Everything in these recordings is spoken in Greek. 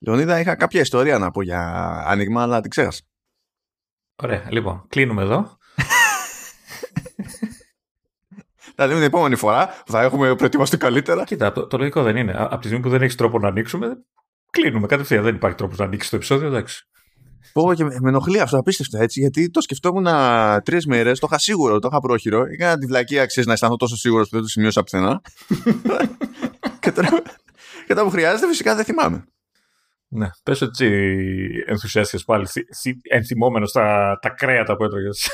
Λεωνίδα, είχα κάποια ιστορία να πω για άνοιγμα, αλλά την ξέχασα. Ωραία, λοιπόν, κλείνουμε εδώ. Θα λέμε την επόμενη φορά, θα έχουμε προετοιμαστεί καλύτερα. Κοίτα, το λογικό δεν είναι. Από τη στιγμή που δεν έχει τρόπο να ανοίξουμε, κλείνουμε κατευθείαν. Δεν υπάρχει τρόπο να ανοίξει το επεισόδιο, εντάξει. Πω και με ενοχλεί αυτό, απίστευτα έτσι, γιατί το σκεφτόμουν 3 μέρες, το είχα σίγουρο, το είχα πρόχειρο. Έκανα τη βλακία, ξέρεις, να αισθανθώ τόσο σίγουρο που δεν το σημειώσα πουθενά. Και τώρα που χρειάζεται, φυσικά δεν θυμάμαι. Ναι, πες ότι ενθουσιάστηκες πάλι ενθυμόμενος τα κρέατα που έτρωγες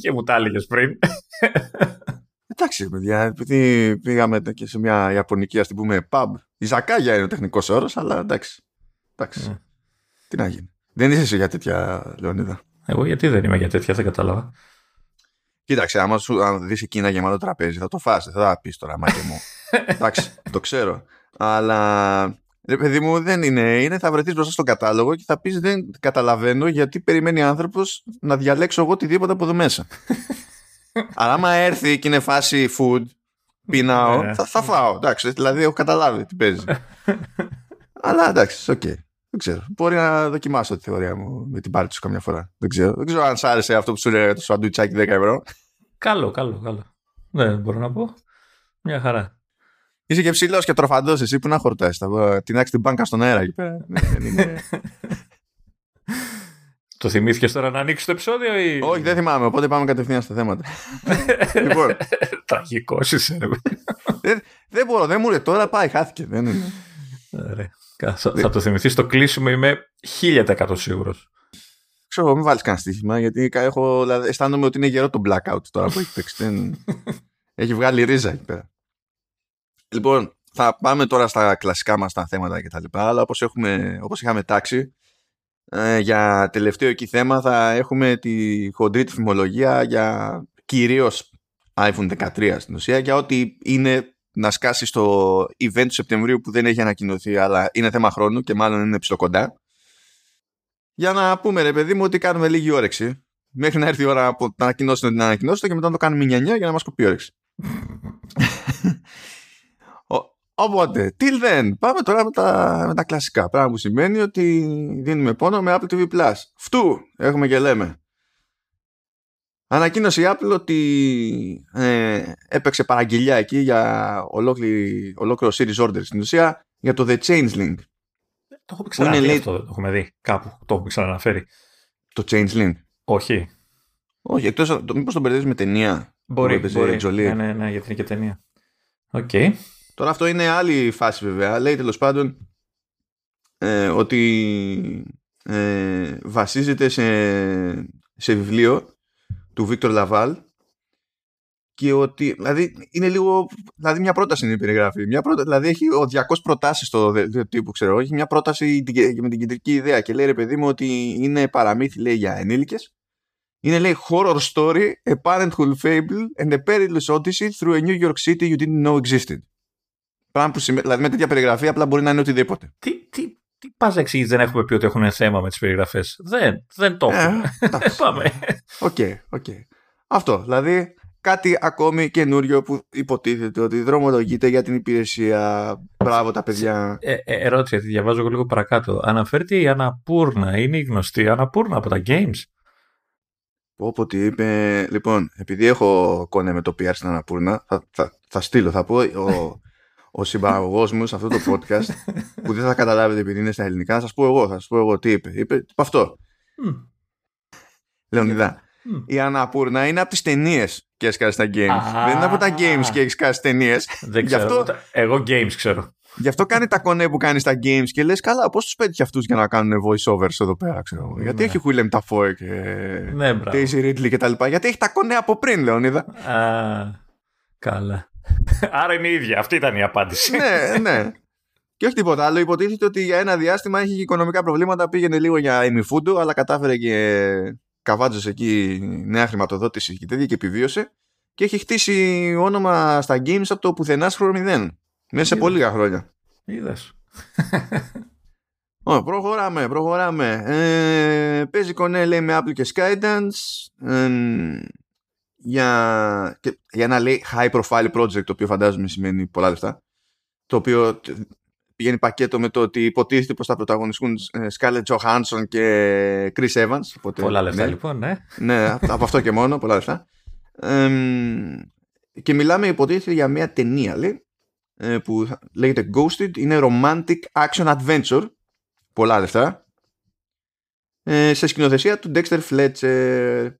και μου τα έλεγες πριν. Εντάξει, παιδιά, επειδή πήγαμε και σε μια Ιαπωνική, ας την πούμε, pub. Ισσακάγια είναι ο τεχνικός όρος, αλλά εντάξει. Ναι. Τι να γίνει. Δεν είσαι εσύ για τέτοια, Λεωνίδα. Εγώ γιατί δεν είμαι για τέτοια, δεν κατάλαβα. Κοίταξε, άμα δεις εκεί ένα γεμάτο τραπέζι, θα το φας, δεν θα πεις τώρα, μάτι μου. Εντάξει, το ξέρω. Αλλά... ρε παιδί μου, δεν είναι, θα βρεθείς μπροστά στον κατάλογο και θα πεις δεν καταλαβαίνω γιατί περιμένει άνθρωπος να διαλέξω εγώ οτιδήποτε από εδώ μέσα. Αλλά άμα έρθει και είναι φάση food, πεινάω, θα φάω, εντάξει, δηλαδή έχω καταλάβει τι παίζει. Αλλά εντάξει, οκ, δεν ξέρω, μπορεί να δοκιμάσω τη θεωρία μου με την πάρτι σου καμιά φορά, δεν ξέρω αν σ' άρεσε αυτό που σου λέει το σαντουιτσάκι 10€. Καλό, δεν μπορώ να πω, μια χαρά. Είσαι και ψηλός και τροφαντός εσύ, που να χορτάσεις. Θα τεινάξεις την μπάνκα στον αέρα εκεί πέρα. Το θυμήθηκες τώρα να ανοίξεις το επεισόδιο ή... Όχι, δεν θυμάμαι, οπότε πάμε κατευθείαν στα θέματα. Λοιπόν. Τραγικός είσαι. Δεν μπορώ, δεν μου λέει τώρα, πάει, χάθηκε. Θα το θυμηθείς, το κλείσιμο είμαι 1000% σίγουρος. Ξέρω, μην βάλεις κανένα στοίχημα, γιατί αισθάνομαι ότι είναι γερό το blackout τώρα που έχει παίξει. Έχει βγάλει ρίζα εκεί πέρα. Λοιπόν, θα πάμε τώρα στα κλασικά μας τα θέματα και τα λοιπά, αλλά όπως είχαμε τάξει, για τελευταίο εκεί θέμα θα έχουμε τη χοντρή τη φημολογία για κυρίως iPhone 13 στην ουσία, για ό,τι είναι να σκάσει στο event του Σεπτεμβρίου που δεν έχει ανακοινωθεί, αλλά είναι θέμα χρόνου και μάλλον είναι ψιλοκοντά. Για να πούμε, ρε παιδί μου, ότι κάνουμε λίγη όρεξη, μέχρι να έρθει η ώρα που να ανακοινώσουν την ανακοινώσουν και μετά να το κάνουμε 9 για να μας κοπεί όρεξη. Οπότε, till then, πάμε τώρα με τα κλασικά. Πράγμα που σημαίνει ότι δίνουμε πόνο με Apple TV+. Φτού, έχουμε και λέμε. Ανακοίνωσε η Apple ότι έπαιξε παραγγελιά εκεί για ολόκληρο series order στην ουσία για το The Changeling. Το έχω ξαναδεί αυτό, το έχουμε δει κάπου, το έχουμε ξαναναφέρει. Το Changeling. Όχι, εκτός, μήπως τον μπερδεύεις με ταινία. Μπορεί. Ναι, γιατί είναι και ταινία. Οκ. Okay. Τώρα αυτό είναι άλλη φάση βέβαια. Λέει τέλος πάντων ότι βασίζεται σε βιβλίο του Victor LaValle και ότι δηλαδή είναι λίγο, δηλαδή μια πρόταση είναι η περιγραφή. Δηλαδή έχει 200 προτάσεις στο τύπου, ξέρω. Έχει μια πρόταση με την κεντρική ιδέα και λέει, ρε παιδί μου, ότι είναι παραμύθι, λέει, για ενήλικες. Είναι, λέει, horror story, a parenthood fable and a perilous odyssey through a New York City you didn't know existed. Δηλαδή με τέτοια περιγραφή απλά μπορεί να είναι οτιδήποτε. Τι πας να εξηγείς, δεν έχουμε πει ότι έχουν θέμα με τις περιγραφές. Δεν το έχουμε. Πάμε. Οκ. Αυτό. Δηλαδή κάτι ακόμη καινούριο που υποτίθεται ότι δρομολογείται για την υπηρεσία. Μπράβο τα παιδιά. Ερώτηση, γιατί διαβάζω εγώ λίγο παρακάτω. Αναφέρεται η Αναπούρνα. Είναι η γνωστή Αναπούρνα από τα games. Όποτε είπε. Λοιπόν, επειδή έχω κόνε με το PR στην Αναπούρνα, θα στείλω, θα πω. Ο συμπαραγωγός μου σε αυτό το podcast, που δεν θα καταλάβετε επειδή είναι στα ελληνικά, θα σας πω εγώ τι είπε. Είπε αυτό. Λεωνίδα, η Αναπούρνα είναι από τις ταινίες και έσκασε στα games. Δεν είναι από τα games και έχει κάνει ταινίες. Δεν ξέρω. Εγώ games ξέρω. Γι' αυτό κάνει τα κονέ που κάνει στα games και λες, καλά, πώς τους πέτυχε αυτούς για να κάνουν voice-overs εδώ πέρα, ξέρω. Γιατί έχει William Dafoe και Daisy Ridley και τα λοιπά. Γιατί έχει τα κονέ από πριν, Λεωνίδα. Καλά. Άρα είναι η ίδια. Αυτή ήταν η απάντηση. Ναι. Και όχι τίποτα άλλο. Υποτίθεται ότι για ένα διάστημα είχε οικονομικά προβλήματα, πήγαινε λίγο για ημιφούντο, αλλά κατάφερε και καβάτζωσε εκεί νέα χρηματοδότηση και τέτοια και επιβίωσε. Και έχει χτίσει όνομα στα games από το πουθενά σχολείο 0. Μέσα σε πολύ λίγα χρόνια. Είδες. Προχωράμε. Παίζει κονέ, λέει, με Apple και Skydance. Για ένα, λέει, high profile project, το οποίο φαντάζομαι σημαίνει πολλά λεφτά, το οποίο πηγαίνει πακέτο με το ότι υποτίθεται πως θα πρωταγωνιστούν Scarlett Johansson και Chris Evans. Οπότε, πολλά λεφτά, ναι. Λοιπόν, ναι. Ναι, από αυτό και μόνο, πολλά λεφτά. Και μιλάμε υποτίθεται για μια ταινία, λέει, που λέγεται Ghosted. Είναι romantic action adventure. Πολλά λεφτά. Σε σκηνοθεσία του Dexter Fletcher.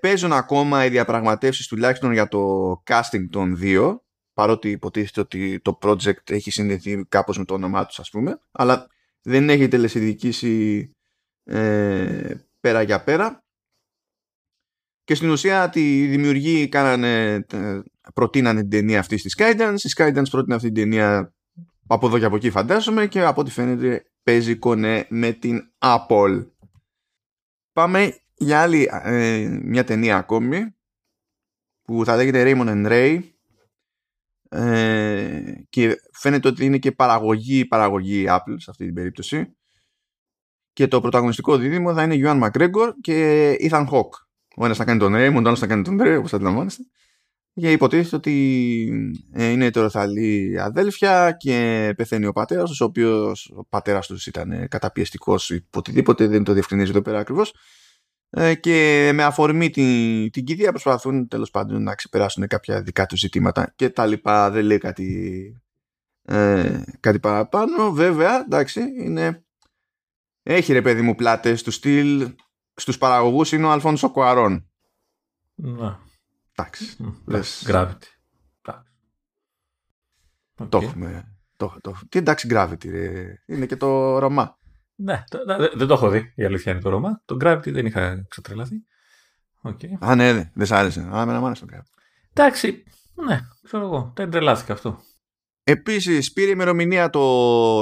Παίζουν ακόμα οι διαπραγματεύσεις τουλάχιστον για το casting των δύο, παρότι υποτίθεται ότι το project έχει συνδεθεί κάπως με το όνομά τους, ας πούμε, αλλά δεν έχει τελεσυνδικήσει πέρα για πέρα. Και στην ουσία τη δημιουργοί προτείνανε την ταινία αυτή στη Skydance. Η Skydance πρότεινε αυτή την ταινία από εδώ και από εκεί, φαντάζομαι, και από ό,τι φαίνεται παίζει κονέ με την Apple. Πάμε για άλλη μια ταινία ακόμη που θα λέγεται Raymond and Ray, και φαίνεται ότι είναι και παραγωγή Apple σε αυτή την περίπτωση, και το πρωταγωνιστικό δίδυμο θα είναι Ewan McGregor και Ethan Hawke. Ο ένας θα κάνει τον Raymond, ο άλλος θα κάνει τον Ray, όπως αντιλαμβάνεστε, και υποτίθεται ότι είναι ετεροθαλή αδέλφια και πεθαίνει ο πατέρας τους, ο οποίος ο πατέρας τους ήταν καταπιεστικός ή οτιδήποτε, δεν το διευκρινίζει εδώ πέρα ακριβώς. Και με αφορμή την κηδεία προσπαθούν τέλος πάντων να ξεπεράσουν κάποια δικά τους ζητήματα και τα λοιπά. Δεν λέει κάτι παραπάνω. Βέβαια, εντάξει, έχει ρε παιδί μου πλάτες του στυλ. Στους παραγωγούς είναι ο Αλφόνσο Κουαρών. Να. Εντάξει. Gravity. Το έχουμε. Τι εντάξει Gravity ρε. Είναι και το Ρωμά. Ναι, δεν το έχω δει, η αλήθεια είναι, το Ρώμα. Το Gravity δεν είχα ξετρελαθεί. Okay. Α, ναι, δεν σ' άρεσε. Α, εμένα μου άρεσε το Gravity. Εντάξει, ναι, ξέρω εγώ, δεν τρελάθηκα αυτό. Επίσης, πήρε ημερομηνία το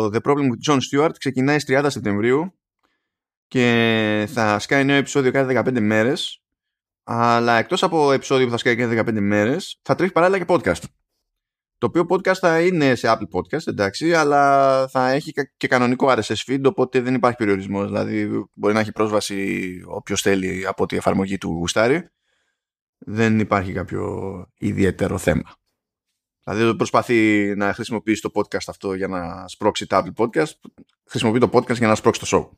The Problem with John Stewart, ξεκινάει στις 30 Σεπτεμβρίου και θα σκάει νέο επεισόδιο κάθε 15 μέρες. Αλλά εκτός από επεισόδιο που θα σκάει κάθε 15 μέρες, θα τρέχει παράλληλα και podcast. Το οποίο podcast θα είναι σε Apple Podcast, εντάξει, αλλά θα έχει και κανονικό RSS feed, οπότε δεν υπάρχει περιορισμός. Δηλαδή μπορεί να έχει πρόσβαση όποιος θέλει από τη εφαρμογή του γουστάρι. Δεν υπάρχει κάποιο ιδιαίτερο θέμα. Δηλαδή προσπαθεί να χρησιμοποιήσει το podcast αυτό για να σπρώξει το Apple Podcast. Χρησιμοποιεί το podcast για να σπρώξει το show.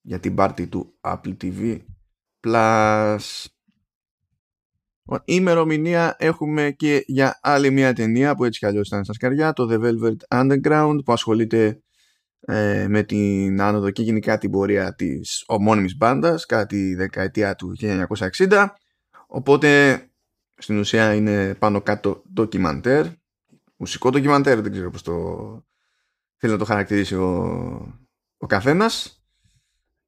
Για την πάρτι του Apple TV+. Ημερομηνία έχουμε και για άλλη μια ταινία που έτσι κι αλλιώς ήταν στα σκαριά, το The Velvet Underground, που ασχολείται με την άνοδο και γενικά την πορεία της ομώνυμης μπάντας κατά τη δεκαετία του 1960. Οπότε στην ουσία είναι πάνω κάτω ντοκιμαντέρ, μουσικό ντοκιμαντέρ, δεν ξέρω πώς θέλει να το χαρακτηρίσει ο καθένας,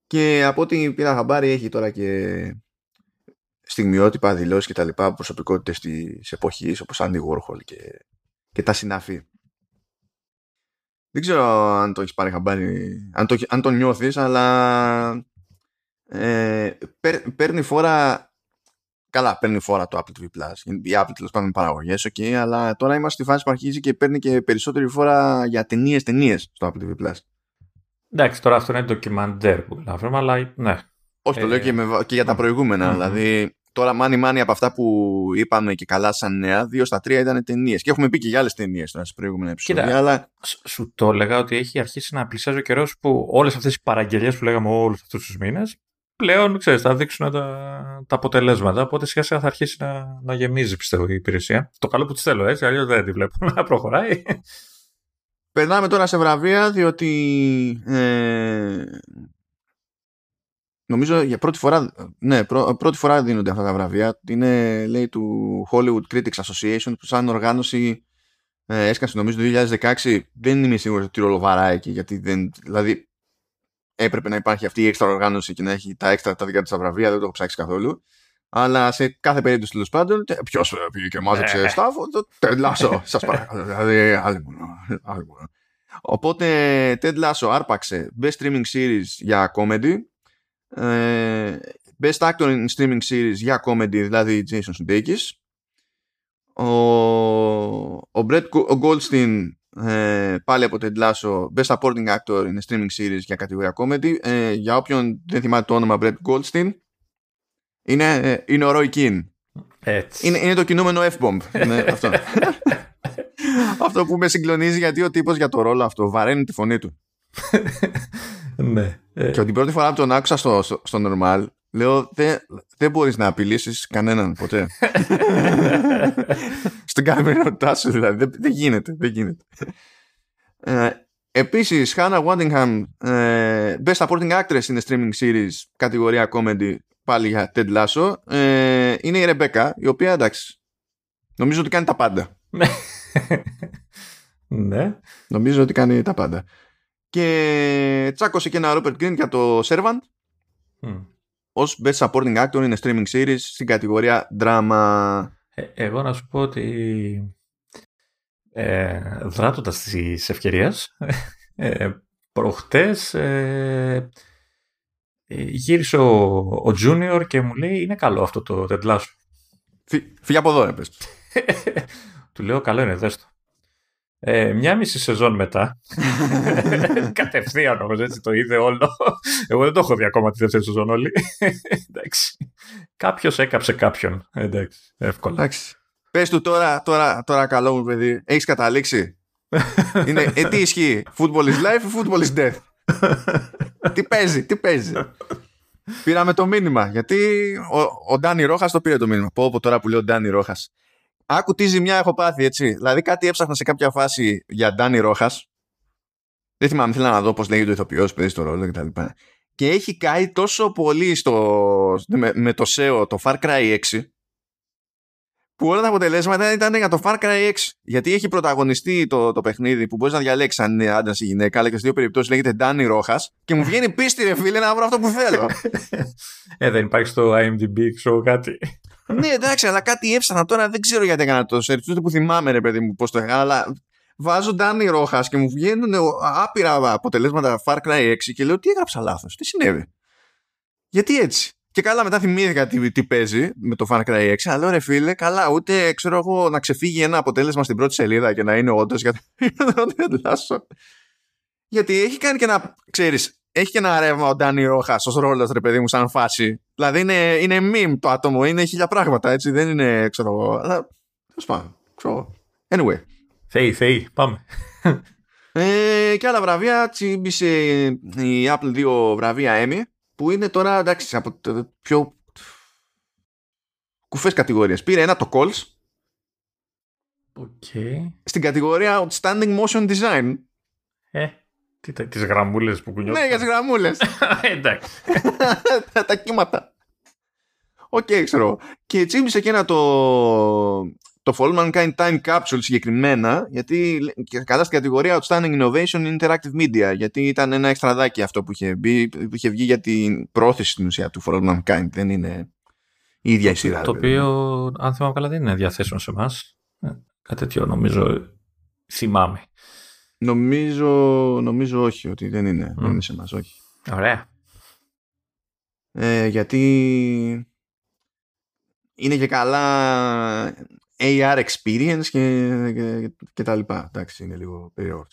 και από ό,τι πήρα χαμπάρι έχει τώρα και στιγμιότυπα, δηλώσεις και τα λοιπά, προσωπικότητες της εποχής όπως Άντι Γουόρχολ και τα συνάφη. Δεν ξέρω αν το έχεις πάρει χαμπάρι, αν το νιώθεις, αλλά παίρνει φόρα. Καλά, παίρνει φόρα το Apple TV+. Η Apple τέλος πάντων παραγωγές, okay, αλλά τώρα είμαστε στη φάση που αρχίζει και παίρνει και περισσότερη φόρα για ταινίες στο Apple TV+. Εντάξει, τώρα αυτό είναι ντοκιμαντέρ που λέμε, αλλά ναι. Όχι, το λέω και για τα προηγούμενα. Δηλαδή, τώρα μάνι από αυτά που είπαμε και καλά σαν νέα, 2 στα 3 ήταν ταινίες. Και έχουμε πει και για άλλες ταινίες τώρα στις προηγούμενα επεισόδια. Κοίτα, αλλά... σου το έλεγα ότι έχει αρχίσει να πλησιάζει ο καιρός που όλες αυτές οι παραγγελίες που λέγαμε όλους αυτούς τους μήνες, πλέον ξέρεις, θα δείξουν τα αποτελέσματα. Οπότε σιγά σιγά θα αρχίσει να γεμίζει, πιστεύω, η υπηρεσία. Το καλό που τη θέλω, έτσι, αλλιώς δεν τη βλέπω να προχωράει. Περνάμε τώρα σε βραβεία, διότι. Νομίζω για πρώτη φορά, ναι, πρώτη φορά δίνονται αυτά τα βραβεία. Είναι, λέει, του Hollywood Critics Association, που σαν οργάνωση έσκασε νομίζω το 2016. Δεν είμαι σίγουρος τι ρόλο βαράει εκεί, γιατί δεν, δηλαδή έπρεπε να υπάρχει αυτή η έξτρα οργάνωση και να έχει τα έξτρα τα δικά της τα βραβεία. Δεν το έχω ψάξει καθόλου. Αλλά σε κάθε περίπτωση, τέλος πάντων, ποιος πήγε και μάζεψε στάφο, το Ted Lasso, σας παρακαλώ. Δηλαδή, άλλη μόνο. Οπότε, Ted Lasso άρπαξε Best Streaming Series για Comedy. Best Actor in Streaming Series για Comedy, δηλαδή Jason Sudeikis. Ο Brett Goldstein πάλι από Ted Lasso, Best Supporting Actor in Streaming Series για κατηγορία Comedy. Για όποιον δεν θυμάται το όνομα, Brett Goldstein είναι ο Roy Keane. Είναι το κινούμενο F-bomb. Ναι, αυτό. Αυτό που με συγκλονίζει, γιατί ο τύπος για το ρόλο αυτό βαραίνει τη φωνή του. Ναι. Και την πρώτη φορά που τον άκουσα στο normal, λέω δεν μπορείς να απειλήσεις κανέναν ποτέ. Στην κάμερα σου δηλαδή. Δεν γίνεται. Επίσης, Hannah Waddingham, Best Supporting Actress in a Streaming Series, κατηγορία comedy, πάλι για Ted Lasso. Είναι η Ρεμπέκα, η οποία, εντάξει, νομίζω ότι κάνει τα πάντα. Ναι. Νομίζω ότι κάνει τα πάντα. Και τσάκωσε και ένα Robert Greene για το Servant ως Best Supporting Actor in a Streaming Series στην κατηγορία drama. Εγώ να σου πω ότι δράτοντας της ευκαιρίας, προχτές γύρισε ο Junior και μου λέει είναι καλό αυτό το Ted Lasso. Φύγε από εδώ, έπες. Του λέω καλό είναι, δες το. Μια μισή σεζόν μετά κατευθείαν όμως, έτσι το είδε όλο. Εγώ δεν το έχω δει ακόμα τη δεύτερη σεζόν όλη. Εντάξει. Κάποιος έκαψε κάποιον. Εντάξει, εύκολα. Εντάξει. Πες του τώρα καλό μου παιδί, έχεις καταλήξει. Είναι, τι ισχύει, football is life ή football is death? Τι παίζει. Πήραμε το μήνυμα, γιατί ο Ντάνι Ρόχας το πήρε το μήνυμα. Πω τώρα που λέω Ντάνι Ρόχας. Άκου τι ζημιά έχω πάθει, έτσι. Δηλαδή κάτι έψαχνα σε κάποια φάση για Ντάνι Ρόχας. Δεν θυμάμαι, θέλω να δω πώς λέγεται ο ηθοποιός, παίζει το ρόλο κτλ. Και έχει καεί τόσο πολύ με το SEO το Far Cry 6, που όλα τα αποτελέσματα ήταν για το Far Cry 6. Γιατί έχει πρωταγωνιστεί το παιχνίδι που μπορείς να διαλέξεις αν είναι άντρας ή γυναίκα, αλλά και στις δύο περιπτώσεις λέγεται Ντάνι Ρόχας, και μου βγαίνει πίστη, ρε φίλε, να βρω αυτό που θέλω. Δεν υπάρχει στο IMDb, ξέρω κάτι. Ναι, εντάξει, αλλά κάτι έψανα τώρα, δεν ξέρω γιατί έκανα το search, ούτε που θυμάμαι, ρε παιδί μου, πώς το έκανα, αλλά βάζω Ντάνι Ρόχας και μου βγαίνουν άπειρα αποτελέσματα Far Cry 6 και λέω τι έγραψα λάθος, τι συνέβη, γιατί έτσι. Και καλά, μετά θυμήθηκα τι παίζει με το Far Cry 6, αλλά λέω ρε φίλε, καλά, ούτε ξέρω εγώ να ξεφύγει ένα αποτέλεσμα στην πρώτη σελίδα και να είναι όντως για τον Ted Lasso. Γιατί έχει κάνει και ένα, ξέρεις, έχει και ένα ρεύμα ο Ντάνι Ρόχας ως ρόλος, ρε παιδί μου, σαν φάση. Δηλαδή είναι meme το άτομο, είναι χίλια πράγματα, έτσι, δεν είναι, ξέρω εγώ, αλλά πώς πάμε, ξέρω. Anyway. Θεοί, πάμε. Και άλλα βραβεία, τσίμπησε η Apple 2 βραβεία Emmy, που είναι τώρα, εντάξει, από πιο κουφές κατηγορίες. Πήρε ένα το Calls. Okay. Στην κατηγορία Outstanding Motion Design. Τις γραμμούλες που κουνιόταν. Ναι, για τις γραμμούλες. Εντάξει. Τα κύματα. Οκ, ξέρω. Και τσίμπησε και ένα το For All Mankind Time Capsule συγκεκριμένα, γιατί καλά στην κατηγορία Outstanding Innovation Interactive Media, γιατί ήταν ένα εξτραδάκι αυτό που είχε βγει για την πρόθεση στην ουσία του For All Mankind. Δεν είναι η ίδια η σειρά. Το οποίο, αν θυμάμαι καλά, δεν είναι διαθέσιμο σε εμάς. Κάτι τέτοιο νομίζω θυμάμαι. Νομίζω όχι, ότι δεν είναι. Δεν είναι σε εμάς, όχι. Ωραία. Γιατί είναι και καλά AR experience και τα λοιπά. Εντάξει, είναι λίγο περίεργο.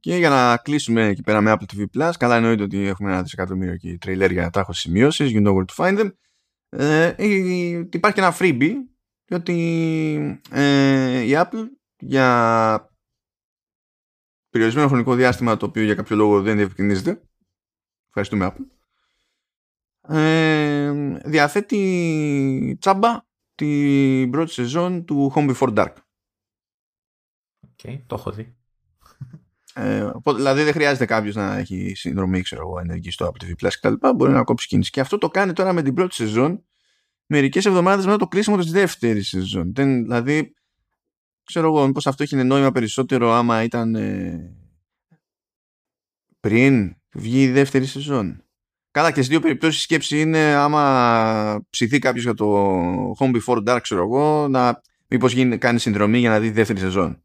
Και για να κλείσουμε εκεί πέρα με Apple TV+, καλά εννοείται ότι έχουμε 1,000,000,000 και τρέιλερ για τάχος σημειώσεις, you know where to find them. Υπάρχει και ένα freebie, διότι η Apple για περιορισμένο χρονικό διάστημα, το οποίο για κάποιο λόγο δεν διευκρινίζεται, ευχαριστούμε Apple, διαθέτει τσάμπα την πρώτη σεζόν του Home Before Dark. Okay, το έχω δει. Δηλαδή δεν χρειάζεται κάποιος να έχει συνδρομή, ξέρω εγώ, ενεργή στο Apple TV+ και τα λοιπά, μπορεί να κόψει κίνηση. Και αυτό το κάνει τώρα με την πρώτη σεζόν, μερικές εβδομάδες μετά το κλείσιμο της δεύτερης σεζόν. Δηλαδή, ξέρω εγώ, μήπως αυτό είχε νόημα περισσότερο άμα ήταν πριν βγει η δεύτερη σεζόν. Καλά, και στις δύο περιπτώσεις η σκέψη είναι άμα ψηθεί κάποιος για το Home Before Dark, ξέρω εγώ, να μήπως κάνει συνδρομή για να δει δεύτερη σεζόν.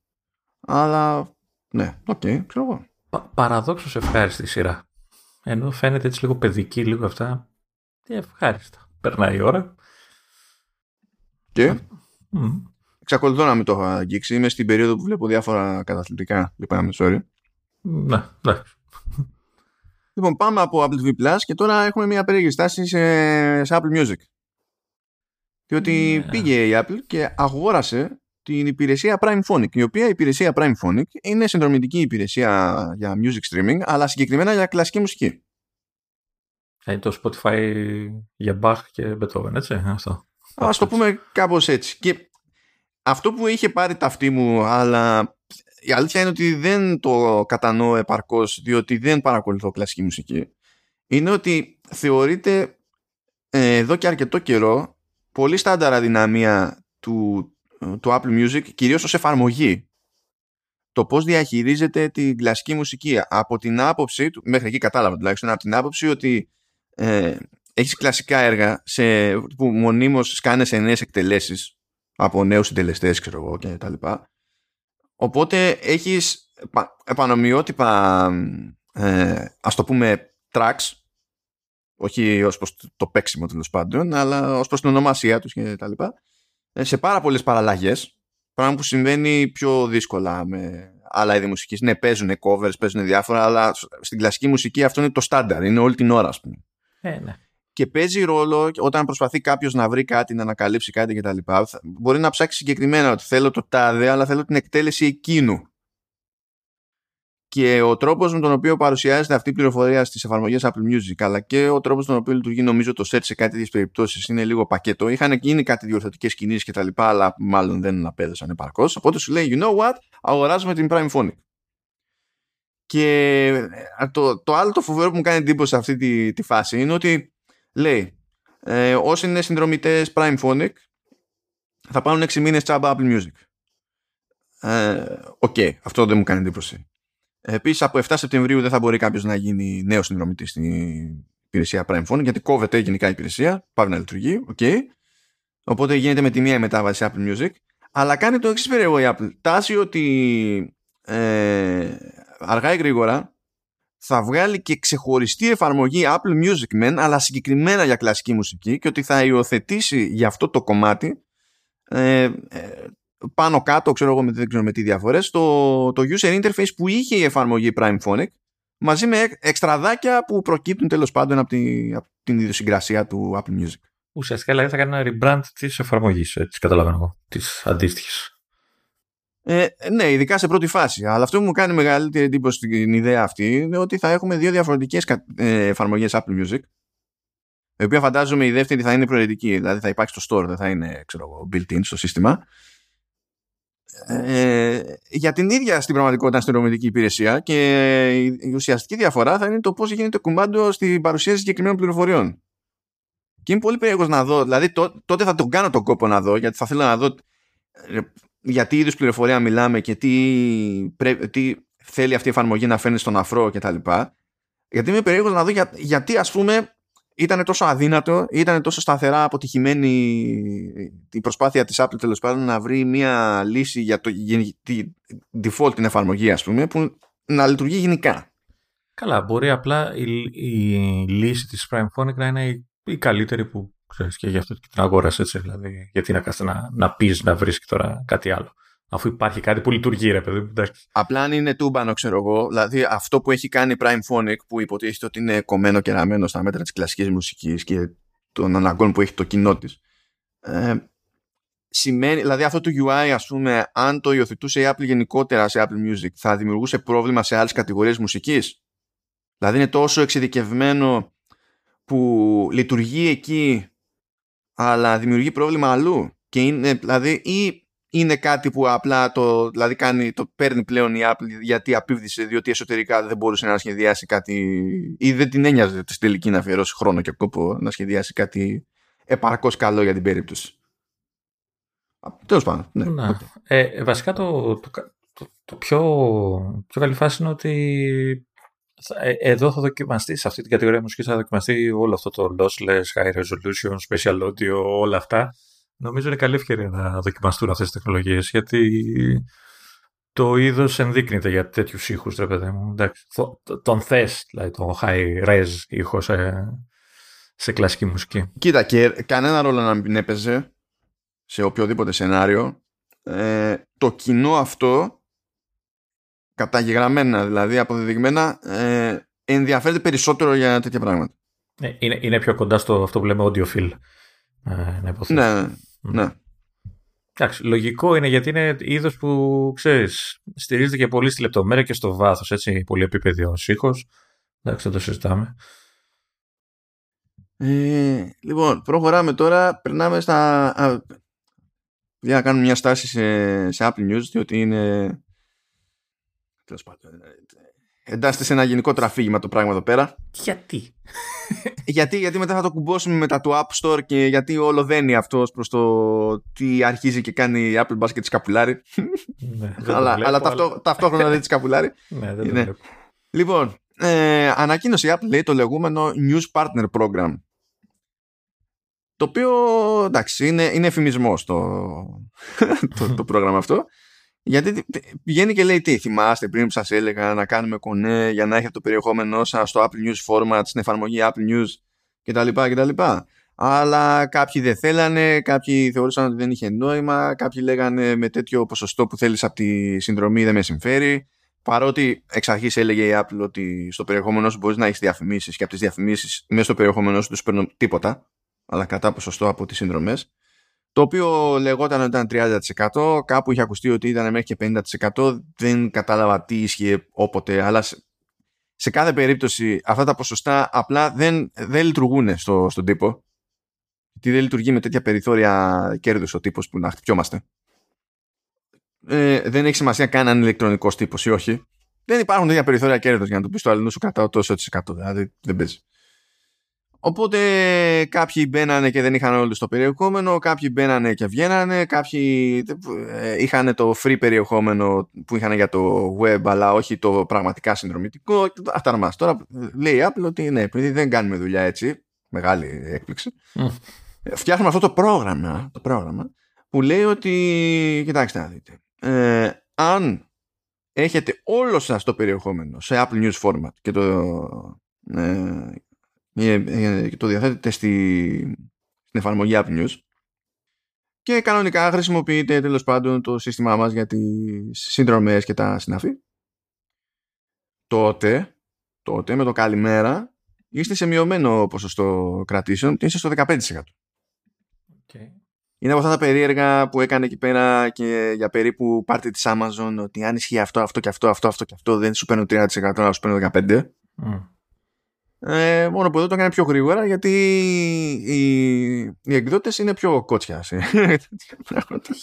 Αλλά, ναι, οκ, ξέρω εγώ. Παραδόξως ευχάριστη σειρά. Ενώ φαίνεται έτσι λίγο παιδική, λίγο αυτά. Ευχάριστα. Περνάει η ώρα. Και εξακολουθώ να μην το έχω αγγίξει. Είμαι στην περίοδο που βλέπω διάφορα καταθλιπτικά. Λυπάμαι, sorry. Ναι, εντάξει. Λοιπόν, πάμε από Apple TV+, και τώρα έχουμε μια περίεργη στάση σε Apple Music. Διότι πήγε η Apple και αγόρασε την υπηρεσία Primephonic, η οποία η υπηρεσία Primephonic είναι συνδρομητική υπηρεσία για music streaming, αλλά συγκεκριμένα για κλασική μουσική. Είναι το Spotify για Bach και Beethoven, έτσι. Ας το πούμε κάπως έτσι. Και αυτό που είχε πάρει ταυτή μου, αλλά η αλήθεια είναι ότι δεν το κατανοώ επαρκώς, διότι δεν παρακολουθώ κλασική μουσική, είναι ότι θεωρείται εδώ και αρκετό καιρό πολύ στάνταρα δυναμία του Apple Music, κυρίως ως εφαρμογή, το πώς διαχειρίζεται την κλασική μουσική, από την άποψη, μέχρι εκεί κατάλαβα τουλάχιστον, από την άποψη ότι έχεις κλασικά έργα που μονίμως κάνεις νέες εκτελέσεις από νέους συντελεστές, ξέρω εγώ, και τα λοιπά. Οπότε έχεις επανομοιότυπα, ας το πούμε, tracks, όχι ως προς το παίξιμο τέλος πάντων, αλλά ως προς την ονομασία τους και τα λοιπά, σε πάρα πολλές παραλλαγές, πράγμα που συμβαίνει πιο δύσκολα με άλλα είδη μουσικής. Ναι, παίζουν covers, παίζουν διάφορα, αλλά στην κλασική μουσική αυτό είναι το στάνταρ, είναι όλη την ώρα, ας πούμε. Ναι. Και παίζει ρόλο όταν προσπαθεί κάποιος να βρει κάτι, να ανακαλύψει κάτι κτλ. Μπορεί να ψάξει συγκεκριμένα ότι θέλω το τάδε, αλλά θέλω την εκτέλεση εκείνου. Και ο τρόπος με τον οποίο παρουσιάζεται αυτή η πληροφορία στις εφαρμογές Apple Music, αλλά και ο τρόπος με τον οποίο λειτουργεί, νομίζω, το search σε κάτι τέτοιες περιπτώσεις, είναι λίγο πακέτο. Είχαν γίνει κάτι διορθωτικές κινήσεις κτλ., αλλά μάλλον δεν απέδωσαν επαρκώς. Οπότε σου λέει, you know what, αγοράζουμε την Primephonic. Και το άλλο το φοβερό που μου κάνει εντύπωση σε αυτή τη φάση είναι ότι λέει, όσοι είναι συνδρομητές Primephonic θα πάρουν 6 μήνες τσάμπα Apple Music. Οκ, αυτό δεν μου κάνει εντύπωση. Επίσης, από 7 Σεπτεμβρίου δεν θα μπορεί κάποιος να γίνει νέος συνδρομητής στην υπηρεσία Primephonic, γιατί κόβεται γενικά η υπηρεσία, πάει να λειτουργεί. Okay. Οπότε γίνεται με τη μία η μετάβαση Apple Music. Αλλά κάνει το εξής περίεργο η Apple. Τάση ότι αργά ή γρήγορα θα βγάλει και ξεχωριστή εφαρμογή Apple Music Men, αλλά συγκεκριμένα για κλασική μουσική, και ότι θα υιοθετήσει για αυτό το κομμάτι πάνω κάτω, ξέρω εγώ, δεν ξέρω με τι διαφορές, το user interface που είχε η εφαρμογή Primephonic, μαζί με εξτραδάκια που προκύπτουν τέλος πάντων από την ιδιοσυγκρασία του Apple Music. Ουσιαστικά δηλαδή θα κάνει ένα rebrand της εφαρμογής, έτσι καταλαβαίνω εγώ, της αντίστοιχης. Ναι, ειδικά σε πρώτη φάση. Αλλά αυτό που μου κάνει μεγαλύτερη εντύπωση στην ιδέα αυτή είναι ότι θα έχουμε δύο διαφορετικές εφαρμογές Apple Music, η οποία φαντάζομαι η δεύτερη θα είναι προαιρετική, δηλαδή θα υπάρξει στο store, δεν θα είναι, ξέρω εγώ, built-in στο σύστημα. Για την ίδια στην πραγματικότητα συνδρομητική υπηρεσία, και η ουσιαστική διαφορά θα είναι το πώς γίνεται το κουμάντο στην παρουσίαση συγκεκριμένων πληροφοριών. Και είμαι πολύ περίεργος να δω, δηλαδή τότε θα τον κάνω τον κόπο να δω, γιατί θα θέλω να δω για τι είδους πληροφορία μιλάμε και τι θέλει αυτή η εφαρμογή να φέρνει στον αφρό κτλ. Γιατί είμαι περίεργος να δω γιατί, ας πούμε, ήταν τόσο αδύνατο, ήταν τόσο σταθερά αποτυχημένη η προσπάθεια της Apple τέλος πάντων να βρει μια λύση για τη default την εφαρμογή, ας πούμε, που να λειτουργεί γενικά. Καλά, μπορεί απλά η λύση της Primephonic να είναι η καλύτερη που ξέρεις, και γι' αυτό και την αγόρασε, έτσι, δηλαδή, γιατί να κάθεσαι να πεις, να βρεις και τώρα κάτι άλλο, αφού υπάρχει κάτι που λειτουργεί, ρε παιδί. Απλά αν είναι τούμπανο, ξέρω εγώ, δηλαδή αυτό που έχει κάνει Primephonic, που υποτίθεται ότι είναι κομμένο και ραμμένο στα μέτρα της κλασικής μουσικής και των αναγκών που έχει το κοινό της, σημαίνει, δηλαδή αυτό το UI, ας πούμε, αν το υιοθετούσε η Apple γενικότερα σε Apple Music, θα δημιουργούσε πρόβλημα σε άλλες κατηγορίες μουσικής. Δηλαδή είναι τόσο εξειδικευμένο που λειτουργεί εκεί, αλλά δημιουργεί πρόβλημα αλλού. Και είναι, δηλαδή, είναι κάτι που απλά δηλαδή το παίρνει πλέον η Apple γιατί απίβδησε, διότι εσωτερικά δεν μπορούσε να σχεδιάσει κάτι ή δεν την ένοιαζε στη τελική να αφιερώσει χρόνο και κόπο να σχεδιάσει κάτι επαρκώς καλό για την περίπτωση. Τέλος πάντων. Ναι. Okay. Βασικά το πιο καλή φάση είναι ότι εδώ θα δοκιμαστεί, σε αυτή την κατηγορία μουσικής θα δοκιμαστεί όλο αυτό το lossless, high resolution, special audio, όλα αυτά. Νομίζω είναι καλή ευκαιρία να δοκιμαστούν αυτές τις τεχνολογίες, γιατί το είδος ενδείκνυται για τέτοιους ήχους, ρε παιδί μου. Εντάξει, τον θες, δηλαδή τον high-res ήχο σε κλασική μουσική. Κοίτα, και κανένα ρόλο να μην έπαιζε σε οποιοδήποτε σενάριο. Το κοινό αυτό, καταγεγραμμένα δηλαδή, αποδεδειγμένα, ενδιαφέρεται περισσότερο για τέτοια πράγματα. Είναι πιο κοντά στο αυτό που λέμε audiophile. Να υποθέσω. Ναι. Εντάξει, λογικό είναι γιατί είναι είδος που ξέρεις, στηρίζεται και πολύ στη λεπτομέρεια και στο βάθος. Έτσι, πολυεπίπεδη ο ήχος. Εντάξει, θα το συζητάμε. Λοιπόν, προχωράμε τώρα. Περνάμε στα. Για να κάνουμε μια στάση σε Apple News, διότι είναι. Εντάσσεται σε ένα γενικό τραφήγημα το πράγμα εδώ πέρα. Γιατί? γιατί μετά θα το κουμπώσουμε μετά το App Store και γιατί όλο δένει αυτός προς το τι αρχίζει και κάνει η Apple Basket και της καπουλάρει. Ναι, αλλά ταυτόχρονα δεν της καπουλάρει. Ναι, δεν το βλέπω. Λοιπόν, ανακοίνωσε η Apple λέει το λεγόμενο News Partner Program. Το οποίο εντάξει είναι εφημισμός το πρόγραμμα αυτό. Γιατί πηγαίνει και λέει τι, θυμάστε πριν που σας έλεγα να κάνουμε κονέ για να έχετε το περιεχόμενό σας στο Apple News Format, στην εφαρμογή Apple News κτλ. Αλλά κάποιοι δεν θέλανε, κάποιοι θεωρούσαν ότι δεν είχε νόημα, κάποιοι λέγανε με τέτοιο ποσοστό που θέλεις από τη συνδρομή δεν με συμφέρει. Παρότι εξ αρχής έλεγε η Apple ότι στο περιεχόμενό σου μπορείς να έχεις διαφημίσεις και από τις διαφημίσεις μέσα στο περιεχόμενό σου τους παίρνω τίποτα, αλλά κατά ποσοστό από τις συνδρομές. Το οποίο λεγόταν ότι ήταν 30%, κάπου είχε ακουστεί ότι ήταν μέχρι και 50%, δεν κατάλαβα τι ίσχυε όποτε, αλλά σε κάθε περίπτωση αυτά τα ποσοστά απλά δεν λειτουργούν στον τύπο, γιατί δεν λειτουργεί με τέτοια περιθώρια κέρδους ο τύπος που να χτυπιόμαστε. Δεν έχει σημασία καν αν είναι ηλεκτρονικός τύπος ή όχι. Δεν υπάρχουν τέτοια περιθώρια κέρδους για να του πεις το αλλού σου κρατάω τόσο της 100, δηλαδή δεν παίζει. Οπότε κάποιοι μπαίνανε και δεν είχαν όλο το περιεχόμενο, κάποιοι μπαίνανε και βγαίνανε, κάποιοι είχαν το free περιεχόμενο που είχαν για το web αλλά όχι το πραγματικά συνδρομητικό. Αυτά μας. Τώρα λέει η Apple ότι ναι, επειδή δεν κάνουμε δουλειά έτσι, μεγάλη έκπληξη, φτιάχνουμε αυτό το πρόγραμμα που λέει ότι, κοιτάξτε να δείτε, αν έχετε όλο σας το περιεχόμενο σε Apple News Format και το διαθέτετε στην εφαρμογή Apple News και κανονικά χρησιμοποιείτε τέλος πάντων το σύστημά μας για τις συνδρομές και τα συναφή, τότε με το καλημέρα είστε σε μειωμένο ποσοστό κρατήσεων και είστε στο 15%. Okay. Είναι από αυτά τα περίεργα που έκανε εκεί πέρα και για περίπου πάρτι της Amazon ότι αν ισχύει αυτό και αυτό δεν σου παίρνω 30% αλλά σου παίρνω 15%. Μόνο που εδώ το έκανε πιο γρήγορα γιατί οι εκδότες είναι πιο κότσια.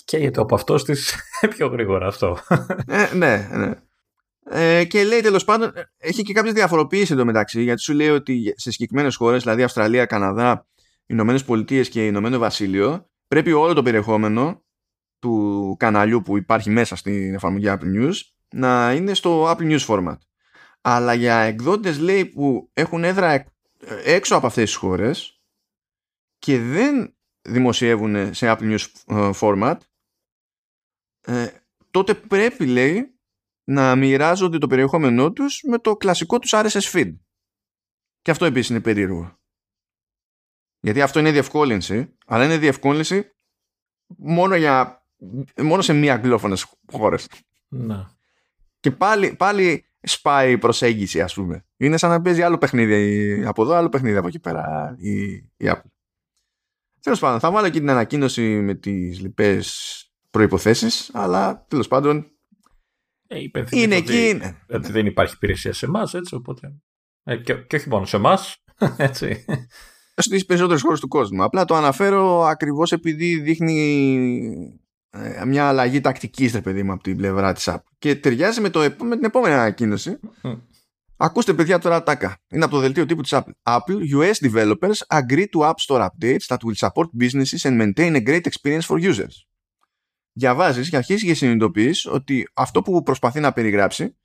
Καίγεται από αυτός της πιο γρήγορα αυτό. Ναι. Και λέει τέλος πάντων, έχει και κάποιες διαφοροποίησεις εντωμεταξύ, γιατί σου λέει ότι σε συγκεκριμένες χώρες, δηλαδή Αυστραλία, Καναδά, Ηνωμένες Πολιτείες και Ηνωμένο Βασίλειο, πρέπει όλο το περιεχόμενο του καναλιού που υπάρχει μέσα στην εφαρμογή Apple News να είναι στο Apple News Format. Αλλά για εκδότες, λέει, που έχουν έδρα έξω από αυτές τις χώρες και δεν δημοσιεύουν σε Apple News Format, τότε πρέπει, λέει, να μοιράζονται το περιεχόμενό τους με το κλασικό τους RSS feed. Και αυτό επίσης είναι περίεργο. Γιατί αυτό είναι διευκόλυνση, αλλά είναι διευκόλυνση μόνο σε μία αγγλόφωνες χώρες. Να. Και πάλι σπάει η προσέγγιση, ας πούμε. Είναι σαν να παίζει άλλο παιχνίδι από εδώ, άλλο παιχνίδι από εκεί πέρα η Apple. Τέλος πάντων, θα βάλω και την ανακοίνωση με τις λοιπές προϋποθέσεις, αλλά τέλος πάντων είναι εκεί. Δηλαδή δεν υπάρχει υπηρεσία σε εμάς, έτσι, οπότε. Και όχι μόνο σε εμάς, έτσι. Στις περισσότερες χώρες του κόσμου. Απλά το αναφέρω ακριβώς επειδή δείχνει μια αλλαγή τακτικής, ρε παιδί μου, από την πλευρά της Apple. Και ταιριάζει με την επόμενη ανακοίνωση. Ακούστε, παιδιά, τώρα τάκα. Είναι από το δελτίο τύπου της Apple. Apple, US developers agree to App Store updates that will support businesses and maintain a great experience for users. Διαβάζεις και αρχίζεις και συνειδητοποιείς ότι αυτό που προσπαθεί να περιγράψει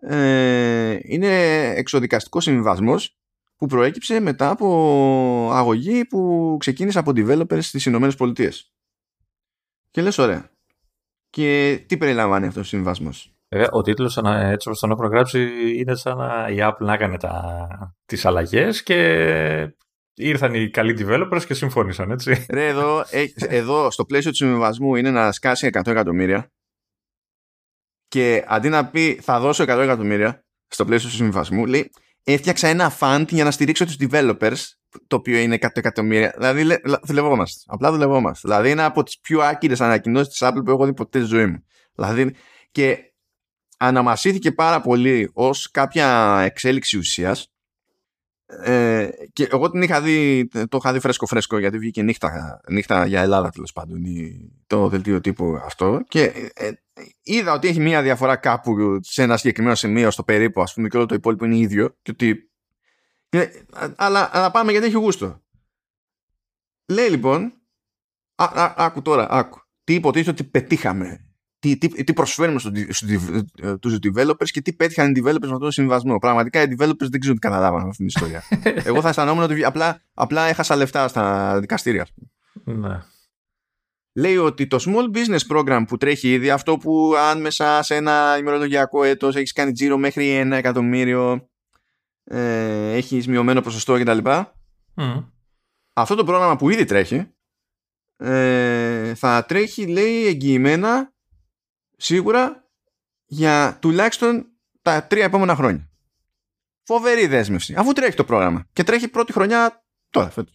είναι εξωδικαστικό συμβιβασμός που προέκυψε μετά από αγωγή που ξεκίνησε από developers στις Ηνωμένες Πολιτείες. Και λες, ωραία. Και τι περιλαμβάνει αυτός ο συμβιβασμός? Ο τίτλος, έτσι όπως τον έχω γράψει, είναι σαν να η Apple να έκανε τις αλλαγές και ήρθαν οι καλοί developers και συμφώνησαν, έτσι. Ρε, εδώ στο πλαίσιο του συμβιβασμού είναι να σκάσει 100 εκατομμύρια και αντί να πει θα δώσω 100 εκατομμύρια στο πλαίσιο του συμβιβασμού, λέει έφτιαξα ένα fund για να στηρίξω τους developers το οποίο είναι 100 εκατομμύρια. Δηλαδή, δουλευόμαστε. Απλά δουλευόμαστε. Δηλαδή, είναι από τις πιο άκυρες ανακοινώσεις της Apple που έχω δει ποτέ στη ζωή μου. Δηλαδή, και αναμασήθηκε πάρα πολύ ως κάποια εξέλιξη ουσίας. Και εγώ την είχα δει, το είχα δει φρέσκο, γιατί βγήκε νύχτα για Ελλάδα, τέλος πάντων, το δελτίο τύπου αυτό. Και είδα ότι έχει μία διαφορά κάπου σε ένα συγκεκριμένο σημείο, στο περίπου, ας πούμε, και όλο το υπόλοιπο είναι ίδιο. Και ότι... αλλά πάμε, γιατί έχει γούστο. Λέει λοιπόν, άκου τώρα, άκου. Τι υποτίθεται ότι πετύχαμε, τι προσφέρουμε στους developers και τι πέτυχαν οι developers με αυτόν τον συμβασμό. Πραγματικά οι developers δεν ξέρουν τι καταλάβανε αυτήν την ιστορία. Εγώ θα αισθανόμουν ότι απλά έχασα λεφτά στα δικαστήρια. Ναι. Λέει ότι το small business program που τρέχει ήδη, αυτό που αν μέσα σε ένα ημερολογιακό έτος έχεις κάνει τζίρο μέχρι 1 εκατομμύριο, έχεις μειωμένο ποσοστό κτλ. Αυτό το πρόγραμμα που ήδη τρέχει θα τρέχει, λέει, εγγυημένα σίγουρα για τουλάχιστον τα 3 επόμενα χρόνια. Φοβερή δέσμευση, αφού τρέχει το πρόγραμμα και τρέχει πρώτη χρονιά τώρα, φέτος.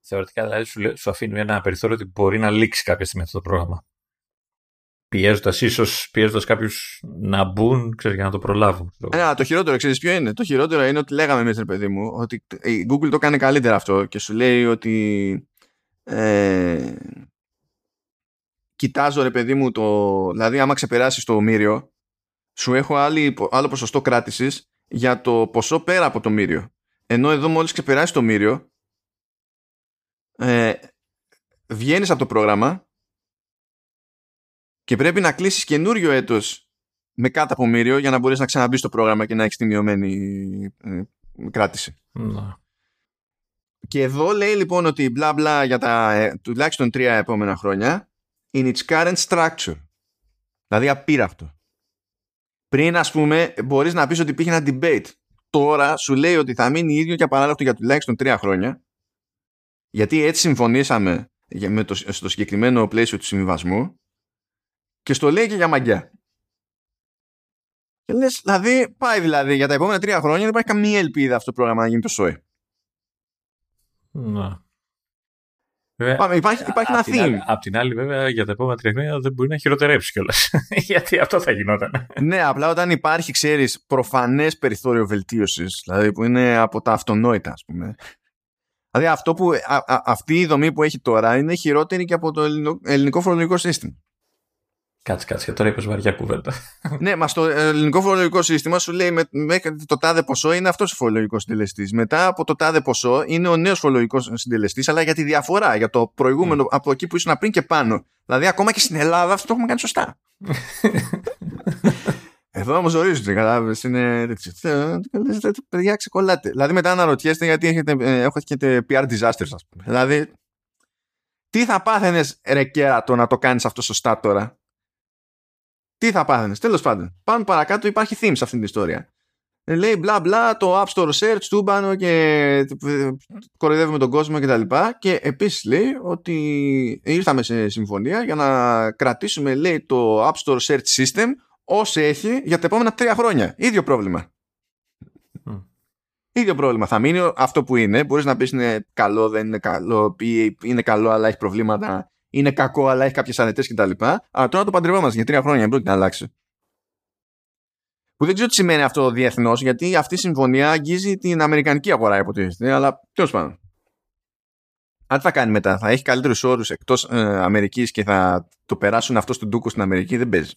Θεωρητικά δηλαδή σου αφήνει ένα περιθώριο ότι μπορεί να λήξει κάποια στιγμή αυτό το πρόγραμμα, πιέζοντας κάποιους να μπουν, ξέρεις, για να το προλάβουν. Το χειρότερο, ξέρεις ποιο είναι? Το χειρότερο είναι ότι λέγαμε εμείς, ρε παιδί μου, ότι η Google το κάνει καλύτερα αυτό και σου λέει ότι κοιτάζω, ρε παιδί μου, δηλαδή άμα ξεπεράσεις το μύριο σου έχω άλλο ποσοστό κράτησης για το ποσό πέρα από το μύριο, ενώ εδώ μόλις ξεπεράσεις το μύριο βγαίνεις από το πρόγραμμα και πρέπει να κλείσεις καινούριο έτος με κάτω από μύριο για να μπορείς να ξαναμπείς στο πρόγραμμα και να έχεις τη μειωμένη κράτηση. Να. Και εδώ λέει λοιπόν ότι μπλα μπλα για τα τουλάχιστον 3 επόμενα χρόνια in its current structure. Δηλαδή απείραυτο. Πριν, ας πούμε, μπορείς να πεις ότι υπήρχε ένα debate. Τώρα σου λέει ότι θα μείνει ίδιο και απαράλλαχτο για τουλάχιστον 3 χρόνια. Γιατί έτσι συμφωνήσαμε στο συγκεκριμένο πλαίσιο του συμβιβασμού, και στο λέει και για μαγιά. Και λες, δηλαδή, πάει δηλαδή για τα επόμενα 3 χρόνια δεν υπάρχει καμία ελπίδα αυτό το πρόγραμμα να γίνει το σόι. Να. Πάμε, υπάρχει ένα theme. Απ' την άλλη, βέβαια, για τα επόμενα 3 χρόνια δεν μπορεί να χειροτερέψει κιόλας. Γιατί αυτό θα γινόταν. Ναι, απλά όταν υπάρχει, ξέρεις, προφανές περιθώριο βελτίωσης, δηλαδή που είναι από τα αυτονόητα, ας πούμε. Δηλαδή, αυτή η δομή που έχει τώρα είναι χειρότερη και από το ελληνικό φορολογικό σύστημα. Κάτσε, τώρα είπες βαριά κουβέντα. Ναι, μα στο ελληνικό φορολογικό σύστημα σου λέει μέχρι το τάδε ποσό είναι αυτός ο φορολογικός συντελεστής. Μετά από το τάδε ποσό είναι ο νέος φορολογικός συντελεστής, αλλά για τη διαφορά, για το προηγούμενο από εκεί που ήσουν πριν και πάνω. Δηλαδή, ακόμα και στην Ελλάδα αυτό το έχουμε κάνει σωστά. Εδώ όμως ορίζονται, κατάλαβες, είναι... Παιδιά, ξεκολλάτε. Δηλαδή, μετά αναρωτιέστε γιατί έχετε PR disasters, ας πούμε. Δηλαδή, τι θα πάθαινες, ρε κέρατο, να το κάνεις αυτό σωστά τώρα? Τι θα πάθαινες? Τέλος πάντων, πάμε παρακάτω, υπάρχει theme σε αυτήν την ιστορία. Λέει μπλα μπλα, το App Store Search, τούμπανο και κοροϊδεύουμε τον κόσμο κτλ. Και επίσης λέει ότι ήρθαμε σε συμφωνία για να κρατήσουμε, λέει, το App Store Search System όσο έχει για τα επόμενα 3 χρόνια. Ίδιο πρόβλημα. Ίδιο πρόβλημα. Θα μείνει αυτό που είναι. Μπορείς να πεις είναι καλό, δεν είναι καλό, είναι καλό αλλά έχει προβλήματα, είναι κακό αλλά έχει κάποιες ανετές κτλ. Αλλά τώρα το παντρευόμαστε για 3 χρόνια, δεν πρόκειται να αλλάξει. Που δεν ξέρω τι σημαίνει αυτό διεθνώς, γιατί αυτή η συμφωνία αγγίζει την αμερικανική αγορά, υποτίθεται, αλλά τέλος πάντων. Αν θα κάνει μετά, θα έχει καλύτερους όρους εκτός Αμερικής και θα το περάσουν αυτό στον ντούκο στην Αμερική, δεν παίζει.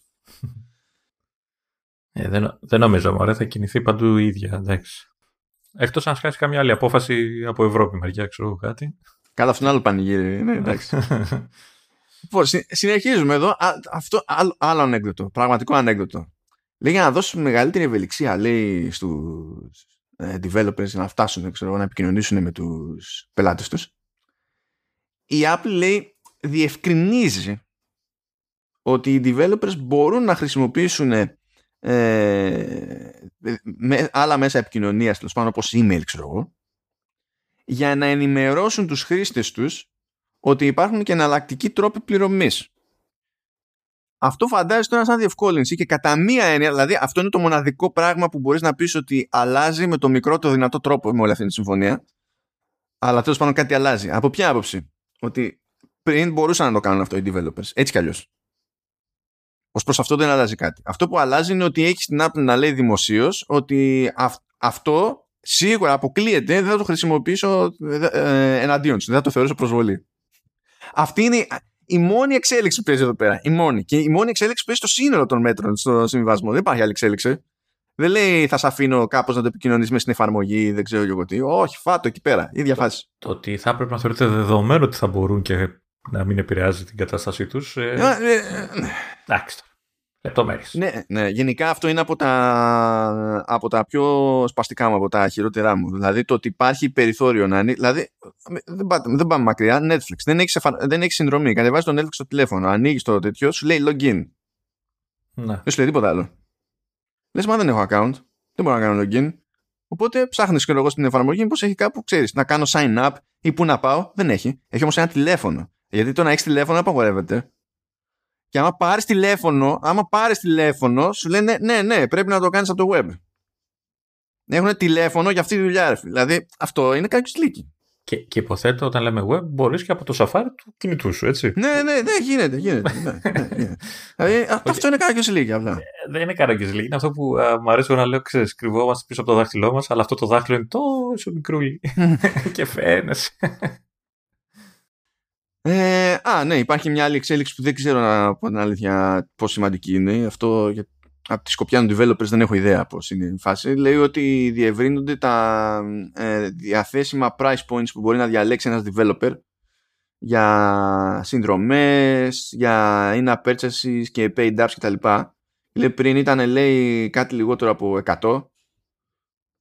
Δεν νομίζω, μωρέ, θα κινηθεί παντού η ίδια, εντάξει. Εκτός αν χάσει καμιά άλλη απόφαση από Ευρώπη μεριά, ξέρω κάτι. Κατά αυτόν άλλο πανηγύρι, ναι, εντάξει. Λοιπόν, συνεχίζουμε εδώ. Αυτό άλλο ανέκδοτο, πραγματικό ανέκδοτο. Λέει για να δώσουν μεγαλύτερη ευελιξία, λέει, στους developers να φτάσουν, ξέρω, να επικοινωνήσουν με τους πελάτες τους. Η Apple, λέει, διευκρινίζει ότι οι developers μπορούν να χρησιμοποιήσουν με άλλα μέσα επικοινωνίας, τέλος πάντων, όπως email, ξέρω εγώ, για να ενημερώσουν τους χρήστες τους ότι υπάρχουν και εναλλακτικοί τρόποι πληρωμής. Αυτό φαντάζει τώρα σαν διευκόλυνση και κατά μία έννοια, δηλαδή αυτό είναι το μοναδικό πράγμα που μπορείς να πεις ότι αλλάζει με το μικρότερο δυνατό τρόπο με όλη αυτή τη συμφωνία, Αλλά τέλος πάντων κάτι αλλάζει. Από ποια άποψη? Ότι πριν μπορούσαν να το κάνουν αυτό οι developers. Έτσι κι αλλιώς. Ως προς αυτό δεν αλλάζει κάτι. Αυτό που αλλάζει είναι ότι έχει την Apple να λέει δημοσίως ότι αυτό σίγουρα αποκλείεται, δεν θα το χρησιμοποιήσω εναντίον του, δεν θα το θεωρήσω προσβολή. Αυτή είναι η μόνη εξέλιξη που παίζει εδώ πέρα. Η μόνη. Και η μόνη εξέλιξη που παίζει στο σύνολο των μέτρων στο συμβιβασμό. Δεν υπάρχει άλλη εξέλιξη. Δεν λέει θα σε αφήνω κάπως να το επικοινωνείς μέσα στην εφαρμογή, δεν ξέρω εγώ τι. Όχι, φάτο εκεί πέρα. Ίδια φάση. Το ότι θα πρέπει να θεωρείται δεδομένο ότι θα μπορούν και να μην επηρεάζει την κατάστασή τους. Εντάξει. Λεπτομέρειες. Ναι, γενικά αυτό είναι από τα πιο σπαστικά μου, από τα χειρότερά μου. Δηλαδή το ότι υπάρχει περιθώριο να είναι. Δηλαδή δεν πάμε μακριά. Netflix. Δεν έχει συνδρομή. Κατεβάζει τον Netflix στο τηλέφωνο. Ανοίγει το τέτοιο, σου λέει login. Ναι. Δεν σου λέει τίποτα άλλο. Λες, μα δεν έχω account. Δεν μπορώ να κάνω login. Οπότε ψάχνεις και εγώ στην εφαρμογή πως έχει κάπου, ξέρεις, να κάνω sign up ή που να πάω. Δεν έχει. Έχει όμως ένα τηλέφωνο. Γιατί το να έχεις τηλέφωνο απαγορεύεται. Και άμα πάρεις τηλέφωνο, σου λένε ναι, πρέπει να το κάνεις από το web. Έχουν τηλέφωνο για αυτή τη δουλειά. Δηλαδή, αυτό είναι κάποιος λύκη. Και υποθέτω, όταν λέμε web, μπορείς και από το σαφάρι του κινητού σου, έτσι. Ναι, γίνεται. Δηλαδή, αυτό είναι κάποιος λύκη. Δεν είναι κάποιος λύκη. Είναι αυτό που μου αρέσει να λέω, ξέρεις, κρυβόμαστε πίσω από το δάχτυλό μας, αλλά αυτό το δάχτυλο είναι τόσο μικρούλι. Και φαίνεσαι. Ναι, υπάρχει μια άλλη εξέλιξη που δεν ξέρω από την αλήθεια πόσο σημαντική είναι. Αυτό από τη σκοπιά των developers δεν έχω ιδέα πώς είναι η φάση. Λέει ότι διευρύνονται τα διαθέσιμα price points που μπορεί να διαλέξει ένας developer για συνδρομές, για in-app purchases και paid apps κτλ. Λέει πριν ήταν λέει κάτι λιγότερο από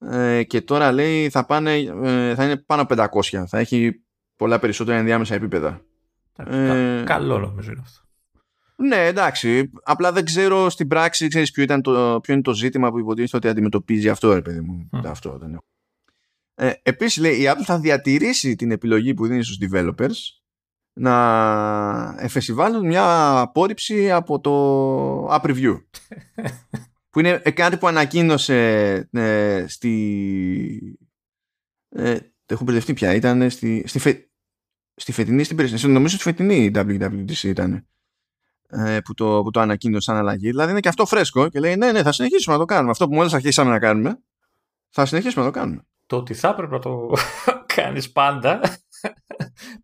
100 και τώρα λέει θα είναι πάνω από 500. Θα έχει πολλά περισσότερα ενδιάμεσα επίπεδα. Καλό νομίζω είναι αυτό. Ναι, εντάξει. Απλά δεν ξέρω στην πράξη, ξέρεις ποιο είναι το ζήτημα που υποτίθεται ότι αντιμετωπίζει αυτό, ρε παιδί μου. Αυτό δεν έχω. Επίσης λέει, η Apple θα διατηρήσει την επιλογή που δίνει στους developers να εφεσιβάλλουν μια απόρριψη από το App Review. Που είναι κάτι που ανακοίνωσε έχω μπερδευτεί πια. Ήταν στη φετινή, στην περιστασία. Νομίζω ότι φετινή WWDC ήταν που το ανακοίνωσαν αλλαγή. Δηλαδή είναι και αυτό φρέσκο και λέει ναι, θα συνεχίσουμε να το κάνουμε. Αυτό που μόλις αρχίσαμε να κάνουμε, θα συνεχίσουμε να το κάνουμε. Το ότι θα πρέπει να το κάνεις πάντα,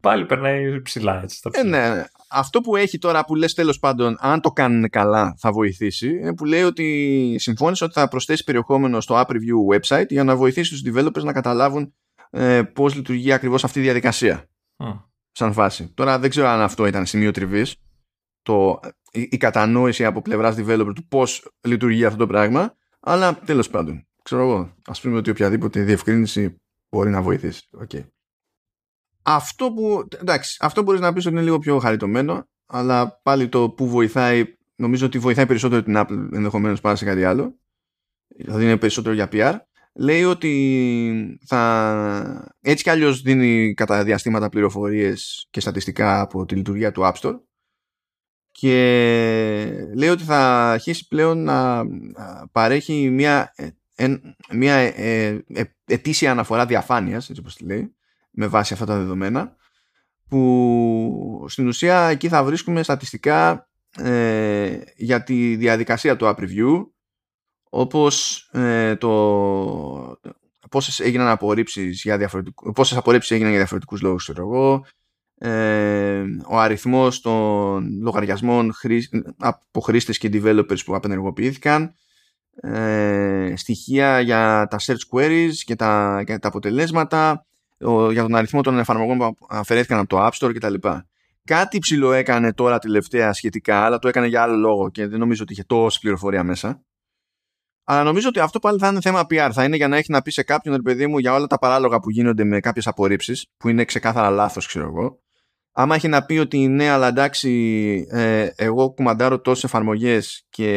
πάλι περνάει ψηλά. Έτσι, ναι. Αυτό που έχει τώρα που λες τέλος πάντων, αν το κάνουν καλά, θα βοηθήσει. Είναι που λέει ότι συμφώνησε ότι θα προσθέσει περιεχόμενο στο App Review website για να βοηθήσει τους developers να καταλάβουν πώς λειτουργεί ακριβώς αυτή η διαδικασία σαν φάση. Τώρα δεν ξέρω αν αυτό ήταν σημείο τριβής, η κατανόηση από πλευράς developer του πώς λειτουργεί αυτό το πράγμα, αλλά τέλος πάντων, ξέρω εγώ, ας πούμε ότι οποιαδήποτε διευκρίνηση μπορεί να βοηθήσει. Okay. Αυτό που, εντάξει, αυτό μπορείς να πεις ότι είναι λίγο πιο χαριτωμένο, αλλά πάλι το που βοηθάει, νομίζω ότι βοηθάει περισσότερο την Apple ενδεχομένως παρά σε κάτι άλλο, δηλαδή είναι περισσότερο για PR. Λέει ότι θα, έτσι κι αλλιώς δίνει κατά διαστήματα πληροφορίες και στατιστικά από τη λειτουργία του App Store και λέει ότι θα αρχίσει πλέον να παρέχει μια ετήσια αναφορά διαφάνειας, έτσι όπως τη λέει, με βάση αυτά τα δεδομένα που στην ουσία εκεί θα βρίσκουμε στατιστικά για τη διαδικασία του App Review, όπως πόσες απορρίψεις έγιναν για διαφορετικούς λόγους, ξέρω εγώ, ο αριθμός των λογαριασμών από χρήστες και developers που απενεργοποιήθηκαν, στοιχεία για τα search queries και τα αποτελέσματα, για τον αριθμό των εφαρμογών που αφαιρέθηκαν από το App Store κτλ. Κάτι ψηλό έκανε τώρα τελευταία σχετικά, αλλά το έκανε για άλλο λόγο και δεν νομίζω ότι είχε τόση πληροφορία μέσα. Αλλά νομίζω ότι αυτό πάλι θα είναι θέμα PR. Θα είναι για να έχει να πει σε κάποιον, ρε παιδί μου, για όλα τα παράλογα που γίνονται με κάποιες απορρίψεις, που είναι ξεκάθαρα λάθος, ξέρω εγώ. Άμα έχει να πει ότι ναι, αλλά εντάξει, εγώ κουμαντάρω τόσες εφαρμογές και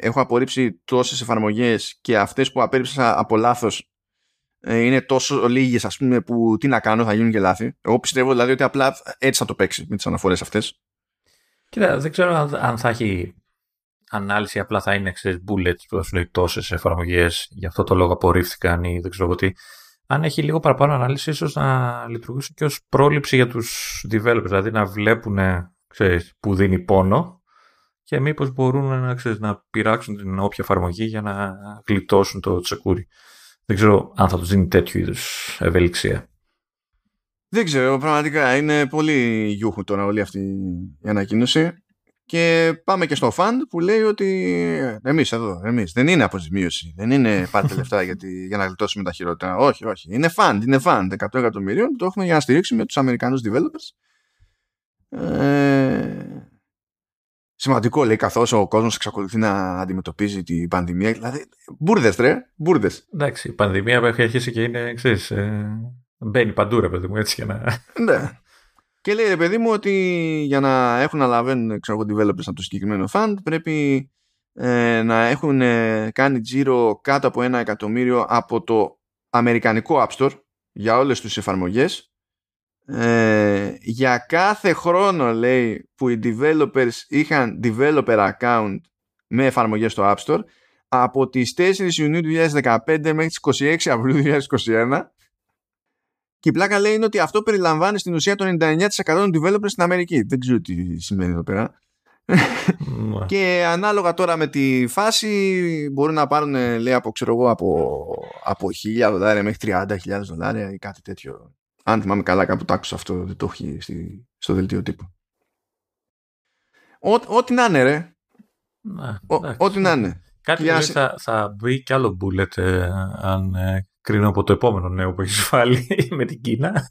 έχω απορρίψει τόσες εφαρμογές και αυτές που απέρριψα από λάθος είναι τόσο λίγες, ας πούμε, που τι να κάνω, θα γίνουν και λάθη. Εγώ πιστεύω δηλαδή ότι απλά έτσι θα το παίξει με τις αναφορές αυτές. Κοίτα, δεν ξέρω αν θα έχει ανάλυση, απλά θα είναι bullets που θα σου λέει τόσες εφαρμογές, γι' αυτό το λόγο απορρίφθηκαν ή δεν ξέρω εγώ τι. αν έχει λίγο παραπάνω ανάλυση, ίσως να λειτουργήσει και ως πρόληψη για τους developers. Δηλαδή να βλέπουν, ξέρεις, που δίνει πόνο και μήπως μπορούν να, ξέρεις, να πειράξουν την όποια εφαρμογή για να γλιτώσουν το τσεκούρι. Δεν ξέρω αν θα τους δίνει τέτοιου είδους ευελιξία. Δεν ξέρω, πραγματικά είναι πολύ γιούχου τώρα όλη αυτή η ανακοίνωση. Και πάμε και στο φαν που λέει ότι εμείς δεν είναι αποζημίωση, δεν είναι πάρτε λεφτά για να γλιτώσουμε τα χειρότερα. Όχι, όχι. Είναι φαν, είναι φαν 100 εκατομμυρίων που το έχουμε για να στηρίξουμε τους Αμερικανούς developers. Σημαντικό λέει, καθώς ο κόσμος εξακολουθεί να αντιμετωπίζει την πανδημία. Δηλαδή, μπούρδες, μπούρδες. Εντάξει, η πανδημία έχει αρχίσει και είναι εξής. Μπαίνει παντού, ρε παιδί μου, έτσι για να. Ναι. Και λέει, ρε παιδί μου, ότι για να έχουν να λαβαίνουν developers από το συγκεκριμένο fund πρέπει να έχουν κάνει τζίρο κάτω από 1 εκατομμύριο από το αμερικανικό App Store για όλες τις εφαρμογές για κάθε χρόνο, λέει, που οι developers είχαν developer account με εφαρμογές στο App Store από τις 4 Ιουνίου 2015 μέχρι τις 26 Αυγούστου 2021. Και η πλάκα λέει είναι ότι αυτό περιλαμβάνει στην ουσία το 99% των developers στην Αμερική. Δεν ξέρω τι σημαίνει εδώ πέρα. Mm. Και ανάλογα τώρα με τη φάση μπορούν να πάρουν, λέει, από, ξέρω εγώ, από $1,000 μέχρι $30,000 ή κάτι τέτοιο. Αν θυμάμαι καλά, κάπου το άκουσα αυτό, δεν το έχει στο δελτίο τύπου. Ό,τι να είναι, ρε. Ό,τι να είναι. Κάτι λέει, θα μπει κι άλλο bullet αν... Κρίνω από το επόμενο νέο που έχει βάλει με την Κίνα,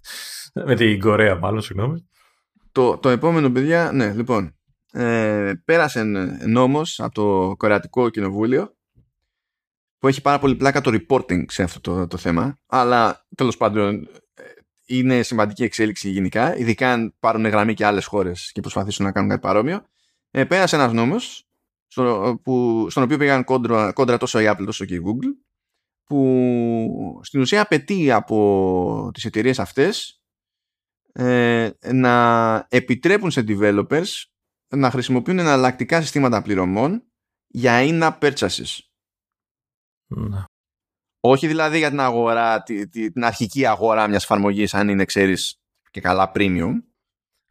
με την Κορέα μάλλον, συγγνώμη. Το επόμενο, παιδιά, ναι, λοιπόν, πέρασε νόμος από το Κορεατικό Κοινοβούλιο που έχει πάρα πολύ πλάκα το reporting σε αυτό το θέμα, αλλά τέλος πάντων είναι σημαντική εξέλιξη γενικά, ειδικά αν πάρουν γραμμή και άλλες χώρες και προσπαθήσουν να κάνουν κάτι παρόμοιο. Πέρασε ένας νόμος στον οποίο πήγαν κόντρα τόσο η Apple όσο και η Google, που στην ουσία απαιτεί από τις εταιρείες αυτές να επιτρέπουν σε developers να χρησιμοποιούν εναλλακτικά συστήματα πληρωμών για in-app purchases. Mm. Όχι δηλαδή για την αγορά, την αρχική αγορά μιας εφαρμογής, αν είναι, ξέρεις, και καλά premium.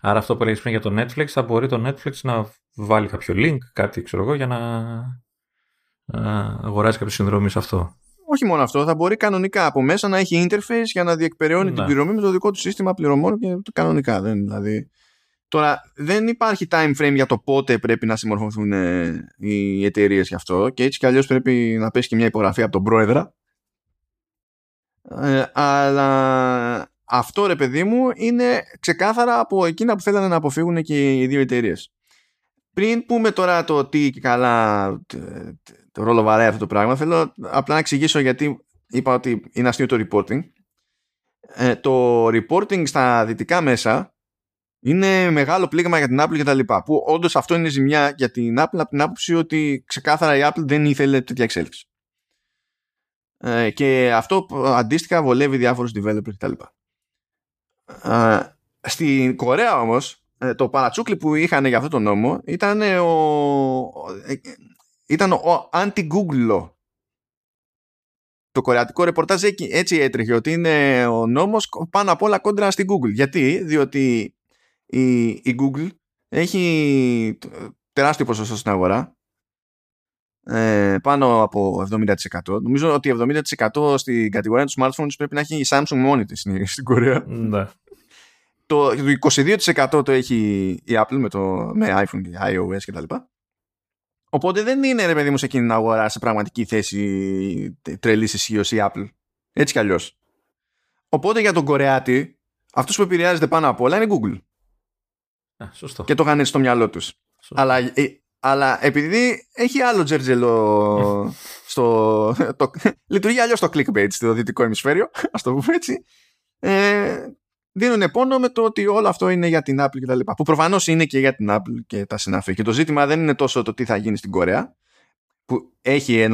Άρα αυτό που λέγεις πριν για το Netflix, θα μπορεί το Netflix να βάλει κάποιο link, κάτι, ξέρω εγώ, για να αγοράσει κάποιο συνδρομή σε αυτό. Όχι μόνο αυτό, θα μπορεί κανονικά από μέσα να έχει interface για να διεκπεραιώνει την πληρωμή με το δικό του σύστημα πληρωμών και κανονικά. Δηλαδή. Τώρα, δεν υπάρχει time frame για το πότε πρέπει να συμμορφωθούν οι εταιρείες γι' αυτό και έτσι κι αλλιώς πρέπει να πέσει και μια υπογραφή από τον πρόεδρα. Αλλά αυτό, ρε παιδί μου, είναι ξεκάθαρα από εκείνα που θέλανε να αποφύγουν και οι δύο εταιρείες. Πριν πούμε τώρα το τι και καλά το ρόλο βαράει αυτό το πράγμα, θέλω απλά να εξηγήσω γιατί είπα ότι είναι αστείο το reporting. Το reporting στα δυτικά μέσα είναι μεγάλο πλήγμα για την Apple και τα λοιπά, που όντως αυτό είναι ζημιά για την Apple από την άποψη ότι ξεκάθαρα η Apple δεν ήθελε τέτοια εξέλιξη. Και αυτό αντίστοιχα βολεύει διάφορους developers κτλ. Στην Κορέα όμως, το παρατσούκλι που είχαν για αυτό το νόμο ήταν ο anti-Google law. Το κορεατικό ρεπορτάζ έτσι έτρεχε, ότι είναι ο νόμος πάνω απ' όλα κόντρα στην Google. Γιατί? Διότι η Google έχει τεράστιο ποσοστό στην αγορά, πάνω από 70%. Νομίζω ότι 70% στην κατηγορία του smartphones πρέπει να έχει η Samsung μόνη της στην Κορέα. Ναι. Το 22% το έχει η Apple με iPhone, iOS και τα λοιπά. Οπότε δεν είναι, ρε παιδί μου, σε εκείνη την αγορά σε πραγματική θέση τρελής ισχύος η Apple. Έτσι κι αλλιώς. Οπότε για τον Κορεάτη, αυτός που επηρεάζεται πάνω απ' όλα είναι Google. Σωστό. Και το είχαν έτσι στο μυαλό τους. Αλλά επειδή έχει άλλο τζερτζελό λειτουργεί αλλιώς το clickbait στο δυτικό ημισφαίριο, ας το πούμε έτσι, δίνουν πόνο με το ότι όλο αυτό είναι για την Apple και τα λοιπά. Που προφανώς είναι και για την Apple και τα συναφή. Και το ζήτημα δεν είναι τόσο το τι θα γίνει στην Κορέα, που έχει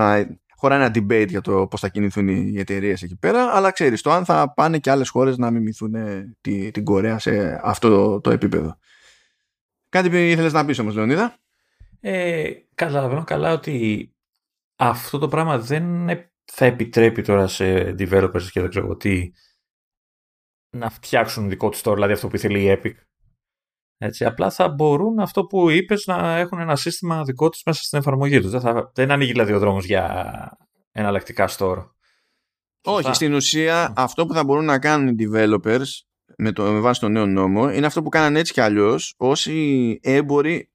χωράει ένα debate για το πώς θα κινηθούν οι εταιρείες εκεί πέρα, αλλά ξέρεις το αν θα πάνε και άλλες χώρες να μιμηθούν την Κορέα σε αυτό το επίπεδο. Κάτι που ήθελες να πεις όμως, Λεωνίδα. Καταλαβαίνω καλά ότι αυτό το πράγμα δεν θα επιτρέπει τώρα σε developers και δεν ξέρω τι να φτιάξουν δικό του store, δηλαδή αυτό που ήθελε η Epic. Έτσι, απλά θα μπορούν αυτό που είπες να έχουν ένα σύστημα δικό τους μέσα στην εφαρμογή τους. Δεν ανοίγει δηλαδή ο δρόμος για εναλλακτικά store. Όχι, θα... στην ουσία αυτό που θα μπορούν να κάνουν οι developers με βάση τον νέο νόμο είναι αυτό που κάνανε έτσι κι αλλιώς όσοι έμποροι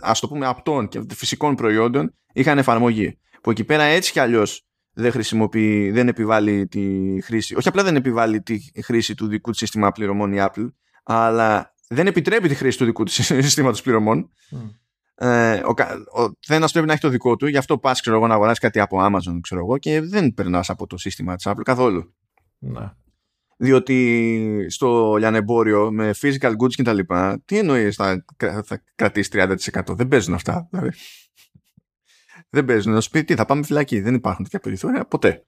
ας το πούμε απτών και φυσικών προϊόντων είχαν εφαρμογή. Που εκεί πέρα έτσι κι αλλιώς δεν επιβάλλει τη χρήση. Όχι απλά δεν επιβάλλει τη χρήση του δικού της σύστημα πληρωμών η Apple, αλλά δεν επιτρέπει τη χρήση του δικού της συστήματος πληρωμών. Ένας πρέπει να έχει το δικό του, γι' αυτό πας να αγοράσει κάτι από Amazon και δεν περνάς από το σύστημα της Apple καθόλου. Ναι. Διότι στο λιανεμπόριο με physical goods και τα λοιπά, τι εννοείς θα κρατήσει 30%? Δεν παίζουν αυτά. Δηλαδή. Δεν παίζουν. Να σου πει τι, θα πάμε φυλακή. Δεν υπάρχουν τέτοια περιθώρια ποτέ.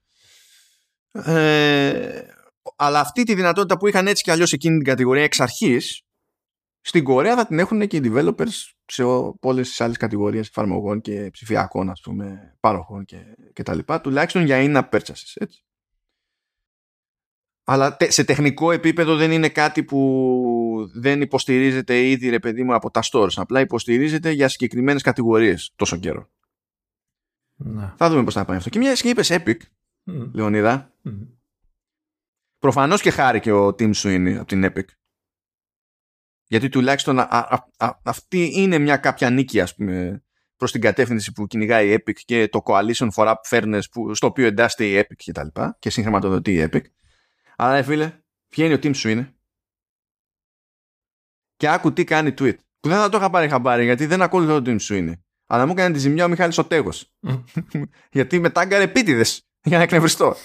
Αλλά αυτή τη δυνατότητα που είχαν έτσι κι αλλιώς εκείνη την κατηγορία εξ αρχής, στην Κορέα θα την έχουν και οι developers σε όλες τις άλλες κατηγορίες εφαρμογών και ψηφιακών, ας πούμε, πάροχων και τα λοιπά, τουλάχιστον για in-app purchases. Έτσι. Αλλά σε τεχνικό επίπεδο δεν είναι κάτι που δεν υποστηρίζεται ήδη, ρε παιδί μου, από τα stores. Απλά υποστηρίζεται για συγκεκριμένες κατηγορίες τόσο καιρό. Να. Θα δούμε πώς θα πάει αυτό. Και μια και είπες Epic, Λεωνίδα. Προφανώς και χάρηκε ο Tim Sweeney από την Epic. Γιατί τουλάχιστον αυτή είναι μια κάποια νίκη, ας πούμε, προς την κατεύθυνση που κυνηγάει η Epic και το Coalition for App Fairness στο οποίο εντάσσεται η Epic και τα λοιπά και συγχρηματοδοτεί η Epic. Αλλά φίλε, βγαίνει ο Tim Sweeney και άκου τι κάνει tweet. Που δεν θα το είχα πάρει χαμπάρι γιατί δεν ακολουθώ τον Tim Sweeney. Αλλά μου έκανε τη ζημιά ο Μιχάλης ο Τέγος. Γιατί με τάγκαρε επίτηδες για να εκνευριστώ.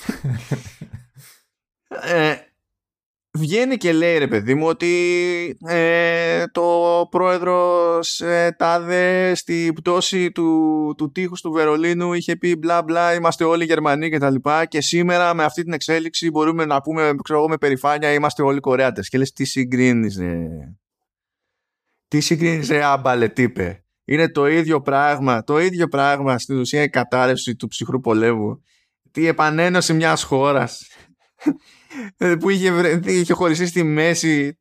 Βγαίνει και λέει, ρε παιδί μου, ότι το πρόεδρος τάδε στη πτώση του τείχους του Βερολίνου είχε πει μπλα μπλα, είμαστε όλοι Γερμανοί και τα λοιπά, και σήμερα με αυτή την εξέλιξη μπορούμε να πούμε, ξέρω εγώ, με περηφάνεια είμαστε όλοι Κορεάτες. Και λες, τι συγκρίνεις, ρε? Τι συγκρίνεις, ρε αμπαλετύπε? Είναι το ίδιο πράγμα. Το ίδιο πράγμα στην ουσία, η κατάρρευση του ψυχρού πολέμου. Τη επανένωση μιας χώρας που είχε χωριστεί στη μέση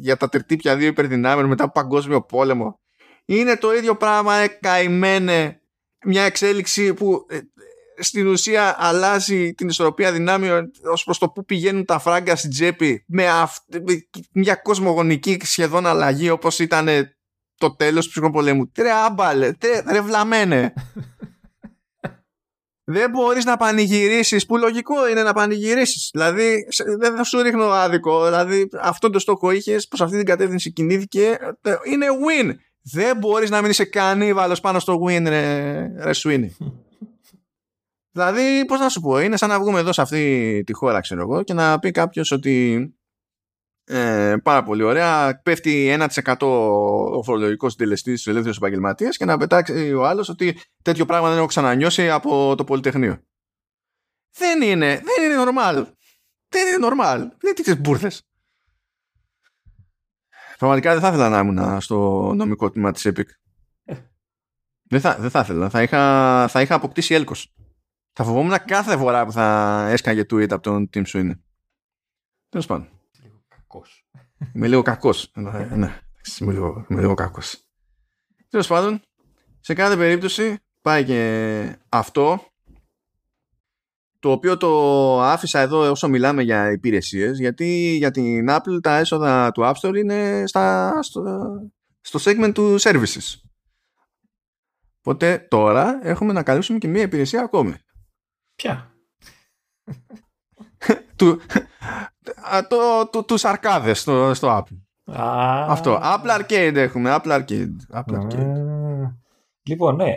για τα τερτύπια δύο υπερδυνάμεων μετά από παγκόσμιο πόλεμο. Είναι το ίδιο πράγμα, καημένε. Μια εξέλιξη που στην ουσία αλλάζει την ισορροπία δυνάμεων ως προς το που πηγαίνουν τα φράγκα στην τσέπη, με μια κοσμογονική σχεδόν αλλαγή όπως ήταν το τέλος του ψυχρού πολέμου. Τρε άμπαλε, ρε βλαμένε. Δεν μπορείς να πανηγυρίσεις, που λογικό είναι να πανηγυρίσεις. Δηλαδή, δεν θα σου ρίχνω άδικο. Δηλαδή, αυτόν τον στόχο είχες, προς αυτή την κατεύθυνση κινήθηκε. Είναι win. Δεν μπορείς να μην είσαι κανίβαλος πάνω στο win, ρε Σουίνι. Δηλαδή, πώς να σου πω, είναι σαν να βγούμε εδώ σε αυτή τη χώρα, ξέρω εγώ, και να πει κάποιος ότι πάρα πολύ ωραία, πέφτει 1% ο φορολογικός συντελεστής στους ελεύθερους επαγγελματίες, και να πετάξει ο άλλος ότι τέτοιο πράγμα δεν έχω ξανανιώσει από το Πολυτεχνείο. Δεν είναι normal. Δεν είναι normal. Δεν τις μπούρδες. Πραγματικά δεν θα ήθελα να ήμουν στο νομικό τμήμα της Epic. Δεν θα ήθελα. Θα είχα αποκτήσει έλκος. Θα φοβόμουν κάθε φορά που θα έσκαγε tweet από τον Tim Sweeney. Τέλος πάντων. Είμαι λίγο κακός. Ναι, είμαι λίγο κακός. Τέλος πάντων, σε κάθε περίπτωση πάει και αυτό, το οποίο το άφησα εδώ όσο μιλάμε για υπηρεσίες, γιατί για την Apple τα έσοδα του App Store είναι στο segment του services. Οπότε τώρα έχουμε να καλύψουμε και μία υπηρεσία ακόμη. Ποια? Τους αρκάδες στο Apple. Αυτό. Apple Arcade έχουμε. Apple Arcade. Λοιπόν, ναι,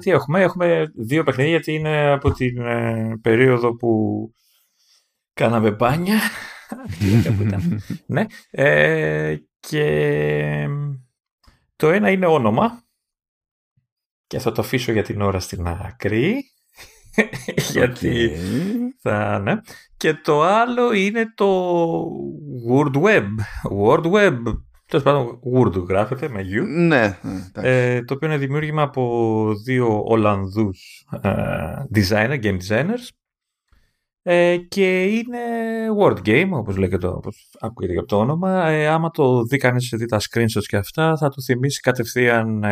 έχουμε δύο παιχνίδια, γιατί είναι από την περίοδο που κάναμε μπάνια. Ναι. Και το ένα είναι όνομα, και θα το αφήσω για την ώρα στην άκρη. Γιατί θα, ναι. Και το άλλο είναι το World Web Τέλος πάντων, Wurdu γράφεται με U. Ναι, το οποίο είναι δημιούργημα από δύο Ολλανδούς game designers. Και είναι word game, όπως λέγεται, όπως ακούγεται και από το όνομα. Άμα το δει κανείς, δει τα screenshots και αυτά, θα του θυμίσει κατευθείαν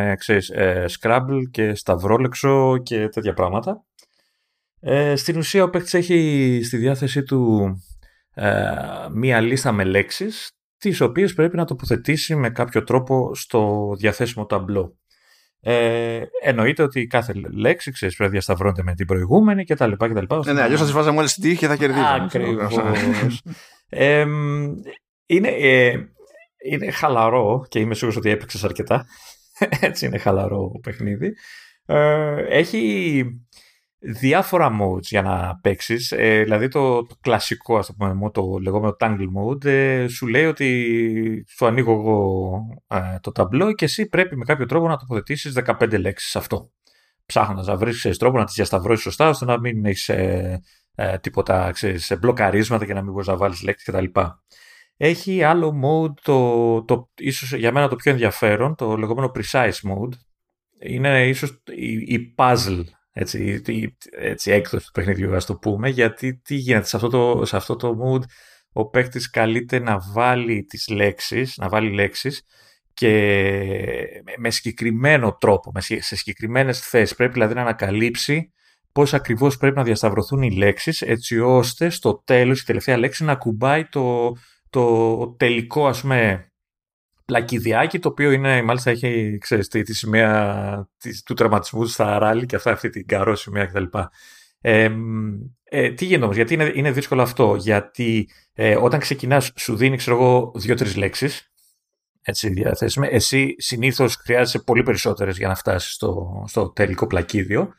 Scrabble και Σταυρόλεξο και τέτοια πράγματα. Στην ουσία ο παίκτης έχει στη διάθεσή του μία λίστα με λέξεις, τις οποίες πρέπει να τοποθετήσει με κάποιο τρόπο στο διαθέσιμο ταμπλό. Εννοείται ότι κάθε λέξη, ξέρεις, πρέπει να διασταυρώνεται με την προηγούμενη κτλ. Ναι, αλλιώς θα σας βάζαμε όλες τύχη και θα κερδίζουμε. Ακριβώς. Είναι χαλαρό και είμαι σίγουρος ότι έπαιξες αρκετά. Έτσι, είναι χαλαρό παιχνίδι. Έχει διάφορα modes για να παίξεις. Δηλαδή το κλασικό, ας το πούμε, το λεγόμενο tangle mode, σου λέει ότι σου ανοίγω εγώ το ταμπλό και εσύ πρέπει με κάποιο τρόπο να τοποθετήσεις 15 λέξεις σε αυτό. Ψάχνοντας να βρεις τρόπο να τις διασταυρώσεις σωστά, ώστε να μην έχεις τίποτα, ξέρεις, μπλοκαρίσματα και να μην μπορείς να βάλεις λέξεις κτλ. Έχει άλλο mode, ίσως για μένα το πιο ενδιαφέρον, το λεγόμενο precise mode. Είναι ίσως η puzzle, έτσι έκδοση του παιχνιδιού, ας το πούμε, γιατί τι γίνεται σε αυτό το mood, ο παίκτης καλείται να βάλει τις λέξεις, να βάλει λέξεις και με συγκεκριμένο τρόπο, σε συγκεκριμένες θέσεις. Πρέπει δηλαδή να ανακαλύψει πώς ακριβώς πρέπει να διασταυρωθούν οι λέξεις, έτσι ώστε στο τέλος η τελευταία λέξη να ακουμπάει το τελικό, ας πούμε, πλακιδιάκι, το οποίο είναι, μάλιστα έχει, ξέρεις, τη σημαία του τραυματισμού στα ράλι και αυτή την καρό σημαία κτλ. Τι γίνεται όμως, γιατί είναι δύσκολο αυτό? Γιατί όταν ξεκινάς σου δίνει, ξέρω εγώ, 2-3 λέξεις, έτσι, διαθέσιμε. Εσύ συνήθως χρειάζεσαι πολύ περισσότερες για να φτάσεις στο τελικό πλακίδιο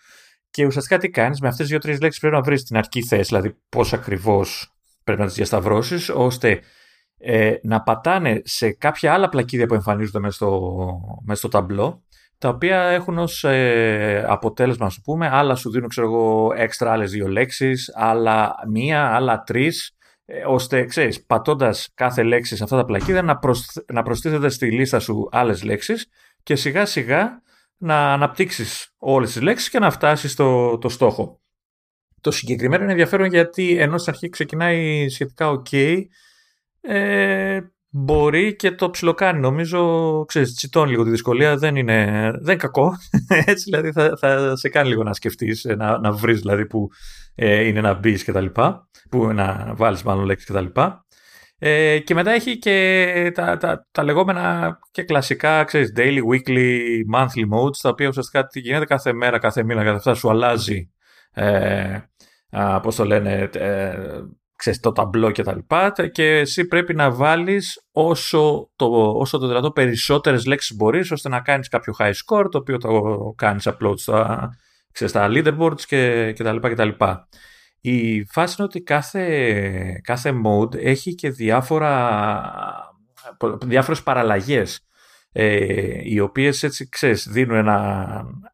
και ουσιαστικά τι κάνεις, με αυτές τις 2-3 λέξεις πρέπει να βρεις την αρκή θέση, δηλαδή πώς ακριβώς πρέπει να τις διασταυρώσεις, ώστε να πατάνε σε κάποια άλλα πλακίδια που εμφανίζονται μες στο ταμπλό, τα οποία έχουν ως αποτέλεσμα, ας πούμε, άλλα σου δίνουν, ξέρω εγώ, έξτρα άλλες 2 λέξεις, άλλα 1, άλλα 3, ώστε, ξέρεις, πατώντας κάθε λέξη σε αυτά τα πλακίδια να προστίθεται στη λίστα σου άλλες λέξεις και σιγά σιγά να αναπτύξεις όλες τις λέξεις και να φτάσεις στο στόχο. Το συγκεκριμένο είναι ενδιαφέρον γιατί ενώ στην αρχή ξεκινάει σχετικά ok, μπορεί και το ψιλοκάνει, νομίζω, ξέρεις, τσιτώνει λίγο τη δυσκολία, δεν είναι κακό, έτσι, δηλαδή θα σε κάνει λίγο να σκεφτείς, να βρεις δηλαδή που είναι να μπεις και τα λοιπά, που να βάλεις μάλλον λέξεις και τα λοιπά, και μετά έχει και τα λεγόμενα και κλασικά, ξέρεις, daily, weekly, monthly modes, τα οποία ουσιαστικά τι γίνεται κάθε μέρα, κάθε μήνα, κάθε αυτά σου αλλάζει πώς το λένε, το ταμπλό και τα λοιπά, και εσύ πρέπει να βάλεις όσο το δυνατό περισσότερες λέξεις μπορείς, ώστε να κάνεις κάποιο high score, το οποίο το κάνεις upload στα leaderboards και τα λοιπά και τα λοιπά. Η φάση είναι ότι κάθε mode έχει και διάφορες παραλλαγές, οι οποίες, έτσι, ξέρεις, δίνουν ένα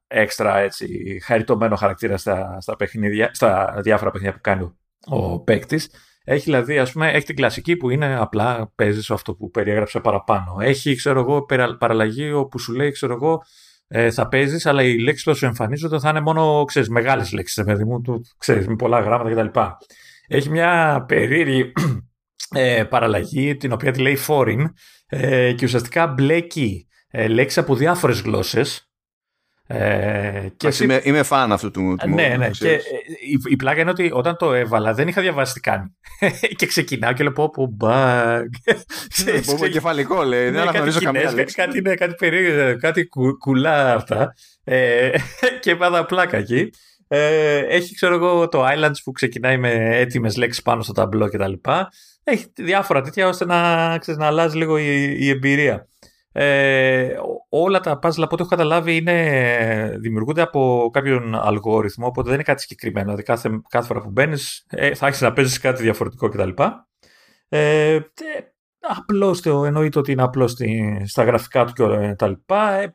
έξτρα, έτσι, χαριτωμένο χαρακτήρα στα διάφορα παιχνίδια που κάνει ο παίκτης. Έχει, δηλαδή, ας πούμε, έχει την κλασική που είναι απλά παίζεις αυτό που περιέγραψα παραπάνω. Έχει, ξέρω εγώ, παραλλαγή όπου σου λέει, ξέρω εγώ, θα παίζεις, αλλά οι λέξεις που σου εμφανίζονται θα είναι μόνο, ξέρεις, μεγάλες λέξεις, παιδί μου, ξέρεις, με πολλά γράμματα κτλ. Έχει μια περίεργη παραλλαγή, την οποία τη λέει foreign, και ουσιαστικά μπλέκει λέξεις από διάφορες γλώσσες. Είμαι φαν αυτού του mood. Ναι, και η πλάκα είναι ότι όταν το έβαλα δεν είχα διαβάσει τι κάνει. Και ξεκινάω και λέω μπαγκ. Κεφαλικό, λέει. Δεν αναγνωρίζω καμία λέξη. Κάτι περίεργο, κάτι κουλά αυτά. Και πάντα πλάκα εκεί. Έχει, ξέρω εγώ, το Islands που ξεκινάει με έτοιμες λέξεις πάνω στο ταμπλό κτλ. Έχει διάφορα τέτοια ώστε να αλλάζει λίγο η εμπειρία. Όλα τα puzzle, από ό,τι έχω καταλάβει, δημιουργούνται από κάποιον αλγόριθμο, οπότε δεν είναι κάτι συγκεκριμένο. Δηλαδή κάθε φορά που μπαίνεις θα έχεις να παίζεις κάτι διαφορετικό κτλ. Εννοείται ότι είναι απλό στα γραφικά του κτλ.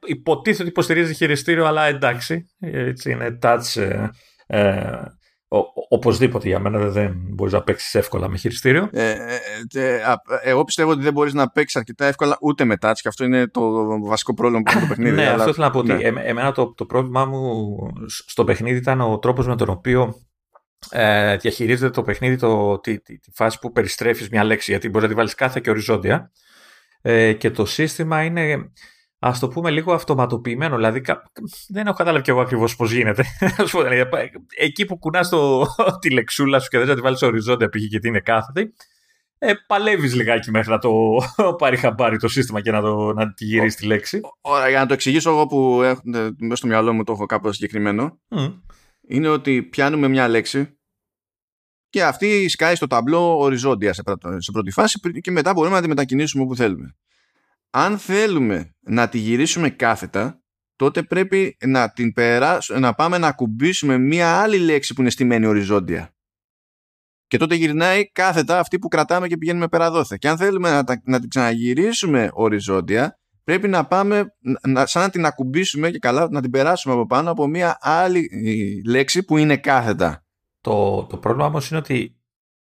Υποτίθεται ότι υποστηρίζει χειριστήριο, αλλά εντάξει, έτσι είναι touch Οπωσδήποτε για μένα δεν μπορείς να παίξεις εύκολα με χειριστήριο. Εγώ πιστεύω ότι δεν μπορείς να παίξεις αρκετά εύκολα ούτε με touch, και αυτό είναι το βασικό πρόβλημα που είναι το παιχνίδι. Ναι, αλλά... αυτό ήθελα να πω ότι εμένα το πρόβλημά μου στο παιχνίδι ήταν ο τρόπος με τον οποίο διαχειρίζεται το παιχνίδι τη φάση που περιστρέφεις μια λέξη, γιατί μπορείς να τη βάλεις κάθε και οριζόντια. Και το σύστημα είναι... ας το πούμε λίγο αυτοματοποιημένο, δηλαδή δεν έχω κατάλαβει κι εγώ ακριβώς πώς γίνεται. Εκεί που κουνάς τη λεξούλα σου και δεν θα τη βάλεις οριζόντια πήγε γιατί είναι κάθετη, παλεύεις λιγάκι μέχρι να το πάρει χαμπάρι το σύστημα και να τη γυρίσεις τη λέξη. Ωραία, για να το εξηγήσω εγώ που μέσα στο μυαλό μου το έχω κάπως συγκεκριμένο, είναι ότι πιάνουμε μια λέξη και αυτή σκάει στο ταμπλό οριζόντια σε πρώτη φάση και μετά μπορούμε να τη μετακινήσουμε όπου θέλουμε. Αν θέλουμε να τη γυρίσουμε κάθετα, τότε πρέπει να την περάσουμε, να πάμε να ακουμπήσουμε μία άλλη λέξη που είναι στημένη οριζόντια. Και τότε γυρνάει κάθετα αυτή που κρατάμε και πηγαίνουμε πέρα δόθε. Και αν θέλουμε να την ξαναγυρίσουμε οριζόντια, πρέπει να πάμε σαν να την ακουμπήσουμε και καλά να την περάσουμε από πάνω από μία άλλη λέξη που είναι κάθετα. Το πρόβλημα όμως είναι ότι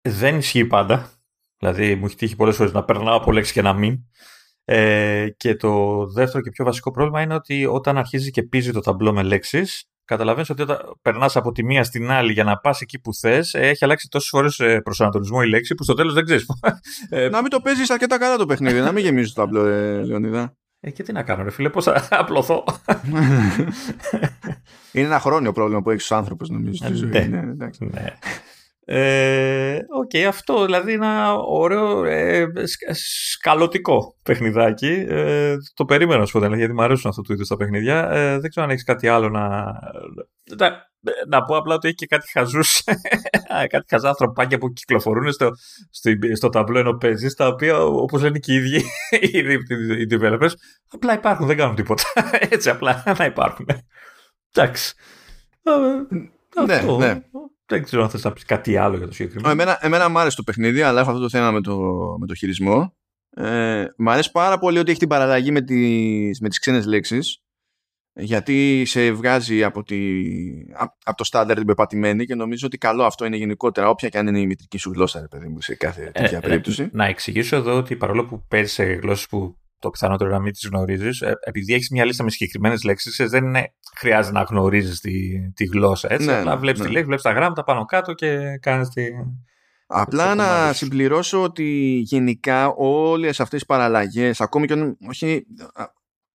δεν ισχύει πάντα. Δηλαδή μου έχει τύχει πολλές φορές να περνάω από λέξη και να μην. Και το δεύτερο και πιο βασικό πρόβλημα είναι ότι όταν αρχίζει και πίζει το ταμπλό με λέξεις, καταλαβαίνεις ότι όταν περνάς από τη μία στην άλλη για να πας εκεί που θες, έχει αλλάξει τόσες φορές προσανατολισμό η λέξη που στο τέλος δεν ξέρεις. Να μην το παίζεις αρκετά καλά το παιχνίδι, να μην γεμίζεις το ταμπλό, Λεωνίδα. Και τι να κάνω, ρε φίλε, πώς θα απλωθώ. Είναι ένα χρόνιο πρόβλημα που έχεις στους άνθρωπους, νομίζω. Okay, αυτό δηλαδή είναι ένα ωραίο σκαλωτικό παιχνιδάκι. Το περίμενα σου πω, γιατί μου αρέσουν αυτού του είδους τα παιχνίδια. Δεν ξέρω αν έχεις κάτι άλλο να πω. Απλά ότι έχει και κάτι χαζούς, κάτι χαζά ανθρωπάκια που κυκλοφορούν στο ταμπλό ενώ παίζεις, τα οποία όπως λένε και οι ίδιοι οι developers, απλά υπάρχουν, δεν κάνουν τίποτα. Έτσι, απλά να υπάρχουν. Εντάξει. Αυτό. Ναι. Δεν ξέρω αν θες να πεις κάτι άλλο για το συγκεκριμένο. Εμένα μου άρεσε το παιχνίδι, αλλά έχω αυτό το θέμα με το χειρισμό. Μ' αρέσει πάρα πολύ ότι έχει την παραλλαγή με τις ξένες λέξεις, γιατί σε βγάζει από το στάνταρ την πεπατημένη, και νομίζω ότι καλό αυτό είναι γενικότερα, όποια και αν είναι η μητρική σου γλώσσα, ρε παιδί μου, σε κάθε τέτοια περίπτωση. Να εξηγήσω εδώ ότι παρόλο που παίζεις σε γλώσσες που το πιθανότερο να μην τις γνωρίζεις, επειδή έχεις μια λίστα με συγκεκριμένες λέξεις, δεν χρειάζεται να γνωρίζεις τη γλώσσα. Έτσι, απλά βλέπεις τη λέξη, βλέπεις τα γράμματα πάνω κάτω και κάνεις τη... Απλά να συμπληρώσω ότι γενικά όλες αυτές οι παραλλαγές, ακόμη και όχι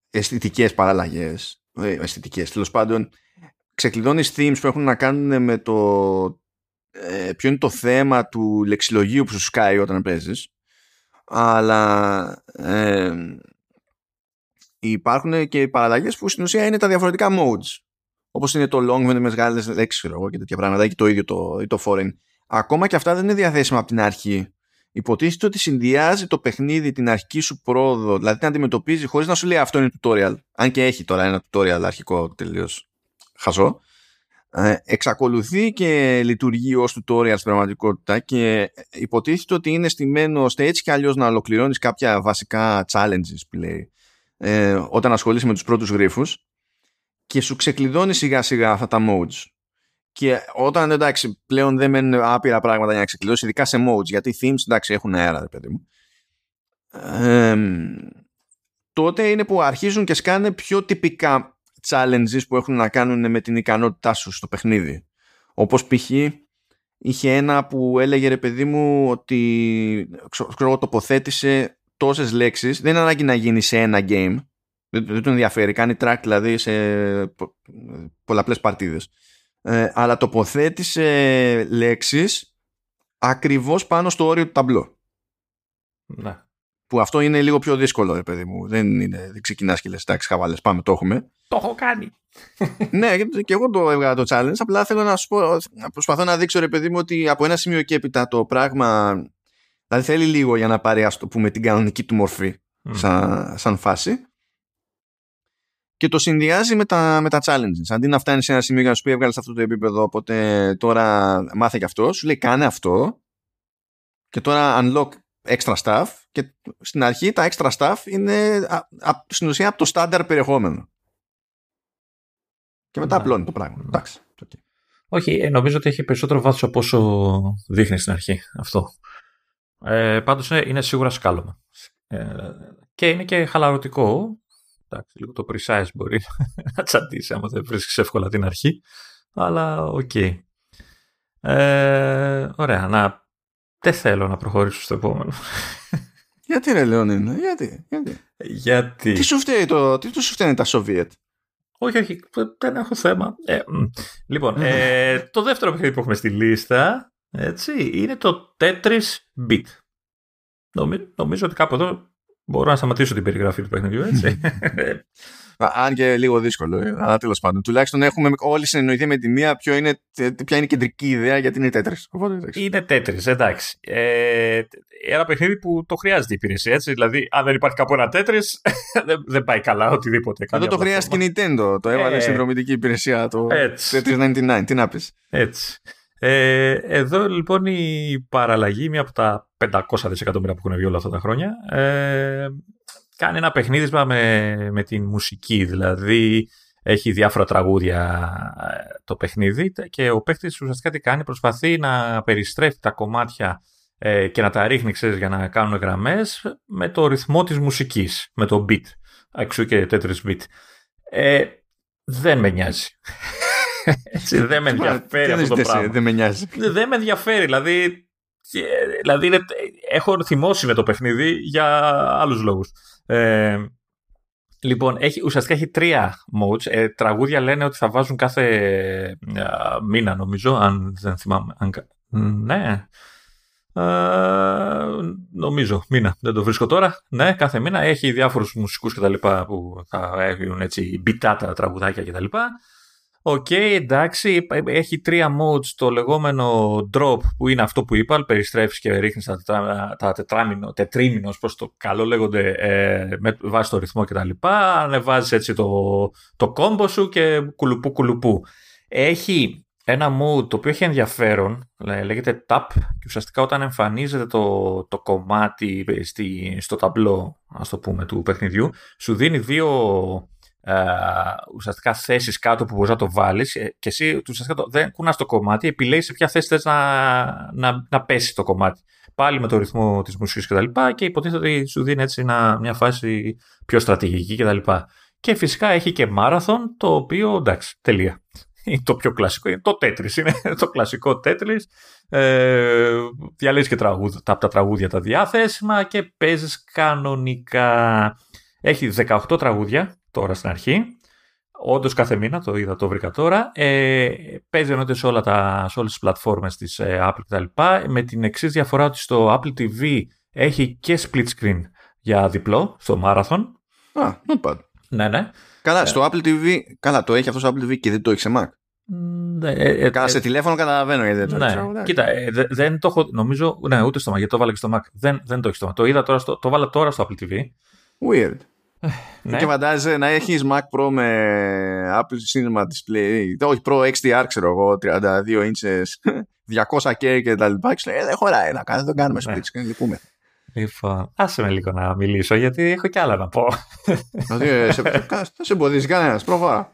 αισθητικές παραλλαγές, αισθητικές, τέλος πάντων, ξεκλειδώνεις themes που έχουν να κάνουν με το ποιο είναι το θέμα του λεξιλογίου που σου σκάει όταν παίζεις. Αλλά υπάρχουν και παραλλαγές που στην ουσία είναι τα διαφορετικά modes. Όπως είναι το long με μεγάλες λέξεις και τέτοια πράγματα, και το ίδιο το foreign. Ακόμα και αυτά δεν είναι διαθέσιμα από την αρχή. Υποτίθεται ότι συνδυάζει το παιχνίδι την αρχική σου πρόοδο, δηλαδή την αντιμετωπίζει χωρίς να σου λέει αυτό είναι tutorial. Αν και έχει τώρα ένα tutorial αρχικό τελείως χαζό. Εξακολουθεί και λειτουργεί ως tutorial στην πραγματικότητα, και υποτίθεται ότι είναι στημένο ώστε έτσι κι αλλιώς να ολοκληρώνεις κάποια βασικά challenges που λέει όταν ασχολείσαι με τους πρώτους γρίφους, και σου ξεκλειδώνει σιγά σιγά αυτά τα modes. Και όταν, εντάξει, πλέον δεν μένουν άπειρα πράγματα για να ξεκλειδώσει, ειδικά σε modes, γιατί themes, εντάξει, έχουν αέρα, ρε παιδί μου, τότε είναι που αρχίζουν και σκάνε πιο τυπικά challenges που έχουν να κάνουν με την ικανότητά σου στο παιχνίδι. Όπως π.χ. είχε ένα που έλεγε, ρε παιδί μου, ότι τοποθέτησε τόσες λέξεις, δεν είναι ανάγκη να γίνει σε ένα game, δεν τον ενδιαφέρει, κάνει track δηλαδή σε πολλαπλές παρτίδες, αλλά τοποθέτησε λέξεις ακριβώς πάνω στο όριο του ταμπλό. Ναι. Που αυτό είναι λίγο πιο δύσκολο, ρε παιδί μου. Δεν ξεκινάς και λες, εντάξει, χαβάλες, πάμε, το έχουμε. Το έχω κάνει. Ναι, και εγώ το έβγαλα το challenge. Απλά θέλω να σου πω, προσπαθώ να δείξω, ρε παιδί μου, ότι από ένα σημείο και έπειτα το πράγμα, δηλαδή θέλει λίγο για να πάρει, ας το πούμε, την κανονική του μορφή σαν φάση. Και το συνδυάζει με τα challenges. Αντί να φτάνει σε ένα σημείο για να σου πει, έβγαλες αυτό το επίπεδο, οπότε τώρα μάθε κι αυτό, σου λέει, κάνε αυτό. Και τώρα unlock extra stuff, και στην αρχή τα extra stuff είναι στην ουσία από το στάνταρ περιεχόμενο, και μετά απλώνει το πράγμα. Εντάξει. Όχι, νομίζω ότι έχει περισσότερο βάθος από όσο δείχνει στην αρχή αυτό. Πάντως είναι σίγουρα σκάλωμα. Και είναι και χαλαρωτικό. Εντάξει, λίγο το precise μπορεί να τσαντήσει άμα δεν βρίσκεις εύκολα την αρχή. Αλλά οκ. Okay. Ωραία, δεν θέλω να προχωρήσω στο επόμενο. Γιατί ρε Λεωνίδα, γιατί. Τι σου φταίει τα Σοβιέτ. Όχι, δεν έχω θέμα. Λοιπόν, το δεύτερο παιχνίδι που έχουμε στη λίστα, έτσι, είναι το Tetris Beat. Νομίζω ότι κάπου εδώ μπορώ να σταματήσω την περιγραφή του παιχνιδιού, έτσι. Αν και λίγο δύσκολο, αλλά τέλος πάντων. Τουλάχιστον έχουμε όλοι συνεννοηθεί με τη μία ποια είναι η κεντρική ιδέα, γιατί είναι Tetris. Είναι Tetris, εντάξει. Ένα παιχνίδι που το χρειάζεται η υπηρεσία, έτσι. Δηλαδή, αν δεν υπάρχει κάπου ένα Tetris, δεν πάει καλά οτιδήποτε. Εδώ το χρειάζεται η Nintendo. Το έβαλε συνδρομητική υπηρεσία το Tetris 99. Τι να πεις. Έτσι. Εδώ λοιπόν η παραλλαγή, μία από τα 500 δισεκατομμύρια που έχουν βγει όλα αυτά τα χρόνια, κάνει ένα παιχνίδισμα με την μουσική, δηλαδή έχει διάφορα τραγούδια το παιχνίδι και ο παίχτης ουσιαστικά τι κάνει, προσπαθεί να περιστρέφει τα κομμάτια και να τα ρίχνει, ξέρεις, για να κάνουν γραμμές με το ρυθμό της μουσικής, με το beat, εξού και Tetris Beat. Δεν με νοιάζει. Έτσι, δεν με ενδιαφέρει αυτό το πράγμα. Δεν με νοιάζει. Δεν με ενδιαφέρει, δηλαδή έχω θυμώσει με το παιχνίδι για άλλους λόγους. Λοιπόν, ουσιαστικά έχει τρία modes. Τραγούδια λένε ότι θα βάζουν κάθε μήνα, νομίζω, αν δεν θυμάμαι. Ναι. Νομίζω, μήνα. Δεν το βρίσκω τώρα. Ναι, κάθε μήνα έχει διάφορους μουσικούς και τα λοιπά που θα έχουν έτσι μπιτάτα τραγουδάκια και τα λοιπά. Οκ, εντάξει, έχει τρία modes, το λεγόμενο drop που είναι αυτό που είπα, περιστρέφεις και ρίχνεις τα τετρίμινος προς το καλό λέγονται, με βάση το ρυθμό κτλ. Ανεβάζεις έτσι το κόμπο σου και κουλουπού κουλουπού. Έχει ένα mode το οποίο έχει ενδιαφέρον, λέγεται tap και ουσιαστικά όταν εμφανίζεται το κομμάτι στο ταμπλό, ας το πούμε, του παιχνιδιού, σου δίνει δύο... ουσιαστικά θέσεις κάτω που μπορείς να το βάλεις και εσύ ουσιαστικά δεν κουνάς το κομμάτι, επιλέγεις σε ποια θέση θες να πέσει το κομμάτι, πάλι με το ρυθμό της μουσικής κτλ. Και υποτίθεται ότι σου δίνει έτσι μια φάση πιο στρατηγική κτλ. Και φυσικά έχει και μάραθον, το οποίο εντάξει, τελεία. Είναι το πιο κλασικό, είναι το Tetris, είναι το κλασικό Tetris. Διαλέγεις και τα τραγούδια τα διάθεσμα και παίζεις κανονικά. Έχει 18 τραγούδια τώρα στην αρχή. Όντως κάθε μήνα, το είδα, το βρήκα τώρα. Παίζει εννοείται σε όλες τις πλατφόρμες της Apple κτλ. Με την εξής διαφορά ότι στο Apple TV έχει και split screen για διπλό, στο Marathon. Α, not bad. Ναι. Καλά, στο Apple TV, καλά το έχει αυτό στο Apple TV και δεν το έχει σε Mac. Καλά, σε τηλέφωνο καταλαβαίνω γιατί δεν το έχει. Ναι. Κοίτα, δεν το έχω, νομίζω, ναι, ούτε στο Mac, γιατί το βάλα και στο Mac. Δεν το έχει στο Mac. Το είδα τώρα, το βάλα τώρα στο Apple TV. Weird. Ναι. Και φαντάζεσαι να έχεις Mac Pro με Apple Cinema Display, όχι Pro XDR, ξέρω εγώ, 32 ίντσες, 200K και τα λοιπά. Δεν χωράει να κάνουμε, split screen, λυπούμε. Λοιπόν, άσε με λίγο να μιλήσω, γιατί έχω κι άλλα να πω. Θα σε εμποδίσει κανένας, πρόβα.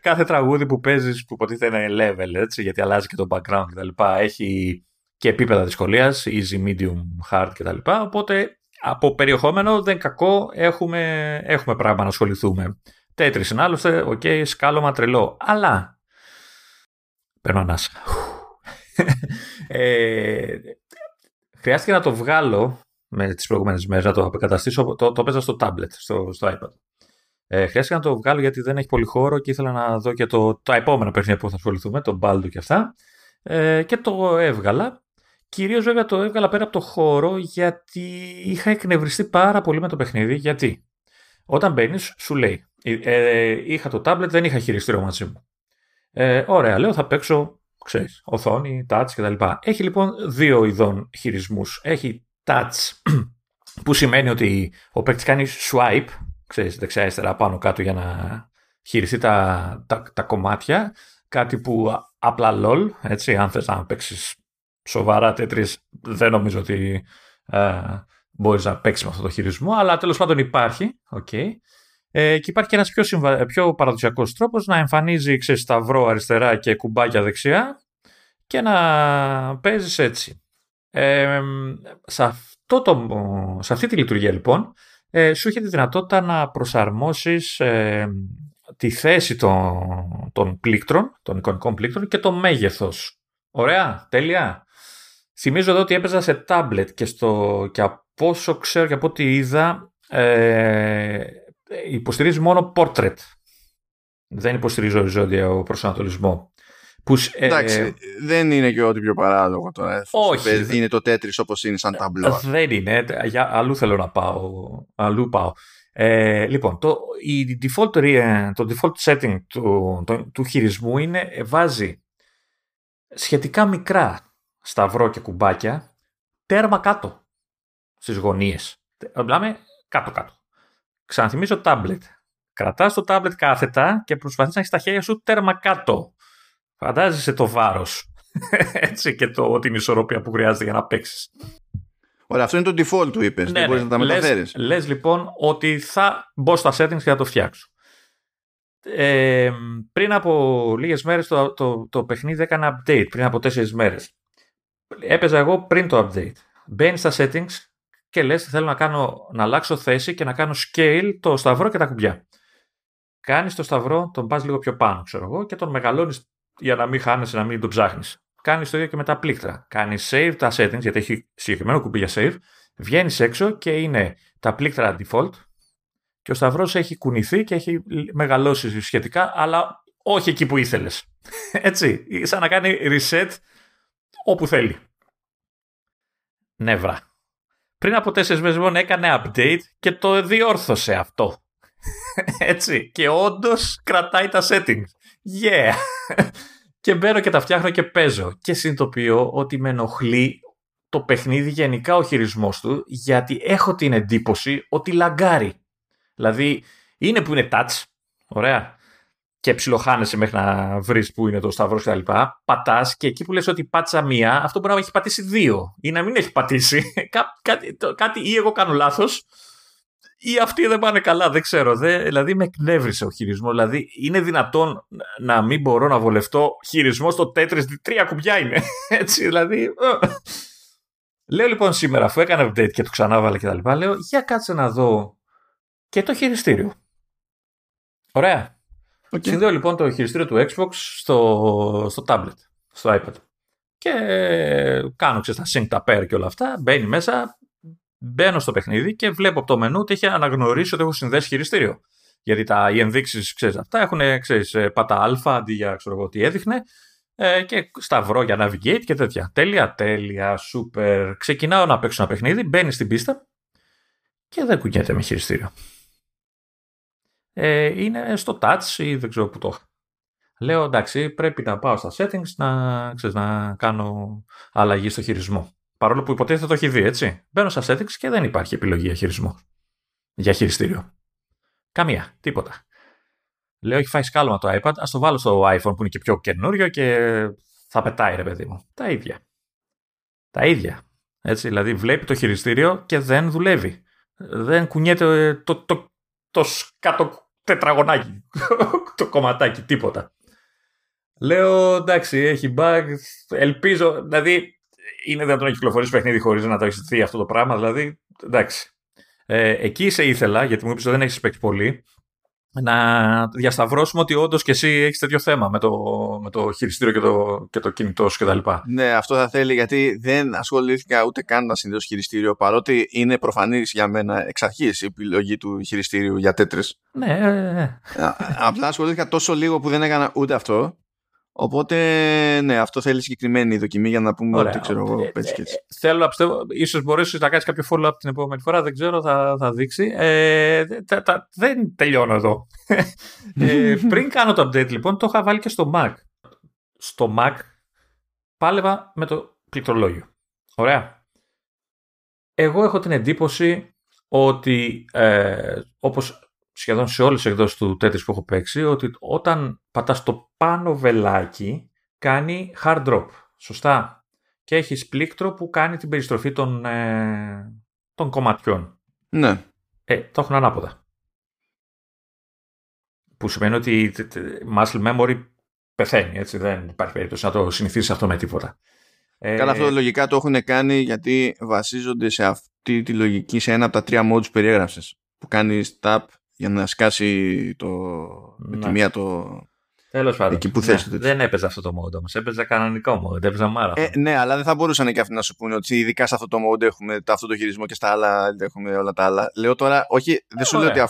Κάθε τραγούδι που παίζεις, που υποτίθεται είναι level, έτσι, γιατί αλλάζει και το background και τα λοιπά, έχει και επίπεδα δυσκολίας, easy, medium, hard και τα λοιπά, οπότε... Από περιεχόμενο δεν κακό, έχουμε πράγμα να ασχοληθούμε. Tetris είναι άλλωστε, σκάλωμα τρελό. Αλλά, παίρνω ανάσα. Χρειάστηκε να το βγάλω με τις προηγούμενες μέρες, να το αποκαταστήσω, το παίζα στο tablet, στο iPad. Χρειάστηκε να το βγάλω γιατί δεν έχει πολύ χώρο και ήθελα να δω και τα επόμενα παιχνίδια που θα ασχοληθούμε, τον Baldo και αυτά. Και το έβγαλα. Κυρίως βέβαια το έβγαλα πέρα από το χώρο γιατί είχα εκνευριστεί πάρα πολύ με το παιχνίδι. Γιατί όταν μπαίνεις σου λέει είχα το τάμπλετ, δεν είχα χειριστήριο μαζί μου. Ωραία, λέω θα παίξω, ξέρεις, οθόνη, touch κτλ. Έχει λοιπόν δύο ειδών χειρισμούς. Έχει touch που σημαίνει ότι ο παίκτης κάνει swipe, ξέρεις, δεξιά αριστερά πάνω κάτω για να χειριστεί τα κομμάτια. Κάτι που απλά lol, έτσι, αν θες να παίξεις σοβαρά Tetris, δεν νομίζω ότι μπορείς να παίξεις με αυτό το χειρισμό, αλλά τέλος πάντων υπάρχει. Και υπάρχει και ένας πιο παραδοσιακός τρόπος να εμφανίζει σταυρό αριστερά και κουμπάκια δεξιά και να παίζεις έτσι. Σε αυτή τη λειτουργία λοιπόν σου είχε τη δυνατότητα να προσαρμόσεις τη θέση των εικονικών πλήκτρων και το μέγεθος. Ωραία, τέλεια. Θυμίζω εδώ ότι έπαιζα σε τάμπλετ και από όσο ξέρω και από ό,τι είδα υποστηρίζει μόνο portrait. Δεν υποστηρίζει οριζόντιο προσανατολισμό. Εντάξει, δεν είναι και ό,τι πιο παράλογο τώρα. Όχι. Είναι το Tetris όπως είναι σαν ταμπλό. Δεν είναι. Αλλού θέλω να πάω. Αλλού πάω. Λοιπόν, το default setting του χειρισμού είναι βάζει σχετικά μικρά σταυρό και κουμπάκια τέρμα κάτω στις γωνίες. Μιλάμε κάτω-κάτω. Ξαναθυμίζω τάμπλετ. Κρατάς το τάμπλετ κάθετα και προσπαθείς να έχεις τα χέρια σου τέρμα κάτω. Φαντάζεσαι το βάρος. Έτσι και την ισορροπία που χρειάζεται για να παίξεις. Ωραία, αυτό είναι το default του είπες. Ναι, δεν μπορείς να τα μεταφέρεις. Λες λοιπόν ότι θα μπω στα settings και θα το φτιάξω. Πριν από λίγες μέρες το παιχνίδι έκανε update. Πριν από 4 μέρες. Έπαιζα εγώ πριν το update. Μπαίνεις στα settings και λες θέλω να αλλάξω θέση και να κάνω scale το σταυρό και τα κουμπιά. Κάνεις το σταυρό, τον πας λίγο πιο πάνω ξέρω εγώ και τον μεγαλώνεις για να μην χάνεσαι, να μην τον ψάχνεις. Κάνεις το ίδιο και με τα πλήκτρα. Κάνεις save τα settings, γιατί έχει συγκεκριμένο κουμπί για save. Βγαίνεις έξω και είναι τα πλήκτρα default και ο σταυρός έχει κουνηθεί και έχει μεγαλώσει σχετικά, αλλά όχι εκεί που ήθελες. Έτσι, σαν να κάνει reset όπου θέλει. Νεύρα. Πριν από 4 μέρες μόνο έκανε update και το διόρθωσε αυτό. Έτσι, και όντως κρατάει τα settings. Yeah! Και μπαίνω και τα φτιάχνω και παίζω. Και συνειδητοποιώ ότι με ενοχλεί το παιχνίδι γενικά ο χειρισμός του, γιατί έχω την εντύπωση ότι λαγκάρει. Δηλαδή, είναι που είναι touch, ωραία, και ψιλοχάνεσαι μέχρι να βρεις που είναι το σταυρό και τα λοιπά. Πατάς και εκεί που λες ότι πάτσα μία, αυτό μπορεί να έχει πατήσει 2 ή να μην έχει πατήσει. Κάτι ή εγώ κάνω λάθος. Ή αυτοί δεν πάνε καλά, δεν ξέρω. Δηλαδή με εκνεύρισε ο χειρισμός. Δηλαδή είναι δυνατόν να μην μπορώ να βολευτώ χειρισμό στο Tetris, 3 κουμπιά είναι. Έτσι, δηλαδή. Λέω λοιπόν σήμερα, αφού έκανα update και το ξανάβαλα και τα λοιπά, λέω για κάτσε να δω και το χειριστήριο. Ωραία. Okay. Συνδέω λοιπόν το χειριστήριο του Xbox στο tablet, στο iPad. Και κάνω τα sync, τα pair και όλα αυτά. Μπαίνει μέσα. Μπαίνω στο παιχνίδι και βλέπω από το μενού ότι έχει αναγνωρίσει ότι έχω συνδέσει χειριστήριο. Γιατί οι ενδείξεις, ξέρεις, αυτά έχουν, ξέρεις, πατά α αντί για ξέρω εγώ τι έδειχνε και σταυρό για navigate και τέτοια. Τέλεια, τέλεια, super. Ξεκινάω να παίξω ένα παιχνίδι, μπαίνει στην πίστα και δεν κουνιέται με χειριστήριο. Είναι στο touch ή δεν ξέρω που το έχω. Λέω εντάξει, πρέπει να πάω στα settings να κάνω αλλαγή στο χειρισμό. Παρόλο που υποτίθεται το έχει δει, έτσι. Μπαίνω στα settings και δεν υπάρχει επιλογή για χειρισμό. Για χειριστήριο. Καμία. Τίποτα. Λέω, έχει φάει σκάλωμα το iPad. Ας το βάλω στο iPhone που είναι και πιο καινούριο και θα πετάει, ρε παιδί μου. Τα ίδια. Έτσι, δηλαδή βλέπει το χειριστήριο και δεν δουλεύει. Δεν κουνιέται το κάτω τετραγωνάκι. Το κομματάκι. Τίποτα. Λέω, εντάξει, έχει bug. Ελπίζω, δηλαδή. Είναι δυνατόν να κυκλοφορήσει παιχνίδι χωρίς να το έχεις δει αυτό το πράγμα, δηλαδή εντάξει. Εκεί σε ήθελα, γιατί μου είπες ότι δεν έχεις παίξει πολύ, να διασταυρώσουμε ότι όντως και εσύ έχεις τέτοιο θέμα με το χειριστήριο και το κινητό σου κτλ. Ναι, αυτό θα θέλει, γιατί δεν ασχολήθηκα ούτε καν να συνδέσω χειριστήριο, παρότι είναι προφανής για μένα εξ αρχής η επιλογή του χειριστήριου για Tetris. Ναι. Απλά ασχολήθηκα τόσο λίγο που δεν έκανα ούτε αυτό. Οπότε, ναι, αυτό θέλει συγκεκριμένη δοκιμή για να πούμε ότι ξέρω εγώ έτσι και έτσι. Θέλω να πιστεύω, ίσως μπορείς να κάνεις κάποιο follow-up την επόμενη φορά, δεν ξέρω, θα δείξει. Δεν τελειώνω εδώ. Πριν κάνω το update, λοιπόν, το είχα βάλει και στο Mac. Στο Mac πάλευα με το πληκτρολόγιο. Ωραία. Εγώ έχω την εντύπωση ότι όπως σχεδόν σε όλες τις εκδόσεις του Tetris που έχω παίξει, ότι όταν πατάς το πάνω βελάκι κάνει hard drop, σωστά, και έχεις πλήκτρο που κάνει την περιστροφή των κομματιών. Ναι. Το έχουν ανάποδα. Που σημαίνει ότι muscle memory πεθαίνει, έτσι, δεν υπάρχει περίπτωση να το συνηθίσει αυτό με τίποτα. Καλά, αυτό λογικά το έχουν κάνει γιατί βασίζονται σε αυτή τη λογική σε ένα από τα τρία modes που περιέγραψες. Που κάνει tap για να σκάσει το, με τη μία το. Τέλος πάντων. Εκεί που θες. Ναι, δεν έπαιζε αυτό το mode όμως. Έπαιζε κανονικό mode. Δεν έπαιζε μάρα. Ναι, αλλά δεν θα μπορούσαν και αυτοί να σου πούνε ότι ειδικά σε αυτό το mode έχουμε αυτό το χειρισμό και στα άλλα έχουμε όλα τα άλλα. Λέω τώρα, όχι, δεν σου λέω ότι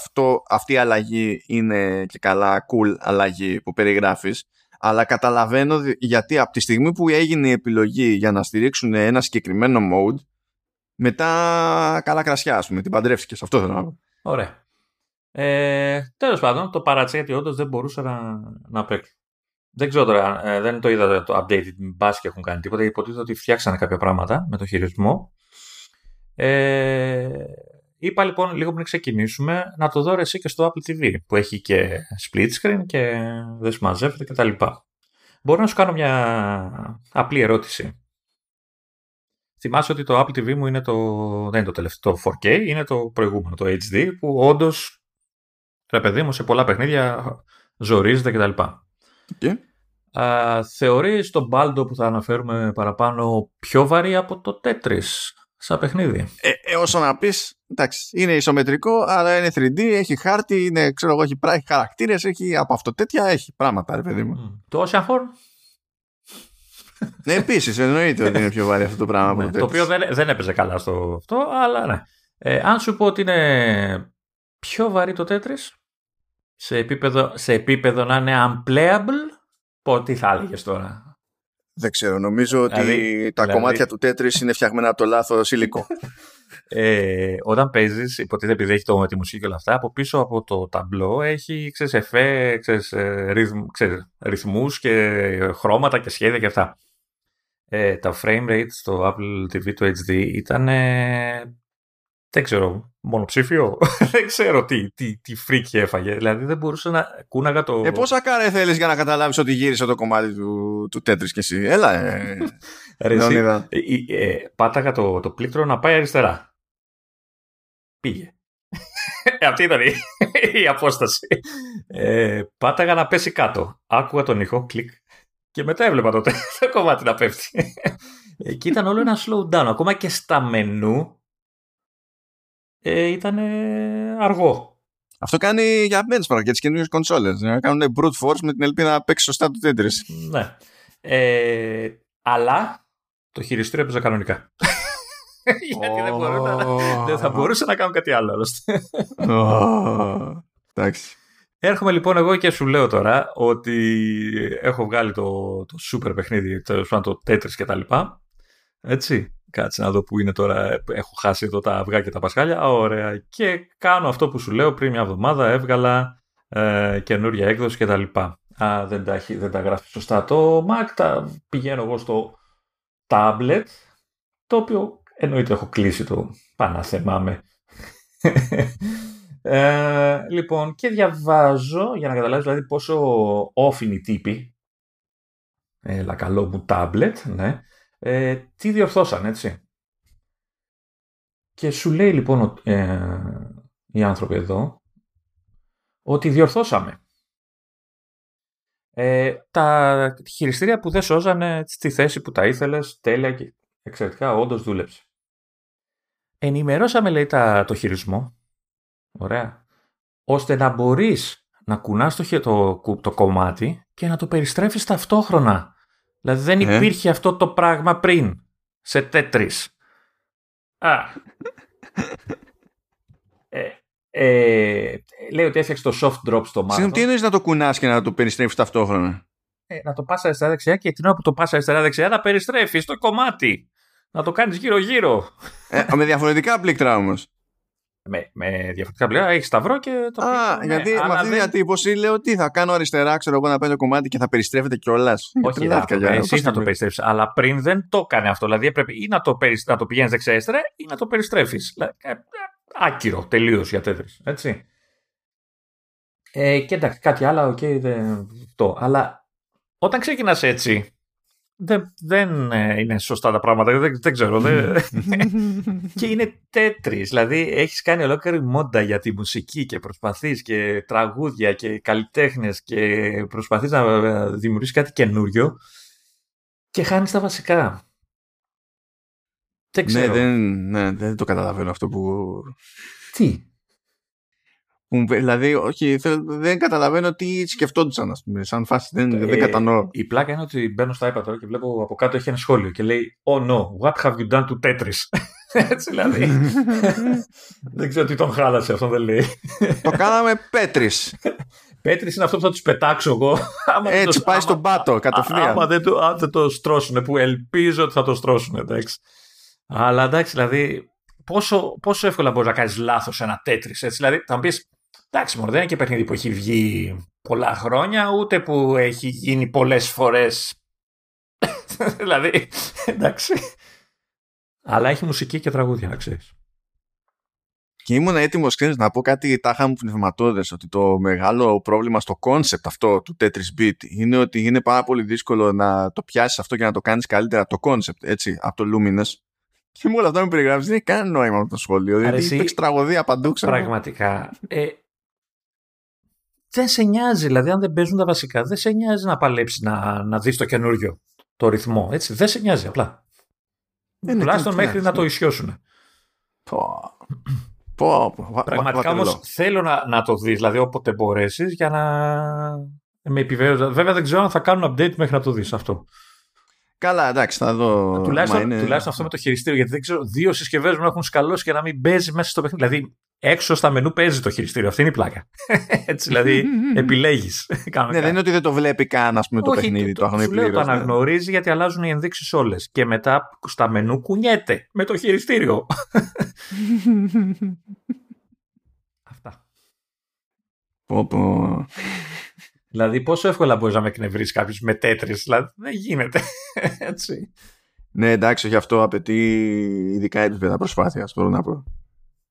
αυτή η αλλαγή είναι και καλά cool αλλαγή που περιγράφεις. Αλλά καταλαβαίνω γιατί από τη στιγμή που έγινε η επιλογή για να στηρίξουν ένα συγκεκριμένο mode, μετά καλά κρασιά, ας πούμε. Την παντρεύτηκε. Αυτό θέλω να πω. Ωραία. Τέλος πάντων, το παράτησα γιατί όντως δεν μπορούσα να παίξω. Δεν ξέρω τώρα, δεν το είδα το update, μπας και έχουν κάνει τίποτα. Υποτίθεται ότι φτιάξανε κάποια πράγματα με το χειρισμό. Είπα λοιπόν λίγο πριν ξεκινήσουμε να το δω εσύ και στο Apple TV που έχει και split screen και δεν συμμαζεύεται κτλ. Μπορώ να σου κάνω μια απλή ερώτηση. Θυμάσαι ότι το Apple TV μου είναι δεν είναι το τελευταίο 4K, είναι το προηγούμενο, το HD, που όντως, ρε παιδί μου, σε πολλά παιχνίδια ζορίζεται κτλ. Okay. Θεωρείς τον Baldo που θα αναφέρουμε παραπάνω πιο βαρύ από το Tetris σαν παιχνίδι? Όσο να πεις, εντάξει, είναι ισομετρικό, αλλά είναι 3D, έχει χάρτη, είναι, ξέρω εγώ, έχει χαρακτήρες, έχει από αυτό τέτοια, έχει πράγματα, ρε παιδί μου. Το Ocean Horn. Ναι, επίσης εννοείται ότι είναι πιο βαρύ αυτό το πράγμα. Ναι, το οποίο δεν έπαιζε καλά στο αυτό, αλλά ναι. Αν σου πω ότι είναι πιο βαρύ το Tetris, σε επίπεδο να είναι unplayable, τι θα έλεγες τώρα? Δεν ξέρω, νομίζω ότι τα κομμάτια του Tetris είναι φτιαγμένα από το λάθος υλικό. Όταν παίζεις, υποτίθεται επειδή έχει τη μουσική και όλα αυτά, από πίσω από το ταμπλό έχει εφέ, ρυθμούς και χρώματα και σχέδια και αυτά. Τα frame rate στο Apple TV το HD ήταν δεν ξέρω, μονοψήφιο. Δεν ξέρω τι φρίκι έφαγε. Δηλαδή δεν μπορούσα να κούναγα το. Πόσα καρέ θέλεις για να καταλάβεις ότι γύρισε το κομμάτι του Tetris κι εσύ? Έλα. Λεωνίδα. Πάταγα το πλήκτρο να πάει αριστερά. Πήγε. Αυτή ήταν η απόσταση. Πάταγα να πέσει κάτω. Άκουγα τον ήχο, κλικ. Και μετά έβλεπα το κομμάτι να πέφτει. Εκεί ήταν όλο ένα slowdown. Ακόμα και στα μενού. Ήταν αργό. Αυτό κάνει για benchmark, για τις καινούριες κονσόλες. Να κάνουν brute force με την ελπίδα να παίξει σωστά το Tetris. Ναι. Αλλά το χειριστήριο έπαιζε κανονικά. Γιατί δεν θα μπορούσα να κάνω κάτι άλλο. Εντάξει. Έρχομαι λοιπόν εγώ και σου λέω τώρα ότι έχω βγάλει το super παιχνίδι, το Tetris κτλ. Έτσι. Κάτσε να δω που είναι τώρα. Έχω χάσει εδώ τα αυγά και τα πασχάλια. Ωραία. Και κάνω αυτό που σου λέω πριν μια εβδομάδα. Έβγαλα καινούρια έκδοση κτλ. Δεν τα γράφει σωστά το Mac. Τα πηγαίνω εγώ στο tablet. Το οποίο εννοείται έχω κλείσει το πανάθεμά με. Λοιπόν, και διαβάζω για να καταλάβεις δηλαδή πόσο off είναι η τύπη. Έλα, καλό μου tablet. Ναι. Τι διορθώσαν, έτσι. Και σου λέει λοιπόν οι άνθρωποι εδώ ότι διορθώσαμε. Τα χειριστήρια που δεν σώζανε στη θέση που τα ήθελες, τέλεια και εξαιρετικά, όντως δούλεψε. Ενημερώσαμε, λέει, το χειρισμό. Ωραία. Ώστε να μπορείς να κουνάς το κομμάτι και να το περιστρέφεις ταυτόχρονα. Δηλαδή δεν υπήρχε αυτό το πράγμα πριν σε Tetris. Λέει ότι έφτιαξε το soft drop στο μάθος. Τι εννοείς να το κουνάς και να το περιστρέφεις ταυτόχρονα? Να το πας αριστερά-δεξιά και την ώρα που το πας αριστερά-δεξιά να περιστρέφεις το κομμάτι. Να το κάνεις γύρω-γύρω. Με διαφορετικά πλήκτρα όμως. Με διαφορετικά πλέον, έχει σταυρό και το πίσω. Γιατί με αυτή τη διατύπωση λέω ότι θα κάνω αριστερά, ξέρω εγώ, να παίρνω κομμάτι και θα περιστρέφεται κιόλας. Όχι, εσύ να το περιστρέφεις. Αλλά πριν δεν το έκανε αυτό. Δηλαδή έπρεπε ή να το πηγαίνεις δεξιά-αριστερά ή να το περιστρέφεις. Άκυρο τελείως για τέτοιες. Έτσι. Και εντάξει, κάτι άλλο, οκ, δεν. Αλλά όταν ξεκινάς έτσι, Δεν είναι σωστά τα πράγματα, δεν ξέρω. Και είναι Tetris, δηλαδή έχεις κάνει ολόκληρη μόντα για τη μουσική και προσπαθείς και τραγούδια και καλλιτέχνες και προσπαθείς να δημιουργήσεις κάτι καινούριο και χάνεις τα βασικά. Δεν ξέρω. Δεν το καταλαβαίνω αυτό που... Τι... Δηλαδή, όχι, δεν καταλαβαίνω τι σκεφτόντουσαν, ας πούμε, σαν φάση. Δεν κατανοώ. Η πλάκα είναι ότι μπαίνω στα iPad τώρα και βλέπω από κάτω έχει ένα σχόλιο και λέει «Oh no, what have you done to Tetris?» Έτσι δηλαδή. Δεν ξέρω τι τον χάλασε αυτό, δεν λέει. Το κάναμε Tetris. Tetris είναι αυτό που θα τους πετάξω εγώ. Έτσι πάει στον πάτο, κατευθείαν. Άμα δεν το στρώσουνε, που ελπίζω ότι θα το στρώσουνε, εντάξει. Αλλά εντάξει, δηλαδή, πόσο εύκολα μπορείς να κάνεις λάθος ένα Tetris, έτσι. Δηλαδή, θα μου πεις, εντάξει, δεν είναι και παιχνίδι που έχει βγει πολλά χρόνια, ούτε που έχει γίνει πολλές φορές. Δηλαδή, εντάξει. Αλλά έχει μουσική και τραγούδια, να ξέρεις. Και ήμουν έτοιμος, ξέρεις, να πω κάτι τάχα μου πνευματώδες, ότι το μεγάλο πρόβλημα στο concept αυτό του Tetris Beat είναι ότι είναι πάρα πολύ δύσκολο να το πιάσεις αυτό και να το κάνεις καλύτερα το concept, έτσι, από το Luminous. Και με όλα αυτά με περιγράφεις, δεν έχει κανένα νόημα από το σχολείο. Δηλαδή, παίξει τραγωδία παντού, ξέρω. Πραγματικά. Δεν σε νοιάζει, δηλαδή, αν δεν παίζουν τα βασικά, δεν σε νοιάζει να παλέψεις να δεις το καινούριο, το ρυθμό. Έτσι. Δεν σε νοιάζει απλά. Τουλάχιστον μέχρι να το ισιώσουν. Πραγματικά όμως θέλω να το δεις, δηλαδή, όποτε μπορέσεις, για να με επιβεβαιώσεις. Βέβαια, δεν ξέρω αν θα κάνουν update μέχρι να το δεις αυτό. Καλά, εντάξει, θα δω. Τουλάχιστον αυτό με το χειριστήριο, γιατί δεν ξέρω, δύο συσκευές μου έχουν σκαλώσει και να μην παίζει μέσα στο παιχνίδι. Δηλαδή, έξω στα μενού παίζει το χειριστήριο. Αυτή είναι η πλάκα. Έτσι, δηλαδή, επιλέγεις. Ναι, δεν είναι ότι δεν το βλέπει καν, ας πούμε, το παιχνίδι. Το αναγνωρίζει, γιατί αλλάζουν οι ενδείξεις όλες. Και μετά στα μενού κουνιέται με το χειριστήριο. Αυτά. Πόπο. Δηλαδή, πόσο εύκολα μπορείς να με εκνευρίσει κάποιος με Tetris, δηλαδή δεν γίνεται. Έτσι. Ναι, εντάξει, γι' αυτό απαιτεί ειδικά επίπεδα προσπάθειας. Μπορώ να πω.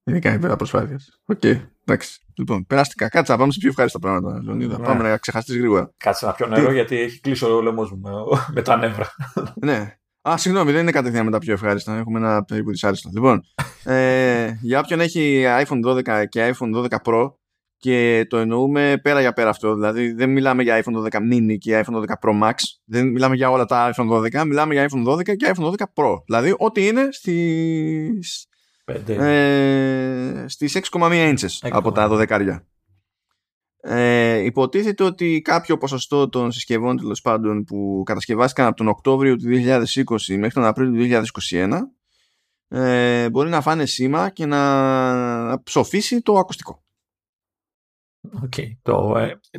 Ειδικά επίπεδα προσπάθειας. Οκ, εντάξει. Λοιπόν, περαστικά. Κάτσε να πάμε σε πιο ευχάριστα πράγματα, Λεωνίδα. Ναι. Πάμε να ξεχαστείς γρήγορα. Κάτσε να πιω νερό, γιατί έχει κλείσει ο λαιμός μου με τα νεύρα. Ναι. Α, συγγνώμη, δεν είναι κατευθείαν με τα πιο ευχάριστα. Έχουμε ένα περίπου δυσάριστο. Λοιπόν, για όποιον έχει iPhone 12 και iPhone 12 Pro. Και το εννοούμε πέρα για πέρα αυτό. Δηλαδή δεν μιλάμε για iPhone 12 mini και iPhone 12 Pro Max. Δεν μιλάμε για όλα τα iPhone 12. Μιλάμε για iPhone 12 και iPhone 12 Pro. Δηλαδή ό,τι είναι στις 6,1 inches από τα 12. Υποτίθεται ότι κάποιο ποσοστό των συσκευών, τέλος πάντων, που κατασκευάστηκαν από τον Οκτώβριο του 2020 μέχρι τον Απρίλιο του 2021 μπορεί να φάνε σήμα και να ψοφήσει το ακουστικό. Okay.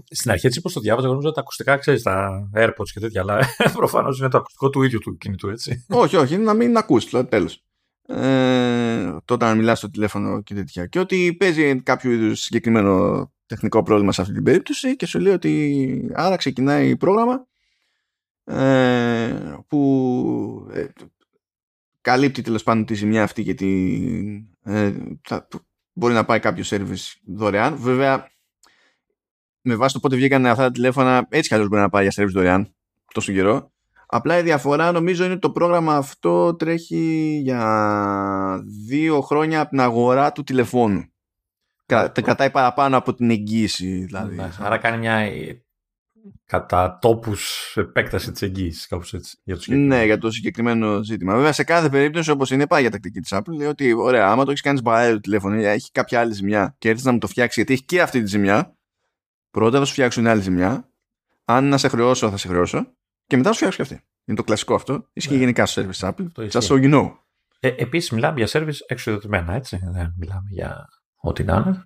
Στην αρχή, έτσι, όπως το διάβαζα, γνωρίζω τα ακουστικά, ξέρεις, τα AirPods και τέτοια, αλλά προφανώς είναι το ακουστικό του ίδιου του κινητού, έτσι. Όχι, είναι να μην ακούς, δηλαδή, τέλος. Τότε να μιλάς στο τηλέφωνο και τέτοια. Και ότι παίζει κάποιο είδους συγκεκριμένο τεχνικό πρόβλημα σε αυτή την περίπτωση και σου λέει ότι άρα ξεκινάει πρόγραμμα που καλύπτει, τέλος πάντων, τη ζημιά αυτή, γιατί μπορεί να πάει κάποιο service δωρεάν. Βέβαια, με βάση το πότε βγήκαν αυτά τα τηλέφωνα, έτσι κι αλλιώς μπορεί να πάει για service δωρεάν τόσο καιρό. Απλά η διαφορά, νομίζω, είναι ότι το πρόγραμμα αυτό τρέχει για 2 χρόνια από την αγορά του τηλεφώνου. Κρατάει παραπάνω από την εγγύηση, δηλαδή. Άρα κάνει μια κατά τόπους επέκταση της εγγύησης, κάπως έτσι. Ναι, για το συγκεκριμένο ζήτημα. Βέβαια, σε κάθε περίπτωση, όπως είναι, πάει για τακτική της Apple, λέει ότι ωραία, άμα το έχεις κάνει μπαέρο το τηλέφωνο ή έχει κάποια άλλη ζημιά και έρθεις να μου το φτιάξει, γιατί έχει και αυτή τη ζημιά. Πρώτα θα σου φτιάξουν άλλη ζημιά. Αν να σε χρεώσω, θα σε χρεώσω. Και μετά θα σου φτιάξω και αυτή. Είναι το κλασικό αυτό. Ισχύει γενικά στο service Apple. Just so you know. Επίσης, μιλάμε για service εξουδετερωμένα, έτσι. Δεν μιλάμε για ό,τι να είναι.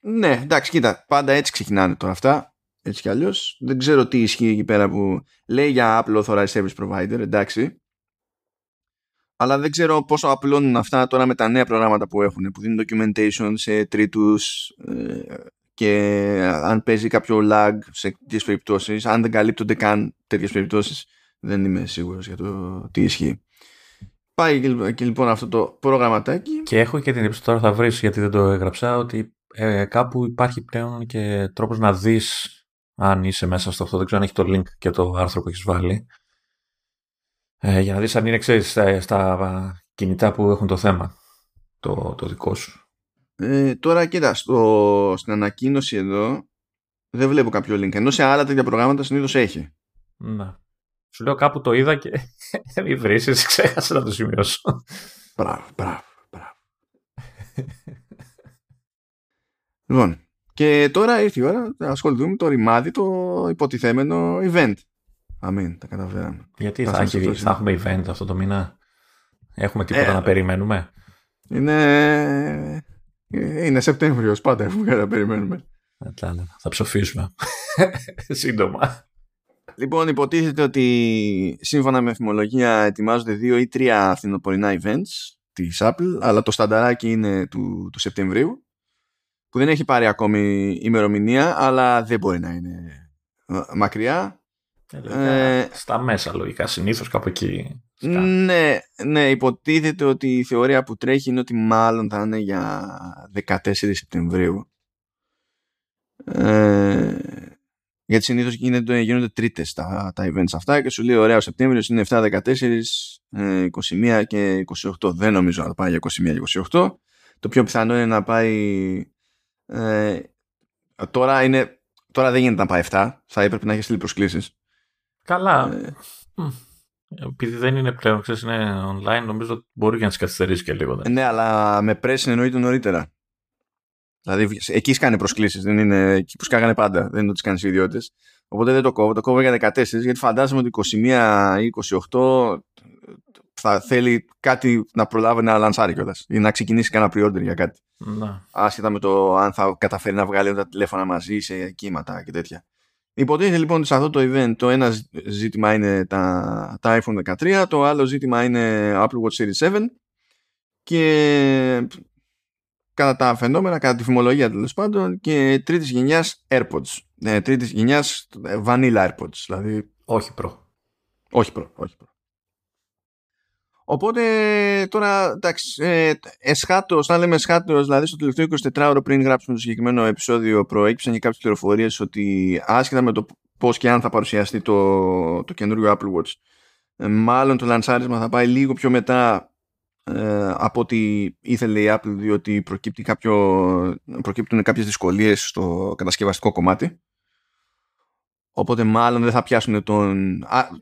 Ναι, εντάξει, κοίτα. Πάντα έτσι ξεκινάνε τώρα αυτά. Έτσι κι αλλιώς. Δεν ξέρω τι ισχύει εκεί πέρα που λέει για Apple Authorized Service Provider. Εντάξει. Αλλά δεν ξέρω πόσο απλώνουν αυτά τώρα με τα νέα προγράμματα που έχουν, που δίνουν documentation σε τρίτους και αν παίζει κάποιο lag σε τέτοιες περιπτώσεις, αν δεν καλύπτονται καν τέτοιες περιπτώσεις. Δεν είμαι σίγουρος για το τι ισχύει. Πάει και λοιπόν αυτό το προγραμματάκι. Και έχω και την εντύπωση, τώρα θα βρεις, γιατί δεν το έγραψα, ότι κάπου υπάρχει πλέον και τρόπος να δεις αν είσαι μέσα στο αυτό, δεν ξέρω αν έχει το link και το άρθρο που έχεις βάλει, για να δεις αν είναι, ξέρεις, στα κινητά που έχουν το θέμα, το δικό σου. Τώρα κοίτα, στην ανακοίνωση εδώ δεν βλέπω κάποιο link, ενώ σε άλλα τέτοια προγράμματα συνήθως έχει. Να. Σου λέω, κάπου το είδα και μην βρίσεις, ξέχασα να το σημειώσω. Μπράβο. Λοιπόν, και τώρα ήρθε η ώρα να ασχοληθούμε με το ρημάδι, το υποτιθέμενο event. Αμήν, τα καταφέραμε. Γιατί θα έχουμε event αυτό το μήνα? Έχουμε τίποτα να περιμένουμε? Είναι Σεπτέμβριος, πάντα έχουμε να περιμένουμε. Θα ψοφίσουμε σύντομα. Λοιπόν, υποτίθεται ότι σύμφωνα με εφημολογία ετοιμάζονται 2 ή 3 φθινοπορεινά events της Apple, αλλά το στανταράκι είναι του Σεπτεμβρίου, που δεν έχει πάρει ακόμη ημερομηνία, αλλά δεν μπορεί να είναι μακριά. Στα μέσα λογικά, συνήθως κάπου εκεί. Ναι, υποτίθεται ότι η θεωρία που τρέχει είναι ότι μάλλον θα είναι για 14 Σεπτεμβρίου. Γιατί συνήθως γίνονται τρίτες τα events αυτά και σου λέει, ωραία, ο Σεπτέμβριος είναι 7, 14, 21 και 28. Δεν νομίζω να πάει για 21-28. Το πιο πιθανό είναι να πάει... Τώρα δεν γίνεται να πάει 7. Θα έπρεπε να έχει στείλει προσκλήσεις. Καλά. Επειδή δεν είναι πλέον, ξέρεις, είναι online, νομίζω ότι μπορεί και να τις καθυστερήσει και λίγο. Ναι, αλλά με πρέσινε εννοείται νωρίτερα. Δηλαδή εκεί σκάνε προσκλήσεις, δεν είναι εκεί που σκάγανε πάντα, δεν είναι ότι σκάνε ιδιώτες. Οπότε δεν το κόβω, το κόβω για 14, γιατί φαντάζομαι ότι 21 ή 28 θα θέλει κάτι να προλάβει να λανσάρει κιόλας ή να ξεκινήσει κανένα pre-order για κάτι. Άσχετα με το αν θα καταφέρει να βγάλει τα τηλέφωνα μαζί σε κύματα και τέτοια. Υποτίθεται λοιπόν ότι σε αυτό το event το ένα ζήτημα είναι τα iPhone 13, το άλλο ζήτημα είναι Apple Watch Series 7 και... κατά τα φαινόμενα, κατά τη φημολογία τέλος πάντων, και τρίτης γενιάς AirPods. Τρίτης γενιάς Vanilla AirPods, δηλαδή... Όχι Pro. Οπότε τώρα, εντάξει, εσχάτως, να λέμε εσχάτως, δηλαδή στο τελευταίο 24ωρο πριν γράψουμε το συγκεκριμένο επεισόδιο, προέκυψαν και κάποιες πληροφορίες ότι άσχετα με το πώς και αν θα παρουσιαστεί το καινούριο Apple Watch, μάλλον το λανσάρισμα θα πάει λίγο πιο μετά από ό,τι ήθελε η Apple, διότι προκύπτουν κάποιες δυσκολίες στο κατασκευαστικό κομμάτι, οπότε μάλλον δεν θα πιάσουν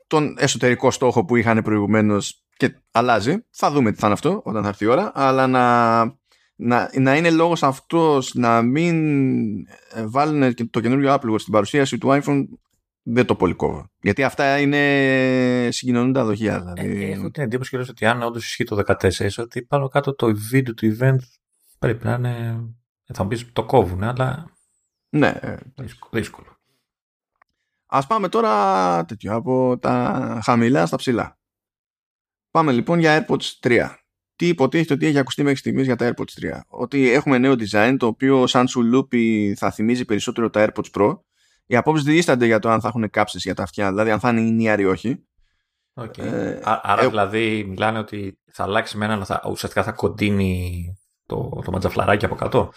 τον εσωτερικό στόχο που είχαν προηγουμένως και αλλάζει. Θα δούμε τι θα είναι αυτό όταν θα έρθει η ώρα, αλλά να είναι λόγος αυτός να μην βάλουν και το καινούριο Apple Watch στην παρουσίαση του iPhone, δεν το πολυκόβω. Γιατί αυτά είναι συγκοινωνούντα δοχεία. Δηλαδή. Έχω την εντύπωση κυρίως ότι αν όντως ισχύει το 14, ότι πάνω κάτω το βίντεο του event πρέπει να είναι. Θα μου πεις το κόβουν, αλλά. Ναι. Δύσκολο. Ας πάμε τώρα τέτοιο, από τα χαμηλά στα ψηλά. Πάμε λοιπόν για AirPods 3. Τι υποτίθεται ότι έχει ακουστεί μέχρι στιγμής για τα AirPods 3? Ότι έχουμε νέο design, το οποίο σαν σουλούπι θα θυμίζει περισσότερο τα AirPods Pro. Οι απόψεις διείστανται για το αν θα έχουν κάψεις για τα αυτιά, δηλαδή αν θα είναι ηνίαροι ή όχι. Okay. Άρα δηλαδή μιλάνε ότι θα αλλάξει με έναν, ουσιαστικά θα κοντίνει το ματζαφλαράκι από κάτω.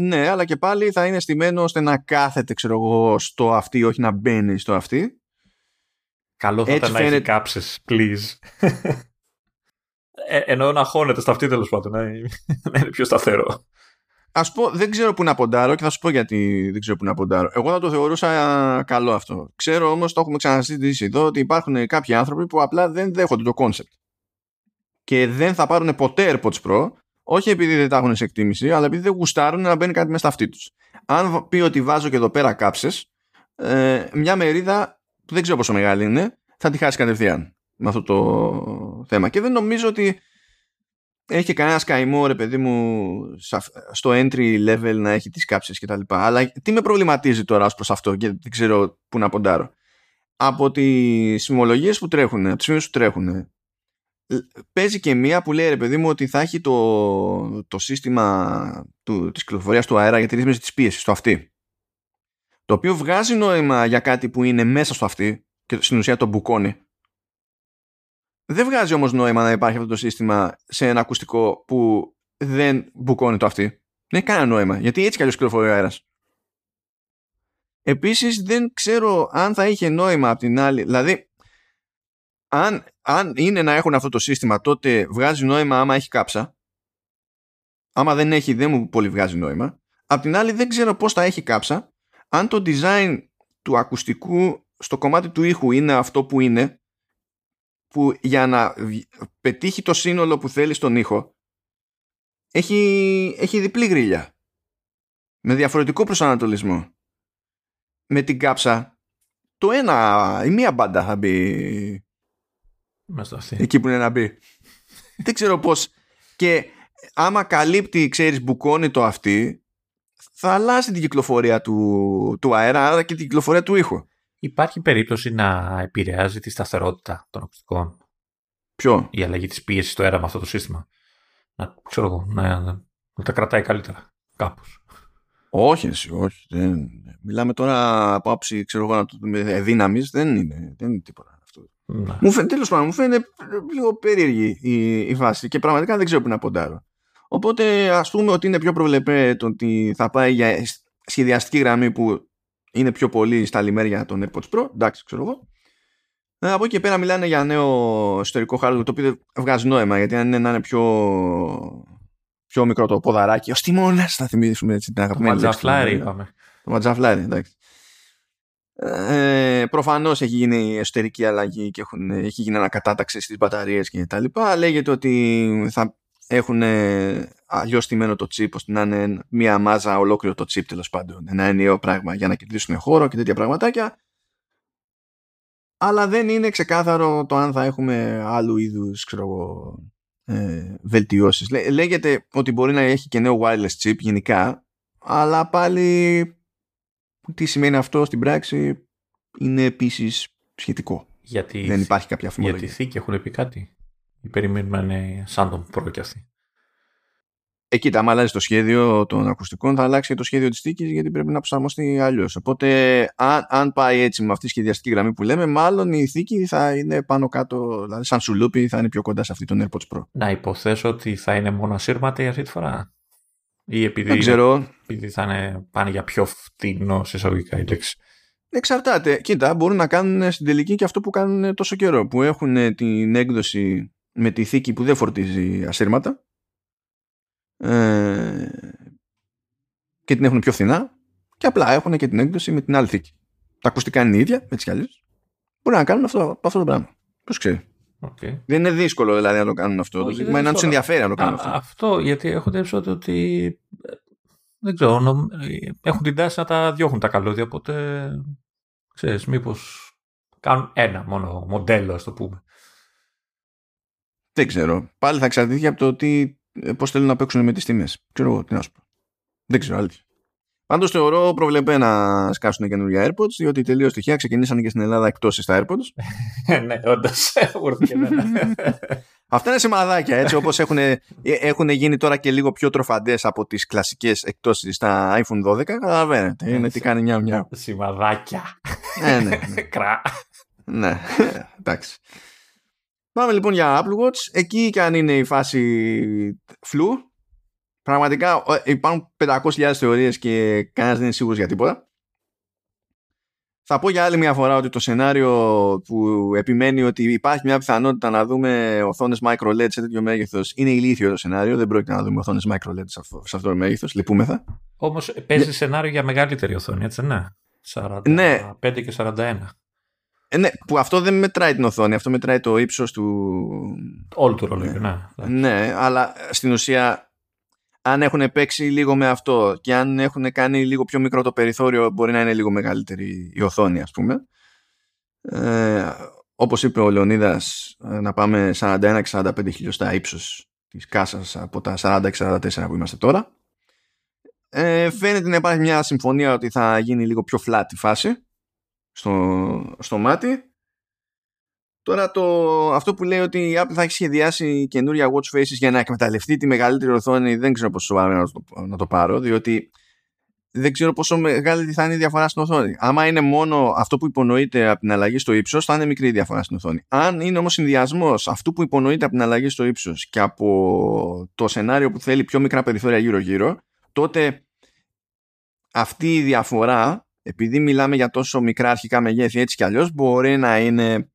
Ναι, αλλά και πάλι θα είναι στημένο ώστε να κάθεται, ξέρω εγώ, στο αυτί, όχι να μπαίνει στο αυτί. Καλό θα ήταν να έχει κάψεις, please. Εννοώ να χώνεται στα αυτί, τέλος πάντων, να είναι πιο σταθερό. Ας πω, δεν ξέρω που να ποντάρω και θα σου πω γιατί δεν ξέρω που να ποντάρω. Εγώ θα το θεωρούσα καλό αυτό. Ξέρω όμως, το έχουμε ξανασυζητήσει εδώ, ότι υπάρχουν κάποιοι άνθρωποι που απλά δεν δέχονται το concept. Και δεν θα πάρουν ποτέ AirPods Pro, όχι επειδή δεν τα έχουν σε εκτίμηση, αλλά επειδή δεν γουστάρουν να μπαίνει κάτι μέσα στα αυτή τους. Αν πει ότι βάζω και εδώ πέρα κάψες, μια μερίδα που δεν ξέρω πόσο μεγάλη είναι, θα τη χάσει κατευθείαν με αυτό το θέμα. Και δεν νομίζω ότι έχει και κανένα καημό, ρε παιδί μου, στο entry level να έχει τις κάψεις κτλ. Αλλά τι με προβληματίζει τώρα ως προς αυτό και δεν ξέρω που να ποντάρω? Από τις φημολογίες που τρέχουν, από τις φήμες που τρέχουν, παίζει και μία που λέει, ρε παιδί μου, ότι θα έχει το σύστημα της κυκλοφορίας του αέρα για τη ρύθμιση της πίεσης στο αυτί. Το οποίο βγάζει νόημα για κάτι που είναι μέσα στο αυτί και στην ουσία το μπουκώνει. Δεν βγάζει όμως νόημα να υπάρχει αυτό το σύστημα σε ένα ακουστικό που δεν μπουκώνει το αυτί. Δεν έχει κανένα νόημα, γιατί έτσι κι αλλιώς κυκλοφορεί ο αέρας. Επίσης δεν ξέρω αν θα είχε νόημα απ' την άλλη. Δηλαδή, αν είναι να έχουν αυτό το σύστημα, τότε βγάζει νόημα άμα έχει κάψα. Άμα δεν έχει, δεν μου πολύ βγάζει νόημα. Απ' την άλλη δεν ξέρω πώς θα έχει κάψα. Αν το design του ακουστικού στο κομμάτι του ήχου είναι αυτό που είναι, που για να πετύχει το σύνολο που θέλει στον ήχο, έχει διπλή γρίλια. Με διαφορετικό προσανατολισμό. Με την κάψα, η μία μπάντα θα μπει εκεί που είναι να μπει. Δεν ξέρω πώς. Και άμα καλύπτει, ξέρεις, μπουκώνει το αυτή, θα αλλάζει την κυκλοφορία του αέρα, άρα και την κυκλοφορία του ήχου. Υπάρχει περίπτωση να επηρεάζει τη σταθερότητα των ακουστικών? Ποιο? Η αλλαγή της πίεσης στο αέρα με αυτό το σύστημα. Να τα κρατάει καλύτερα κάπως. Όχι. Δεν. Μιλάμε τώρα από άψη, ξέρω εγώ, δύναμης. Δεν είναι τίποτα αυτό. Ναι. Τέλος πάντων, μου φαίνεται λίγο περίεργη η φάση και πραγματικά δεν ξέρω που να ποντάρω. Οπότε ας πούμε ότι είναι πιο προβλεπέ το ότι θα πάει για σχεδιαστική γραμμή που είναι πιο πολύ στα λιμέρια των AirPods Pro. Εντάξει, ξέρω εγώ. Από εκεί και πέρα μιλάνε για νέο ιστορικό hardware, το οποίο βγάζει νόημα, γιατί αν είναι να είναι πιο μικρό το ποδαράκι, ως τιμώνας, θα θυμίσουμε έτσι την αγαπημένη λέξη. Το ματζαφλάρι, εντάξει. Προφανώς έχει γίνει εσωτερική αλλαγή και έχει γίνει ανακατάταξη στις μπαταρίες και τα λοιπά. Λέγεται ότι θα έχουν αλλιώς στημένο το chip, ώστε να είναι μία μάζα ολόκληρο το chip, τέλος πάντων. Ένα ενιαίο πράγμα για να κερδίσουν χώρο και τέτοια πραγματάκια. Αλλά δεν είναι ξεκάθαρο το αν θα έχουμε άλλου είδους, ξέρω εγώ, βελτιώσεις. Λέγεται ότι μπορεί να έχει και νέο wireless chip γενικά, αλλά πάλι τι σημαίνει αυτό στην πράξη είναι επίσης σχετικό. Δεν υπάρχει κάποια αφημολογία. Για τη θήκη έχουν πει κάτι? Ή περιμένουμε σαν τον Pro και αυτή? Κοίτα, άμα αλλάζει το σχέδιο των ακουστικών, θα αλλάξει και το σχέδιο της θήκης, γιατί πρέπει να προσαρμοστεί αλλιώς. Οπότε, αν πάει έτσι με αυτή τη σχεδιαστική γραμμή που λέμε, μάλλον η θήκη θα είναι πάνω κάτω, δηλαδή σαν σουλούπι, θα είναι πιο κοντά σε αυτή των AirPods Pro. Να υποθέσω ότι θα είναι μονασύρματη αυτή τη φορά. Ή επειδή θα είναι πάνε για πιο φτηνό σε εισαγωγικά η λέξη. Εξαρτάται. Κοίτα, μπορούν να κάνουν στην τελική και αυτό που κάνουν τόσο καιρό, που έχουν την έκδοση με τη θήκη που δεν φορτίζει ασύρματα. Και την έχουν πιο φθηνά, και απλά έχουν και την έκδοση με την άλλη θήκη. Τα ακουστικά είναι ίδια, έτσι κι αλλιώς. Μπορεί να κάνουν αυτό το πράγμα. Ποιος ξέρει. Okay. Δεν είναι δύσκολο δηλαδή να το κάνουν αυτό. Το ζήτημα είναι να τους ενδιαφέρει να το κάνουν αυτό. Αυτό γιατί έχω την έψη ότι δεν ξέρω, έχουν την τάση να τα διώχνουν τα καλώδια. Οπότε ξέρεις, μήπως κάνουν ένα μόνο μοντέλο, ας το πούμε. Δεν ξέρω. Πάλι θα εξαρτηθεί από το ότι πώς θέλουν να παίξουν με τις τιμές. Ξέρω εγώ τι να σου πω. Δεν ξέρω άλλη. Πάντως θεωρώ προβλεπέ να σκάσουν καινούργια AirPods, διότι τελείως τυχαία ξεκινήσανε και στην Ελλάδα εκτόσεις στα AirPods. Ναι, όντως. Αυτά είναι σημαδάκια, έτσι, όπως έχουν γίνει τώρα και λίγο πιο τροφαντές από τις κλασικές εκτόσεις στα iPhone 12. Καταλαβαίνετε. Είναι τι κάνει νιάου-νιάου. Σημαδάκια. Ναι. Κρά. Ναι, εντάξει. Πάμε λοιπόν για Apple Watch. Εκεί και αν είναι η φάση φλου, πραγματικά υπάρχουν 500.000 θεωρίες και κανένας δεν είναι σίγουρος για τίποτα. Θα πω για άλλη μια φορά ότι το σενάριο που επιμένει ότι υπάρχει μια πιθανότητα να δούμε οθόνες micro LED σε τέτοιο μέγεθος είναι ηλίθιο το σενάριο. Δεν πρόκειται να δούμε οθόνες micro LED σε αυτό το μέγεθος. Λυπούμεθα. Όμως παίζει σενάριο για μεγαλύτερη οθόνη, έτσι, ναι. 45 ναι. Και 41. Ναι, που αυτό δεν μετράει την οθόνη, αυτό μετράει το ύψος του όλου του ρολόγιου. Ναι, αλλά στην ουσία, αν έχουν παίξει λίγο με αυτό και αν έχουν κάνει λίγο πιο μικρό το περιθώριο, μπορεί να είναι λίγο μεγαλύτερη η οθόνη, ας πούμε. Όπως είπε ο Λεωνίδας, να πάμε 41-45 χιλιοστά ύψος της κάσας από τα 40-44 που είμαστε τώρα. Φαίνεται να υπάρχει μια συμφωνία ότι θα γίνει λίγο πιο flat η φάση στο μάτι. Τώρα αυτό που λέει ότι η Apple θα έχει σχεδιάσει καινούρια watch faces για να εκμεταλλευτεί τη μεγαλύτερη οθόνη, δεν ξέρω πόσο σοβαρό να το πάρω, διότι δεν ξέρω πόσο μεγάλη θα είναι η διαφορά στην οθόνη. Άμα είναι μόνο αυτό που υπονοείται από την αλλαγή στο ύψος, θα είναι μικρή η διαφορά στην οθόνη. Αν είναι όμως συνδυασμός αυτού που υπονοείται από την αλλαγή στο ύψος και από το σενάριο που θέλει πιο μικρά περιθώρια γύρω-γύρω, τότε αυτή η διαφορά επειδή μιλάμε για τόσο μικρά αρχικά μεγέθη έτσι κι αλλιώς, μπορεί να είναι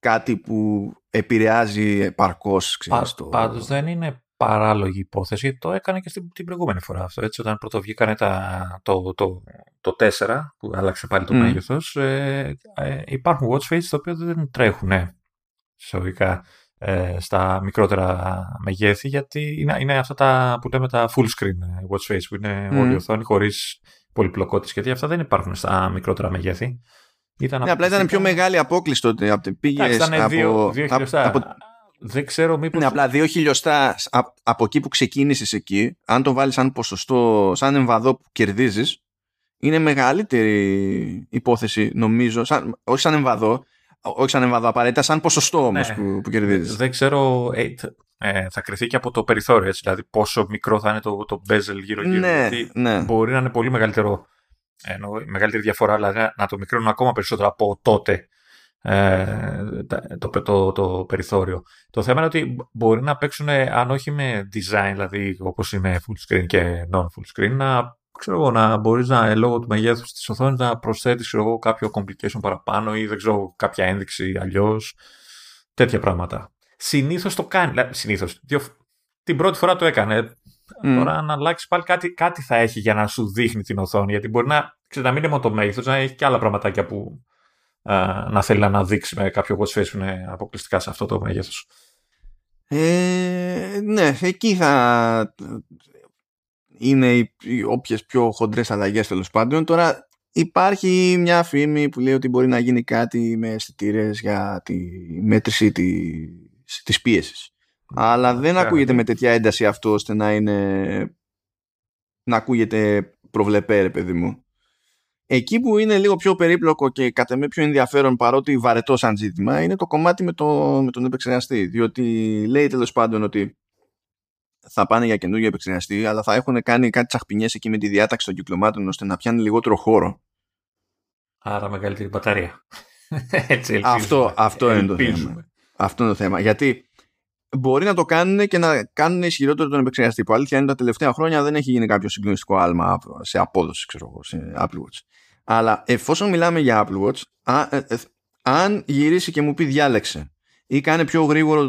κάτι που επηρεάζει επαρκώς. Πάντως δεν είναι παράλογη υπόθεση. Το έκανε και την προηγούμενη φορά αυτό. Έτσι, όταν πρώτο βγήκανε το 4 που άλλαξε πάλι το μέγεθος, υπάρχουν watch faces τα οποία δεν τρέχουν συστολικά στα μικρότερα μεγέθη, γιατί είναι αυτά τα που λέμε τα full screen watch face που είναι όλη η οθόνη χωρίς πολυπλοκότητες, γιατί αυτά δεν υπάρχουν στα μικρότερα μεγέθη. Απλά ήταν πιο μεγάλη απόκληση τότε. Πήγες δεν ξέρω μήπως... Ναι, απλά 2 χιλιοστά από εκεί που ξεκίνησες εκεί, αν το βάλεις σαν ποσοστό, σαν εμβαδό που κερδίζεις, είναι μεγαλύτερη υπόθεση, νομίζω, όχι σαν εμβαδό, όχι σαν εμβαδό απαραίτητα, σαν ποσοστό όμως, ναι, που κερδίζεις. Δεν ξέρω, θα κρυθεί και από το περιθώριο, έτσι, δηλαδή πόσο μικρό θα είναι το bezel γύρω-γύρω. Ναι, ναι. Μπορεί να είναι πολύ μεγαλύτερο, μεγαλύτερη διαφορά, αλλά να το μικρώνουν ακόμα περισσότερο από τότε. Το περιθώριο. Το θέμα είναι ότι μπορεί να παίξουν, αν όχι με design, δηλαδή όπως είναι full screen και non-full screen, να μπορείς λόγω του μεγέθους της οθόνης να προσθέτεις κάποιο complication παραπάνω ή δεν ξέρω, κάποια ένδειξη αλλιώς, τέτοια πράγματα. Συνήθως το κάνει. Συνήθως. Την πρώτη φορά το έκανε. Τώρα να αλλάξει πάλι κάτι θα έχει για να σου δείχνει την οθόνη, γιατί μπορεί να μην είναι μόνο το μέγεθος, να έχει και άλλα πραγματάκια που να θέλει να αναδείξει με κάποιο watch face που είναι αποκλειστικά σε αυτό το μέγεθος. Ναι, εκεί θα είναι οι όποιες πιο χοντρές αλλαγές, τέλος πάντων. Τώρα υπάρχει μια φήμη που λέει ότι μπορεί να γίνει κάτι με αισθητήρες για τη μέτρηση της πίεσης. Αλλά δεν ακούγεται με τέτοια ένταση αυτό ώστε να ακούγεται προβλεπέ, ρε παιδί μου. Εκεί που είναι λίγο πιο περίπλοκο και κατά με πιο ενδιαφέρον, παρότι βαρετό σαν ζήτημα, είναι το κομμάτι με τον επεξεργαστή. Διότι λέει τέλος πάντων ότι θα πάνε για καινούργιο επεξεργαστή, αλλά θα έχουν κάνει κάτι τσαχπινιές εκεί με τη διάταξη των κυκλωμάτων ώστε να πιάνει λιγότερο χώρο. Άρα μεγαλύτερη μπαταρία. Έτσι αυτό είναι το θέμα. Αυτό είναι το θέμα. Γιατί μπορεί να το κάνουν και να κάνουν ισχυρότερο τον επεξεργαστή. Που αλήθεια είναι τα τελευταία χρόνια δεν έχει γίνει κάποιο συγκλονιστικό άλμα σε απόδοση, ξέρω εγώ, σε Apple Watch. Αλλά εφόσον μιλάμε για Apple Watch, αν γυρίσει και μου πει διάλεξε ή κάνει πιο γρήγορο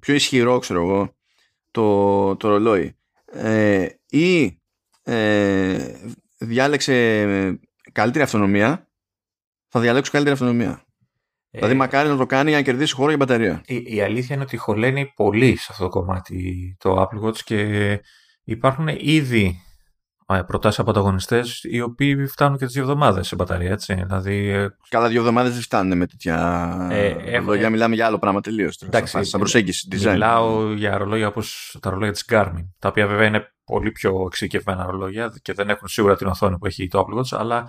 πιο ισχυρό, ξέρω εγώ, το ρολόι, ή διάλεξε καλύτερη αυτονομία, θα διαλέξω καλύτερη αυτονομία. Δηλαδή μακάρι να το κάνει για να κερδίσει χώρο για μπαταρία. Η αλήθεια είναι ότι χωλαίνει πολύ σε αυτό το κομμάτι το Apple Watch και υπάρχουν ήδη προτάσεις από ανταγωνιστές οι οποίοι φτάνουν και τις 2 εβδομάδες σε μπαταρία, έτσι. Δηλαδή, καλά, 2 εβδομάδες δεν φτάνουν με τέτοια ρολόγια. Μιλάμε για άλλο πράγμα τελείως. Εντάξει, σαν προσέγγιση. Μιλάω για ρολόγια όπως τα ρολόγια της Garmin, τα οποία βέβαια είναι πολύ πιο εξειδικευμένα ρολόγια και δεν έχουν σίγουρα την οθόνη που έχει το Apple Watch,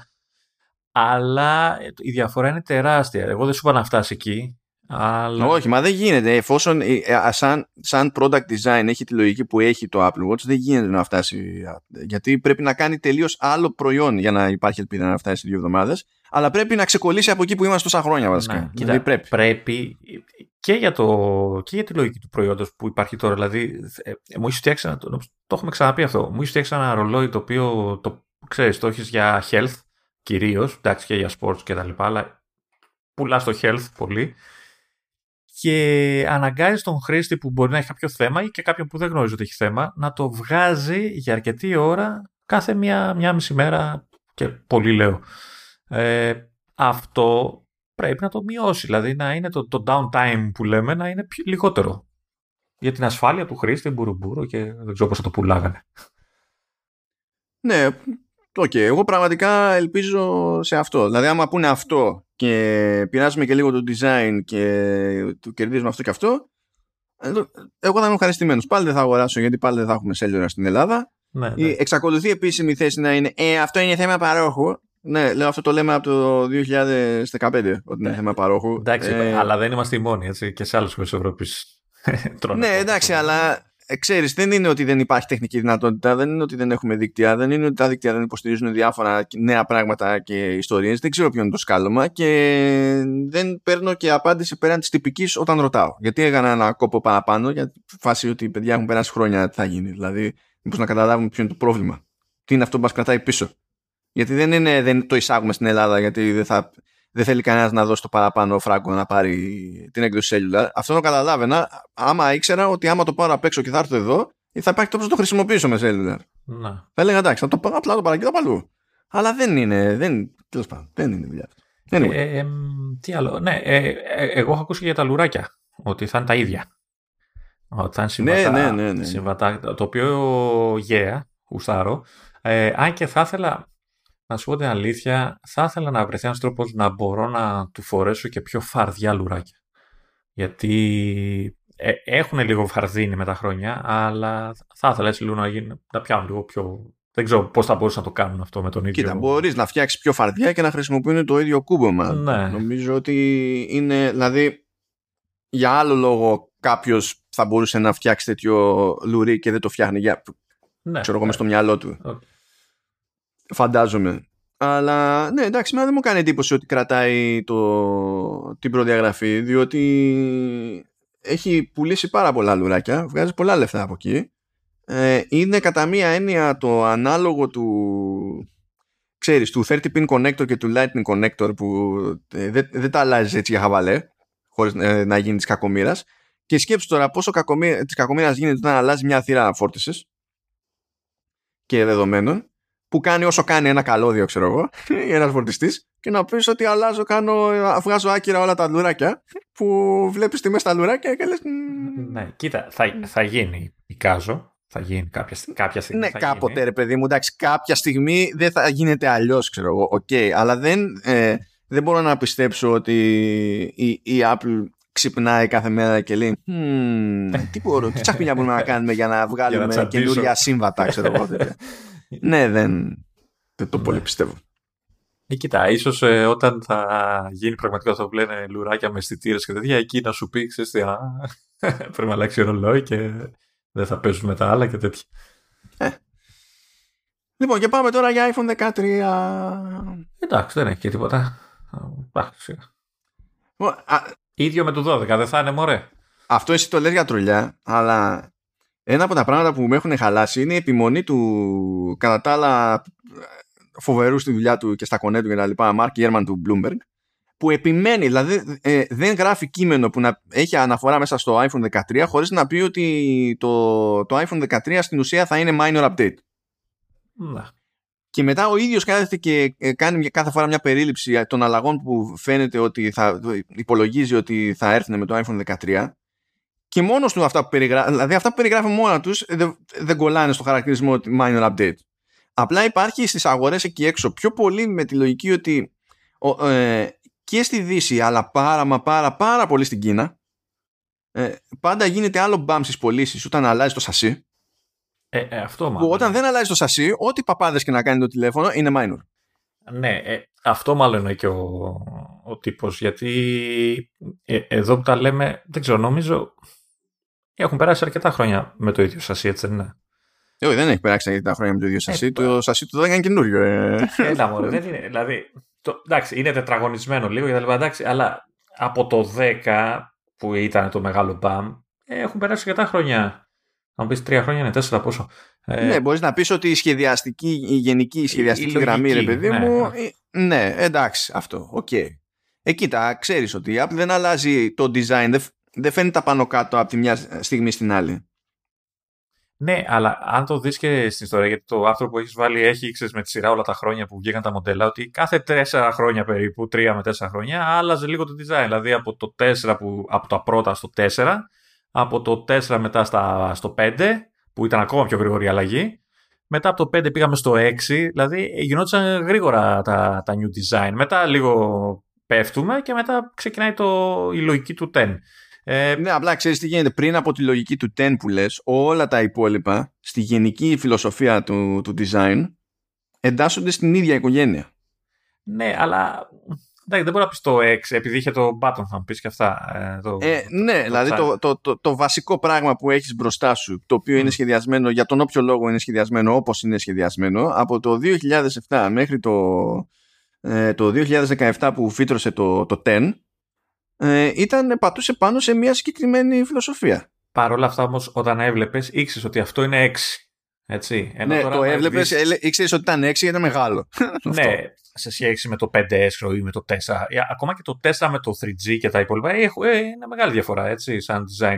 αλλά η διαφορά είναι τεράστια. Εγώ δεν σου είπα να φτάσει εκεί. Αλλά... Όχι, μα δεν γίνεται. Εφόσον σαν product design έχει τη λογική που έχει το Apple Watch, δεν γίνεται να φτάσει. Γιατί πρέπει να κάνει τελείως άλλο προϊόν για να υπάρχει ελπίδα να φτάσει σε 2 εβδομάδες. Αλλά πρέπει να ξεκολλήσει από εκεί που είμαστε τόσα χρόνια βασικά. Να, δηλαδή, πρέπει και για τη λογική του προϊόντος που υπάρχει τώρα. Δηλαδή, μου είχε φτιάξει το έχουμε ξαναπεί αυτό. Μου είχε φτιάξει ένα ρολόι το οποίο το έχεις για health. Κυρίως, εντάξει, και για sports και τα λοιπά, αλλά πουλά το health πολύ και αναγκάζει τον χρήστη που μπορεί να έχει κάποιο θέμα ή και κάποιον που δεν γνωρίζει ότι έχει θέμα να το βγάζει για αρκετή ώρα κάθε μία μισή μέρα και πολύ, λέω. Αυτό πρέπει να το μειώσει, δηλαδή να είναι το downtime που λέμε να είναι λιγότερο για την ασφάλεια του χρήστη, μπουρουμπούρο και δεν ξέρω πώς θα το πουλάγανε. Ναι. Εγώ πραγματικά ελπίζω σε αυτό. Δηλαδή, άμα πούνε αυτό και πειράζουμε και λίγο το design και το κερδίζουμε αυτό και αυτό, εγώ θα είμαι ευχαριστημένος. Πάλι δεν θα αγοράσω, γιατί πάλι δεν θα έχουμε cellular στην Ελλάδα. Ναι, ναι. Εξακολουθεί επίσημη θέση να είναι αυτό είναι θέμα παρόχου. Ναι, λέω, αυτό το λέμε από το 2015 ότι είναι θέμα παρόχου. Εντάξει, αλλά δεν είμαστε οι μόνοι, έτσι, και σε άλλες χώρες Ευρώπης. Ναι, εντάξει, αλλά. Ξέρεις, δεν είναι ότι δεν υπάρχει τεχνική δυνατότητα, δεν είναι ότι δεν έχουμε δίκτυα, δεν είναι ότι τα δίκτυα δεν υποστηρίζουν διάφορα νέα πράγματα και ιστορίες. Δεν ξέρω ποιο είναι το σκάλωμα και δεν παίρνω και απάντηση πέραν της τυπικής όταν ρωτάω. Γιατί έκανα ένα κόπο παραπάνω για τη φάση ότι οι παιδιά έχουν περάσει χρόνια, τι θα γίνει. Δηλαδή, μήπως να καταλάβουμε ποιο είναι το πρόβλημα. Τι είναι αυτό που μας κρατάει πίσω. Γιατί δεν το εισάγουμε στην Ελλάδα, γιατί δεν θέλει κανένας να δώσει το παραπάνω φράγκο να πάρει την έκδοση cellular. Αυτό το καταλάβαινα, άμα ήξερα ότι άμα το πάρω απ' έξω και θα έρθω εδώ, θα υπάρχει τρόπος να το χρησιμοποιήσω με cellular. Να. Θα έλεγα εντάξει, απλά το παρακοίτω παλού. Αλλά δεν είναι, τέλος πάντων, δεν είναι δουλειά. Τι άλλο, ναι, εγώ έχω ακούσει και για τα λουράκια, ότι θα είναι τα ίδια. Ότι θα είναι συμβατά, ναι. Συμβατά, το οποίο γέα, γουστάρω. Αν και θα ήθελα, να σου πω την αλήθεια, θα ήθελα να βρεθεί ένας τρόπος να μπορώ να του φορέσω και πιο φαρδιά λουράκια. Γιατί έχουν λίγο φαρδίνη με τα χρόνια, αλλά θα ήθελα έτσι λίγο να πιάνουν λίγο πιο... Δεν ξέρω πώς θα μπορούσαν να το κάνουν αυτό με τον ίδιο. Κοίτα, μπορείς να φτιάξεις πιο φαρδιά και να χρησιμοποιούν το ίδιο κούμπομα. Ναι. Νομίζω ότι είναι, δηλαδή, για άλλο λόγο κάποιος θα μπορούσε να φτιάξει τέτοιο λουρί και δεν το φτιάχνει. Για... Ναι, ξέρω εγώ, μες στο μυαλό του. Okay. Φαντάζομαι. Αλλά ναι, εντάξει, δεν μου κάνει εντύπωση ότι κρατάει την προδιαγραφή, διότι έχει πουλήσει πάρα πολλά λουράκια, βγάζει πολλά λεφτά από εκεί. Είναι κατά μία έννοια το ανάλογο του, ξέρεις, του 30 pin connector και του lightning connector που δεν τα αλλάζει έτσι για χαβαλέ χωρίς να γίνει της κακομήρας. Και σκέψου τώρα πόσο της κακομήρας γίνεται όταν αλλάζει μια θύρα φόρτισης και δεδομένων, που κάνει όσο κάνει ένα καλώδιο, ξέρω εγώ, ένας φορτιστής, και να πεις ότι βγάζω άκυρα όλα τα λουράκια, που βλέπεις τη μέσα τα λουράκια και λες... Ναι, κοίτα, θα γίνει, εικάζω, θα γίνει κάποια στιγμή. Ναι, κάποτε γίνει. Ρε παιδί μου, εντάξει, κάποια στιγμή δεν θα γίνεται αλλιώς, ξέρω εγώ, okay, αλλά δεν μπορώ να πιστέψω ότι η Apple ξυπνάει κάθε μέρα και λέει τι τσαχπινιά μπορούμε να κάνουμε για να βγάλουμε καινούργια σύμβατα, ξέρω εγώ. Ναι, δεν το πολύ πιστεύω. Κοίτα, ίσως όταν θα γίνει πραγματικά αυτό που λένε λουράκια με αισθητήρες και τέτοια, εκεί να σου πει, ξέρεις τι, πρέπει να αλλάξει ρολόι και δεν θα παίζουν με τα άλλα και τέτοια. Λοιπόν, και πάμε τώρα για iPhone 13. Εντάξει, δεν έχει και τίποτα. Ίδιο με το 12, δεν θα είναι μωρέ. Αυτό εσύ το λες για τρουλιά, αλλά... Ένα από τα πράγματα που με έχουν χαλάσει είναι η επιμονή του, κατά τα άλλα φοβερού στη δουλειά του και στα κονέ του κτλ, Μάρκ Γέρμαν του Bloomberg, που επιμένει, δηλαδή δεν γράφει κείμενο που να έχει αναφορά μέσα στο iPhone 13 χωρίς να πει ότι το iPhone 13 στην ουσία θα είναι minor update. Mm. Και μετά ο ίδιος κάθεται και κάνει κάθε φορά μια περίληψη των αλλαγών που φαίνεται ότι υπολογίζει ότι θα έρθουν με το iPhone 13. Και μόνος του αυτά που περιγράφει, δηλαδή αυτά που περιγράφει μόνα τους δεν κολλάνε στο χαρακτηρισμό ότι minor update. Απλά υπάρχει στις αγορές εκεί έξω πιο πολύ με τη λογική ότι και στη Δύση, αλλά πάρα πολύ στην Κίνα, πάντα γίνεται άλλο μπαμ στις πωλήσεις όταν αλλάζει το σασί. Αυτό μάλλον. Που όταν δεν αλλάζει το σασί, ό,τι παπάδες και να κάνει το τηλέφωνο είναι minor. Ναι, αυτό μάλλον είναι και ο τύπος, γιατί εδώ που τα λέμε, δεν ξέρω, νομίζω... Έχουν περάσει αρκετά χρόνια με το ίδιο σασί, έτσι δεν είναι? Όχι, δεν έχει περάσει αρκετά χρόνια με το ίδιο σασί. Το σασί του 12 είναι καινούριο. Έλα μωρέ, δεν είναι. Δηλαδή, εντάξει, είναι τετραγωνισμένο λίγο και τα λοιπά, εντάξει, αλλά από το 10 που ήταν το μεγάλο μπαμ, έχουν περάσει αρκετά χρόνια. Αν πεις 3 χρόνια είναι 4, πόσο. Ναι, μπορείς να πεις ότι η γενική σχεδιαστική γραμμή, λογική, ρε παιδί μου. Ναι, εντάξει, αυτό. Okay. Κοίτα, ξέρεις ότι η Apple δεν αλλάζει το design. Δεν φαίνει τα πάνω κάτω από τη μια στιγμή στην άλλη. Ναι, αλλά αν το δεις και στην ιστορία, γιατί το άρθρο που έχεις βάλει έχει, ξέρεις, με τη σειρά όλα τα χρόνια που βγήκαν τα μοντέλα, ότι κάθε 4 χρόνια περίπου, 3 με 4 χρόνια, άλλαζε λίγο το design. Δηλαδή από το 4 από τα πρώτα στο 4, από το 4 μετά στο 5, που ήταν ακόμα πιο γρήγορη η αλλαγή, μετά από το 5 πήγαμε στο 6, δηλαδή γινόντουσαν γρήγορα τα new design. Μετά λίγο πέφτουμε και μετά ξεκινάει η λογική του 10. Ναι, απλά ξέρεις τι γίνεται. Πριν από τη λογική του 10 που λες, όλα τα υπόλοιπα στη γενική φιλοσοφία του design εντάσσονται στην ίδια οικογένεια. Ναι, αλλά εντάξει, δεν μπορώ να πεις το 6 επειδή είχε το button, θα μου πεις και αυτά. Ναι, δηλαδή το βασικό πράγμα που έχεις μπροστά σου, το οποίο είναι σχεδιασμένο για τον όποιο λόγο είναι σχεδιασμένο, όπως είναι σχεδιασμένο, από το 2007 μέχρι το 2017 που φύτρωσε το 10, πατούσε πάνω σε μια συγκεκριμένη φιλοσοφία. Παρ' όλα αυτά όμως, όταν έβλεπες, ήξερες ότι αυτό είναι 6. Έτσι, ένα ναι, τώρα το έβλεπες, ήξερες ότι ήταν 6 γιατί ήταν μεγάλο. Ναι, σε σχέση με το 5S ή με το 4. Ακόμα και το 4 με το 3G και τα υπόλοιπα έχουν μια μεγάλη διαφορά, έτσι, σαν design.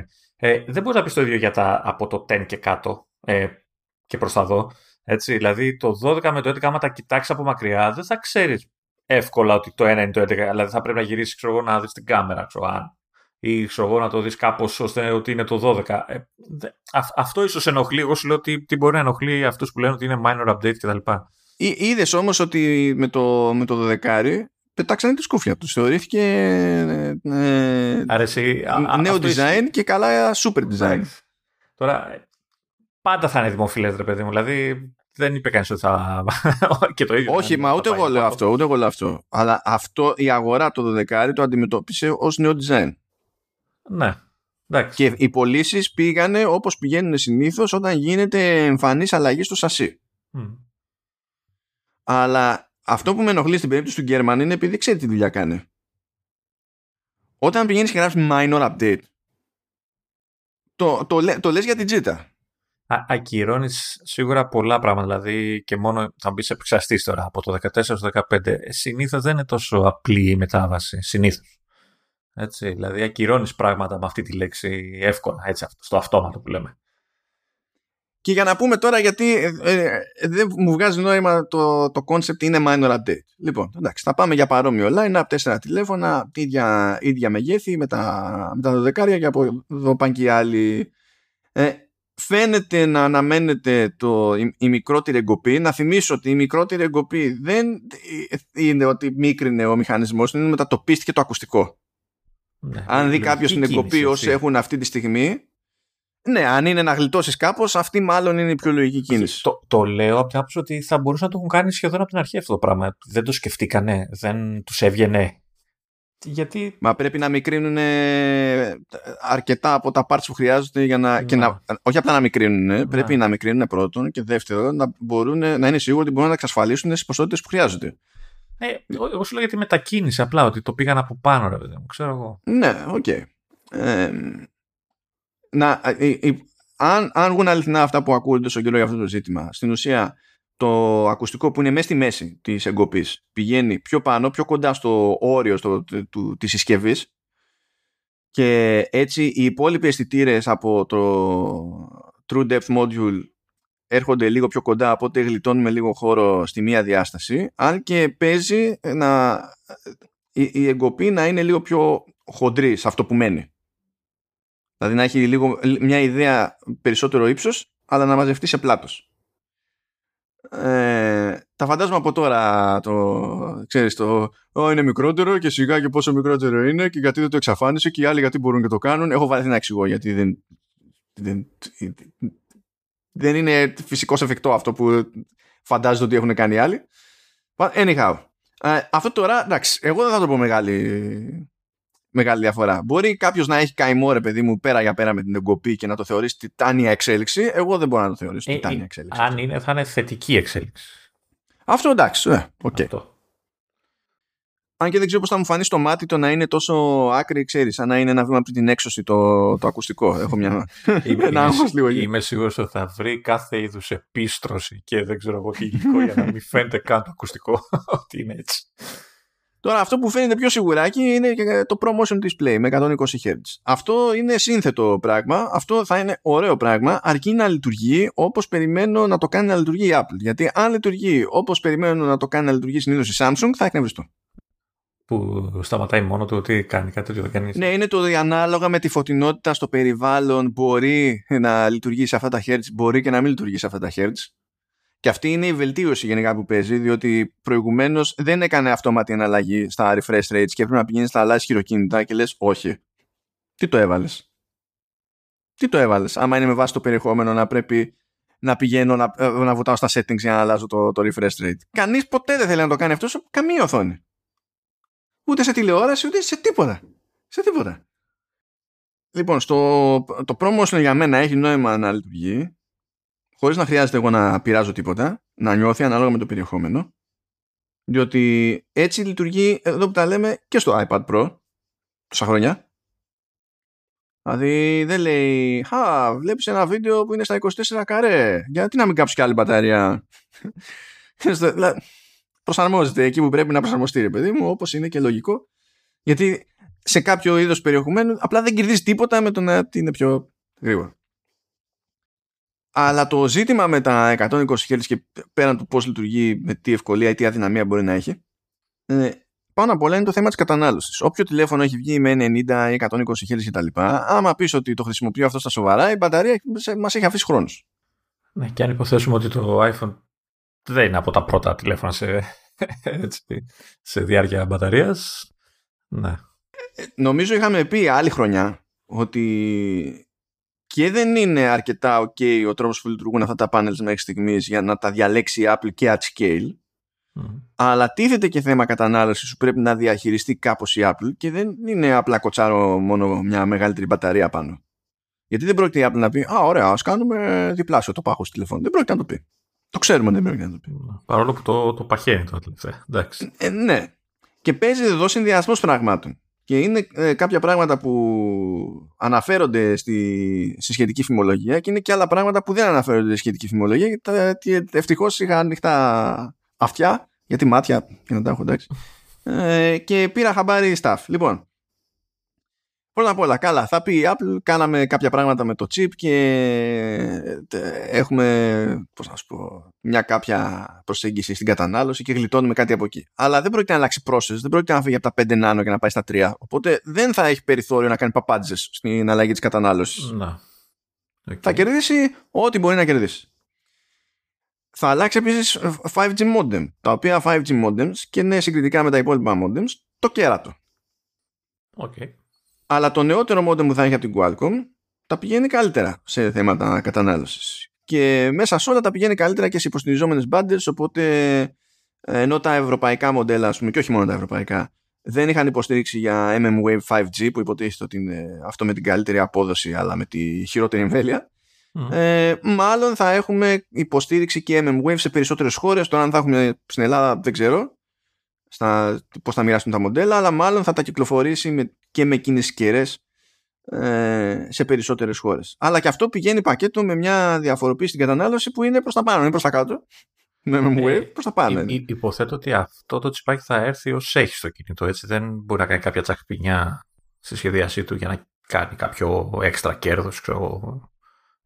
Δεν μπορείς να πεις το ίδιο για τα από το 10 και κάτω και προς τα εδώ. Έτσι, δηλαδή το 12 με το 11, άμα τα κοιτάξεις από μακριά, δεν θα ξέρεις εύκολα ότι το 1 είναι το 11. Δηλαδή θα πρέπει να γυρίσεις, ξέρω εγώ, να δεις την κάμερα, ξέρω αν. Ή ξέρω εγώ να το δεις κάπως ώστε ότι είναι το 12. Αυτό ίσως ενοχλεί. Εγώ σου λέω ότι τι μπορεί να ενοχλεί αυτούς που λένε ότι είναι minor update κτλ. Είδες όμως ότι με το 12 πετάξανε τη σκούφια τους. Θεωρήθηκε νέο design και καλά super design. Τώρα πάντα θα είναι δημοφιλές, ρε παιδί μου. Δηλαδή δεν είπε κανείς ότι θα... και το ίδιο. Όχι, μα ούτε εγώ λέω αυτό. Αλλά αυτό η αγορά το 12 το αντιμετώπισε ως νέο design. Ναι. Και οι πωλήσεις πήγανε όπως πηγαίνουν συνήθως όταν γίνεται εμφανής αλλαγή στο σασί. Αλλά αυτό που με ενοχλεί στην περίπτωση του Γκέρμαν είναι επειδή ξέρει τι δουλειά κάνει. Όταν πηγαίνεις και γράφεις minor update, το λες για την τζίτα. Ακυρώνεις σίγουρα πολλά πράγματα. Δηλαδή και μόνο θα μπεις επεξαστής τώρα από το 14 στο 15. Συνήθως δεν είναι τόσο απλή η μετάβαση. Συνήθως. Έτσι, δηλαδή ακυρώνεις πράγματα με αυτή τη λέξη εύκολα, έτσι, στο αυτόματο που λέμε. Και για να πούμε τώρα, γιατί δεν μου βγάζει νόημα το concept είναι minor update. Λοιπόν, εντάξει, θα πάμε για παρόμοιο line-up, 4 τηλέφωνα, ίδια μεγέθη με τα 12 και από εδώ πάνε και οι άλλοι. Φαίνεται να αναμένεται η μικρότερη εγκοπή. Να θυμίσω ότι η μικρότερη εγκοπή δεν είναι ότι μίκρινε ο μηχανισμός, είναι μετατοπίστηκε το ακουστικό. Ναι, αν δει κάποιος την εγκοπή όσοι έχουν αυτή τη στιγμή, ναι, αν είναι να γλιτώσεις κάπως, αυτή μάλλον είναι η πιο λογική κίνηση. Το λέω από την άποψη ότι θα μπορούσαν να το έχουν κάνει σχεδόν από την αρχή αυτό το πράγμα. Δεν το σκεφτήκανε, δεν τους έβγαινε. Γιατί... Μα πρέπει να μικρύνουν αρκετά από τα parts που χρειάζονται για να... Και να... Όχι απλά να μικρύνουν, πρέπει να μικρύνουν πρώτον και δεύτερον να μπορούν να είναι σίγουροι ότι μπορούν να εξασφαλίσουν τις ποσότητες που χρειάζονται. Εγώ σου λέω για τη μετακίνηση απλά, ότι το πήγαν από πάνω, ρε παιδί μου, ξέρω εγώ. Ναι, οκ. Αν βγουν αληθινά αυτά που ακούγονται στον καιρό για αυτό το ζήτημα, στην ουσία το ακουστικό που είναι μέσα στη μέση της εγκοπής πηγαίνει πιο πάνω, πιο κοντά στο όριο της συσκευής, και έτσι οι υπόλοιποι αισθητήρες από το True Depth Module έρχονται λίγο πιο κοντά, οπότε γλιτώνουμε λίγο χώρο στη μία διάσταση, αν και παίζει η εγκοπή να είναι λίγο πιο χοντρή σε αυτό που μένει. Δηλαδή να έχει λίγο μια ιδέα περισσότερο ύψος, αλλά να μαζευτεί σε πλάτος. Τα φαντάζομαι από τώρα ξέρεις, είναι μικρότερο και σιγά και πόσο μικρότερο είναι και γιατί δεν το εξαφάνισε και οι άλλοι γιατί μπορούν και το κάνουν. Έχω βαρεθεί να εξηγώ γιατί δεν είναι φυσικώς εφικτό αυτό που φαντάζεται ότι έχουν κάνει οι άλλοι. Anyhow, αυτό τώρα, εντάξει, εγώ δεν θα το πω μεγάλη διαφορά. Μπορεί κάποιος να έχει καημό, ρε παιδί μου, πέρα για πέρα με την εγκοπή και να το θεωρήσει τιτάνια εξέλιξη. Εγώ δεν μπορώ να το θεωρήσω τιτάνια εξέλιξη. Αν είναι, θα είναι θετική εξέλιξη. Αυτό εντάξει. Αυτό. Αν και δεν ξέρω πώς θα μου φανεί στο μάτι το να είναι τόσο άκρη, ξέρεις, σαν να είναι ένα βήμα πριν την έξωση το ακουστικό. Έχω μια... Είμαι σίγουρος ότι θα βρει κάθε είδους επίστρωση και δεν ξέρω εγώ τι υλικό για να μην φαίνεται καν το ακουστικό ότι είναι έτσι. Τώρα αυτό που φαίνεται πιο σιγουράκι είναι το ProMotion Display με 120 Hz. Αυτό είναι σύνθετο πράγμα, αυτό θα είναι ωραίο πράγμα, αρκεί να λειτουργεί όπως περιμένω να το κάνει να λειτουργεί η Apple. Γιατί αν λειτουργεί όπως περιμένω να το κάνει να λειτουργεί συνήθως η Samsung, θα εκνευριστώ. Που σταματάει μόνο του ότι κάνει κάτι τέτοιο, δεν κάνει. Ναι, είναι το ανάλογα με τη φωτεινότητα στο περιβάλλον. Μπορεί να λειτουργεί σε αυτά τα hertz, μπορεί και να μην λειτουργεί σε αυτά τα hertz. Και αυτή είναι η βελτίωση γενικά που παίζει, διότι προηγουμένως δεν έκανε αυτόματη εναλλαγή στα refresh rates και πρέπει να πηγαίνεις να αλλάζεις χειροκίνητα και λες όχι. Τι το έβαλες, άμα είναι με βάση το περιεχόμενο να πρέπει να πηγαίνω να βουτάω στα settings για να αλλάζω το refresh rate. Κανείς ποτέ δεν θέλει να το κάνει αυτό σε καμία οθόνη. Ούτε σε τηλεόραση, ούτε σε τίποτα. Λοιπόν, το promotion για μένα έχει νόημα να λειτουργεί, χωρίς να χρειάζεται εγώ να πειράζω τίποτα, να νιώθει ανάλογα με το περιεχόμενο. Διότι έτσι λειτουργεί εδώ που τα λέμε και στο iPad Pro τόσα χρόνια. Δηλαδή δεν λέει «Χα, βλέπεις ένα βίντεο που είναι στα 24 καρέ, γιατί να μην κάψει κι άλλη μπαταρία». Προσαρμόζεται εκεί που πρέπει να προσαρμοστεί, ρε παιδί μου, όπως είναι και λογικό. Γιατί σε κάποιο είδος περιεχομένου απλά δεν κερδίζει τίποτα με το να είναι πιο γρήγορο. Αλλά το ζήτημα με τα 120 Hz και πέραν του πώς λειτουργεί, με τι ευκολία ή τι αδυναμία μπορεί να έχει, πάνω απ' όλα είναι το θέμα της κατανάλωσης. Όποιο τηλέφωνο έχει βγει με 90 ή 120 Hz κτλ., άμα πεις ότι το χρησιμοποιώ αυτό στα σοβαρά, η μπαταρία μας έχει αφήσει χρόνους. Ναι, και αν υποθέσουμε ότι το iPhone δεν είναι από τα πρώτα τηλέφωνα σε διάρκεια μπαταρίας. Ναι. Νομίζω είχαμε πει άλλη χρονιά ότι και δεν είναι αρκετά ok ο τρόπος που λειτουργούν αυτά τα panels μέχρι στιγμής για να τα διαλέξει η Apple και at scale. Αλλά τίθεται και θέμα κατανάλωσης που πρέπει να διαχειριστεί κάπως η Apple και δεν είναι απλά κοτσάρο μόνο μια μεγαλύτερη μπαταρία πάνω. Γιατί δεν πρόκειται η Apple να πει «Α, ωραία, ας κάνουμε διπλάσιο το πάχος του τηλεφώνου». Δεν πρόκειται να το πει. Το ξέρουμε, δεν πρόκειται να το πει. Παρόλο που το παχαίνει το τελευταία. Εντάξει. Ναι. Και παίζει εδώ συνδυασμός πραγμάτων. Και είναι κάποια πράγματα που αναφέρονται στη σχετική φημολογία και είναι και άλλα πράγματα που δεν αναφέρονται στη σχετική φημολογία. Γιατί ευτυχώς είχα ανοιχτά αυτιά, γιατί μάτια για να τα έχω, εντάξει. Και πήρα χαμπάρι staff. Λοιπόν, πρώτα απ' όλα, καλά, θα πει η Apple, κάναμε κάποια πράγματα με το chip και έχουμε, πώς να σου πω, μια κάποια προσέγγιση στην κατανάλωση και γλιτώνουμε κάτι από εκεί. Αλλά δεν πρόκειται να αλλάξει process, δεν πρόκειται να φύγει από τα 5 nano και να πάει στα 3. Οπότε δεν θα έχει περιθώριο να κάνει παπάντζες στην αλλαγή της κατανάλωσης. Να. Okay. Θα κερδίσει ό,τι μπορεί να κερδίσει. Θα αλλάξει επίσης 5G modem, τα οποία 5G modems και είναι συγκριτικά με τα υπόλοιπα modems το κέρατο. Οκ. Okay. Αλλά το νεότερο modem που θα έχει από την Qualcomm τα πηγαίνει καλύτερα σε θέματα κατανάλωσης. Και μέσα σε όλα τα πηγαίνει καλύτερα και σε υποστηριζόμενες bundles. Οπότε, ενώ τα ευρωπαϊκά μοντέλα, ας πούμε, και όχι μόνο τα ευρωπαϊκά, δεν είχαν υποστήριξη για mmWave 5G, που υποτίθεται ότι είναι αυτό με την καλύτερη απόδοση, αλλά με τη χειρότερη εμβέλεια. Μάλλον θα έχουμε υποστήριξη και mmWave σε περισσότερες χώρες. Τώρα, αν θα έχουμε στην Ελλάδα, δεν ξέρω πώς θα μοιράσουν τα μοντέλα, αλλά μάλλον θα τα κυκλοφορήσει και με κίνηση καιρές σε περισσότερες χώρες. Αλλά και αυτό πηγαίνει πακέτο με μια διαφοροποίηση στην κατανάλωση που είναι προς τα πάνω, είναι προς τα κάτω. Με MMWave προς τα πάνω. Υποθέτω ότι αυτό το τσιπάκι θα έρθει ως έχει στο κινητό, έτσι. Δεν μπορεί να κάνει κάποια τσαχπινιά στη σχεδίασή του για να κάνει κάποιο έξτρα κέρδος, ξέρω.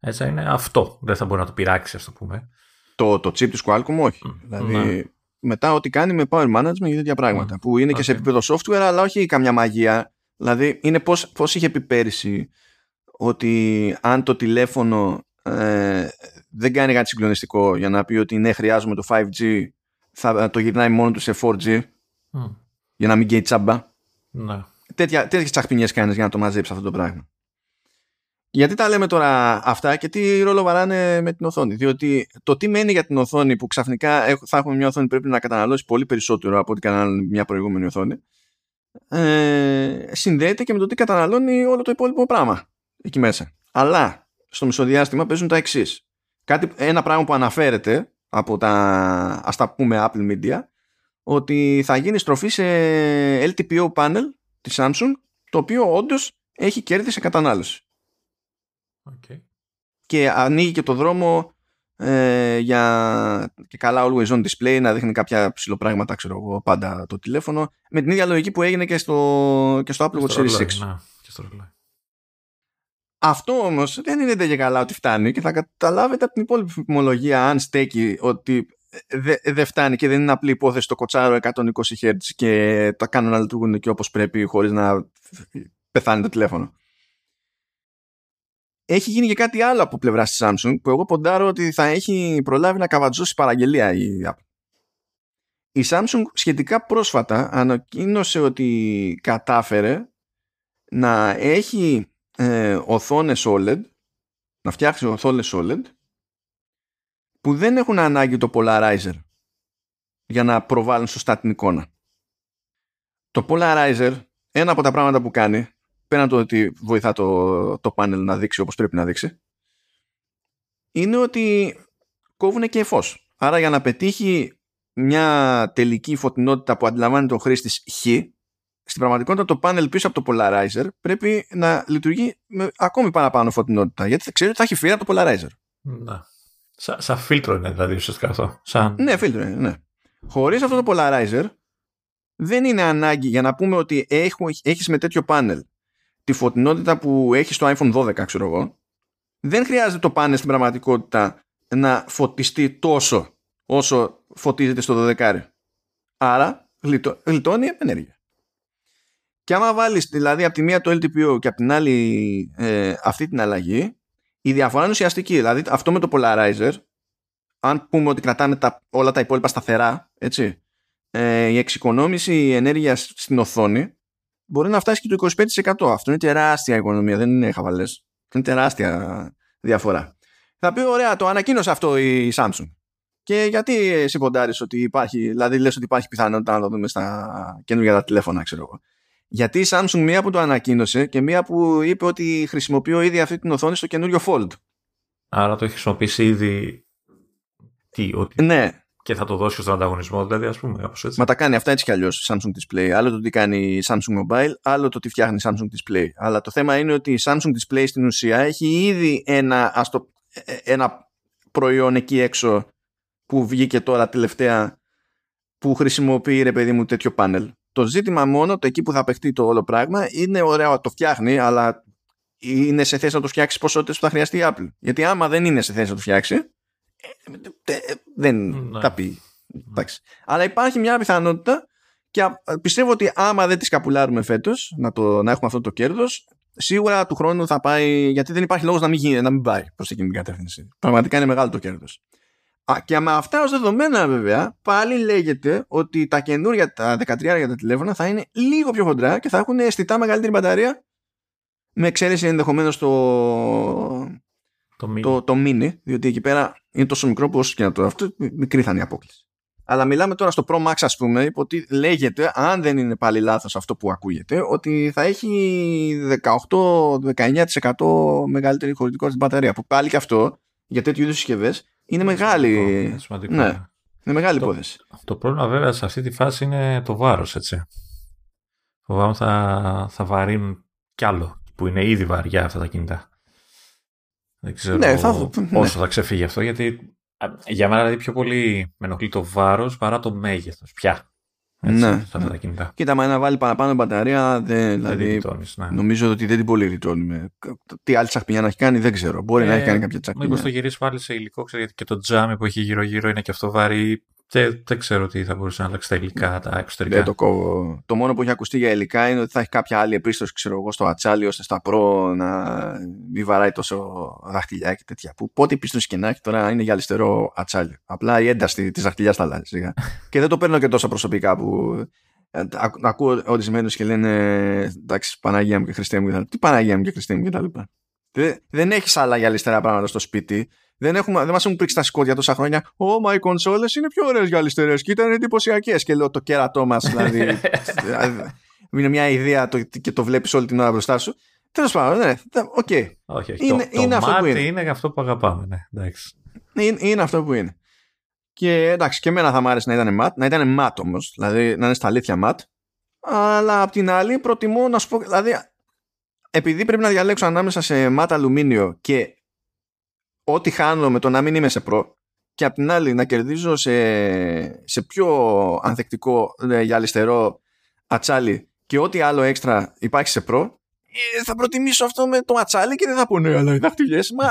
Έτσι είναι αυτό. Δεν θα μπορεί να το πειράξει, ας το πούμε. Το τσιπ της Qualcomm, όχι. Δηλαδή... Ναι. Μετά ό,τι κάνει με power management και τέτοια πράγματα που είναι και σε επίπεδο software, αλλά όχι καμιά μαγεία. Δηλαδή είναι πώς είχε πει πέρυσι ότι αν το τηλέφωνο δεν κάνει κάτι συγκλονιστικό για να πει ότι ναι, χρειάζομαι το 5G, θα το γυρνάει μόνο του σε 4G για να μην καίει τσάμπα. Ναι. Τέτοιες τσαχπινιές κάνεις για να το μαζέψεις αυτό το πράγμα. Γιατί τα λέμε τώρα αυτά και τι ρόλο βαράνε με την οθόνη? Διότι το τι μένει για την οθόνη που ξαφνικά θα έχουμε μια οθόνη που πρέπει να καταναλώσει πολύ περισσότερο από ό,τι καταναλώνει μια προηγούμενη οθόνη, συνδέεται και με το τι καταναλώνει όλο το υπόλοιπο πράγμα εκεί μέσα. Αλλά στο μισοδιάστημα παίζουν τα εξής. Ένα πράγμα που αναφέρεται από τα, ας τα πούμε, Apple Media, ότι θα γίνει στροφή σε LTPO panel της Samsung, το οποίο όντως έχει κέρδη σε κατανάλωση. Okay. Και ανοίγει και το δρόμο για και καλά always on display, να δείχνει κάποια ψηλοπράγματα, ξέρω εγώ, πάντα το τηλέφωνο, με την ίδια λογική που έγινε και στο Apple Watch Series 6. Να, και στο αυτό όμως δεν είναι και καλά ότι φτάνει, και θα καταλάβετε από την υπόλοιπη φημολογία, αν στέκει, ότι δεν φτάνει και δεν είναι απλή υπόθεση το κοτσάρο 120 Hz και τα κάνουν να λειτουργούν και όπως πρέπει χωρίς να πεθάνει το τηλέφωνο. Έχει γίνει και κάτι άλλο από πλευρά της Samsung που εγώ ποντάρω ότι θα έχει προλάβει να καβατζώσει παραγγελία η Apple. Η Samsung σχετικά πρόσφατα ανακοίνωσε ότι κατάφερε να έχει οθόνες OLED, να φτιάξει οθόνες OLED που δεν έχουν ανάγκη το polarizer για να προβάλλουν σωστά την εικόνα. Το polarizer, ένα από τα πράγματα που κάνει, πέραν το ότι βοηθά το πάνελ να δείξει όπως πρέπει να δείξει, είναι ότι κόβουν και φως. Άρα για να πετύχει μια τελική φωτεινότητα που αντιλαμβάνεται ο χρήστης χ, στην πραγματικότητα το πάνελ πίσω από το polarizer πρέπει να λειτουργεί με ακόμη παραπάνω φωτεινότητα, γιατί θα ξέρει ότι θα έχει φύλλα από το polarizer. Να. Σαν φίλτρο είναι δηλαδή ουσιαστικά αυτό. Σαν... Ναι, φίλτρο είναι, ναι. Χωρίς αυτό το polarizer δεν είναι ανάγκη για να πούμε ότι έχεις με τέτοιο πάνελ τη φωτεινότητα που έχει στο iPhone 12, ξέρω εγώ. Δεν χρειάζεται το πάνελ στην πραγματικότητα να φωτιστεί τόσο όσο φωτίζεται στο 12. Άρα γλιτώνει ενέργεια. Και άμα βάλεις δηλαδή από τη μία το LTPO και από την άλλη αυτή την αλλαγή, η διαφορά είναι ουσιαστική. Δηλαδή αυτό με το polarizer, αν πούμε ότι κρατάμε όλα τα υπόλοιπα σταθερά, έτσι, η εξοικονόμηση ενέργειας στην οθόνη μπορεί να φτάσει και το 25%. Αυτό είναι τεράστια οικονομία, δεν είναι χαβαλές. Είναι τεράστια διαφορά. Θα πει, ωραία, το ανακοίνωσε αυτό η Samsung. Και γιατί εσύ ποντάρεις ότι υπάρχει, δηλαδή λες ότι υπάρχει πιθανότητα να το δούμε στα καινούργια τα τηλέφωνα, ξέρω εγώ. Γιατί η Samsung μία που το ανακοίνωσε και μία που είπε ότι χρησιμοποιώ ήδη αυτή την οθόνη στο καινούριο Fold. Άρα το έχει χρησιμοποιήσει ήδη. Τι, ότι. Ναι. Και θα το δώσει στον ανταγωνισμό, δηλαδή, ας πούμε. Όπως έτσι. Μα τα κάνει αυτά έτσι κι αλλιώς η Samsung Display. Άλλο το τι κάνει η Samsung Mobile, άλλο το τι φτιάχνει η Samsung Display. Αλλά το θέμα είναι ότι η Samsung Display στην ουσία έχει ήδη ένα προϊόν εκεί έξω που βγήκε τώρα τελευταία που χρησιμοποιεί, ρε παιδί μου, τέτοιο πάνελ. Το ζήτημα μόνο, το εκεί που θα παιχτεί το όλο πράγμα, είναι ωραίο, το φτιάχνει, αλλά είναι σε θέση να το φτιάξει ποσότητες που θα χρειαστεί η Apple. Γιατί άμα δεν είναι σε θέση να το φτιάξει, δεν τα πει. Εντάξει. Αλλά υπάρχει μια πιθανότητα και πιστεύω ότι άμα δεν τις καπουλάρουμε φέτος, να έχουμε αυτό το κέρδος, σίγουρα του χρόνου θα πάει, γιατί δεν υπάρχει λόγος να μην πάει προς εκείνη την κατεύθυνση. Πραγματικά είναι μεγάλο το κέρδος. Και με αυτά ως δεδομένα, βέβαια, πάλι λέγεται ότι τα καινούργια, τα 13 για τα τηλέφωνα, θα είναι λίγο πιο χοντρά και θα έχουν αισθητά μεγαλύτερη μπαταρία, με εξαίρεση ενδεχομένως το mini, διότι εκεί πέρα είναι τόσο μικρό που όσο και να το. Αυτό μικρή θα είναι η απόκληση. Αλλά μιλάμε τώρα στο Pro Max, ας πούμε, ότι λέγεται, αν δεν είναι πάλι λάθος αυτό που ακούγεται, ότι θα έχει 18-19% μεγαλύτερη χωρητικότητα στην μπαταρία, που πάλι και αυτό για τέτοιου είδους συσκευές είναι μεγάλη, ναι, είναι μεγάλη υπόθεση. Το πρόβλημα βέβαια σε αυτή τη φάση είναι το βάρος, έτσι. Φοβάμαι θα βαρύνουν κι άλλο, που είναι ήδη βαριά αυτά τα κινητά. Δεν ξέρω, ναι, πόσο θα ξεφύγει αυτό, γιατί για μένα δηλαδή πιο πολύ με ενοχλεί το βάρος παρά το μέγεθος πια. Έτσι, ναι, αυτά τα κινητά. Κοίτα, μα να βάλει παραπάνω μπαταρία δεν νομίζω ότι δεν την πολύ ρητώνει. Τι άλλη τσαχπινιά να έχει κάνει δεν ξέρω. Μπορεί να έχει κάνει κάποια τσαχπινιά. Μήπως το γυρίσει πάλι σε υλικό, ξέρω, γιατί και το τζάμι που έχει γύρω-γύρω είναι και αυτό βαρύ. Δεν ξέρω τι θα μπορούσε να αλλάξει τα υλικά, τα εξωτερικά. Δεν το κόβω. Το μόνο που έχει ακουστεί για υλικά είναι ότι θα έχει κάποια άλλη επίστρωση, ξέρω εγώ, στο ατσάλι, ώστε στα προ να μην βαράει τόσο δαχτυλιά και τέτοια. Που πότε επίστρωση και να έχει τώρα είναι για αριστερό ατσάλι. Απλά η ένταση τη δαχτυλιά θα αλλάζει. Και δεν το παίρνω και τόσο προσωπικά που ακούω ορισμένους και λένε εντάξει, Παναγία μου και Χριστέ μου κτλ. Τι Παναγία μου και Χριστέ μου κτλ. Δεν έχει άλλα για αριστερά πράγματα στο σπίτι. Δεν μας έχουν πρίξει τα σκόρδια τόσα χρόνια. Μα οι κονσόλες είναι πιο ωραίες για αριστερές και ήταν εντυπωσιακές. Και λέω το κέρατό μας, δηλαδή. Είναι μια ιδέα και το βλέπεις όλη την ώρα μπροστά σου. Τέλος πάντων, ναι. Οκ. Okay. Είναι αυτό που είναι. Είναι αυτό που αγαπάμε. Ναι. Είναι αυτό που είναι. Και εντάξει, και εμένα θα μου άρεσε να ήταν ματ. Να ήταν ματ όμως. Δηλαδή να είναι στα αλήθεια ματ. Αλλά απ' την άλλη προτιμώ να σου πω. Δηλαδή, επειδή πρέπει να διαλέξω ανάμεσα σε ματ αλουμίνιο και ό,τι χάνω με το να μην είμαι σε προ και απ' την άλλη να κερδίζω σε πιο ανθεκτικό για αριστερό ατσάλι και ό,τι άλλο έξτρα υπάρχει σε προ, θα προτιμήσω αυτό με το ατσάλι και δεν θα πω ναι, αλλά οι δαχτυλιές, μα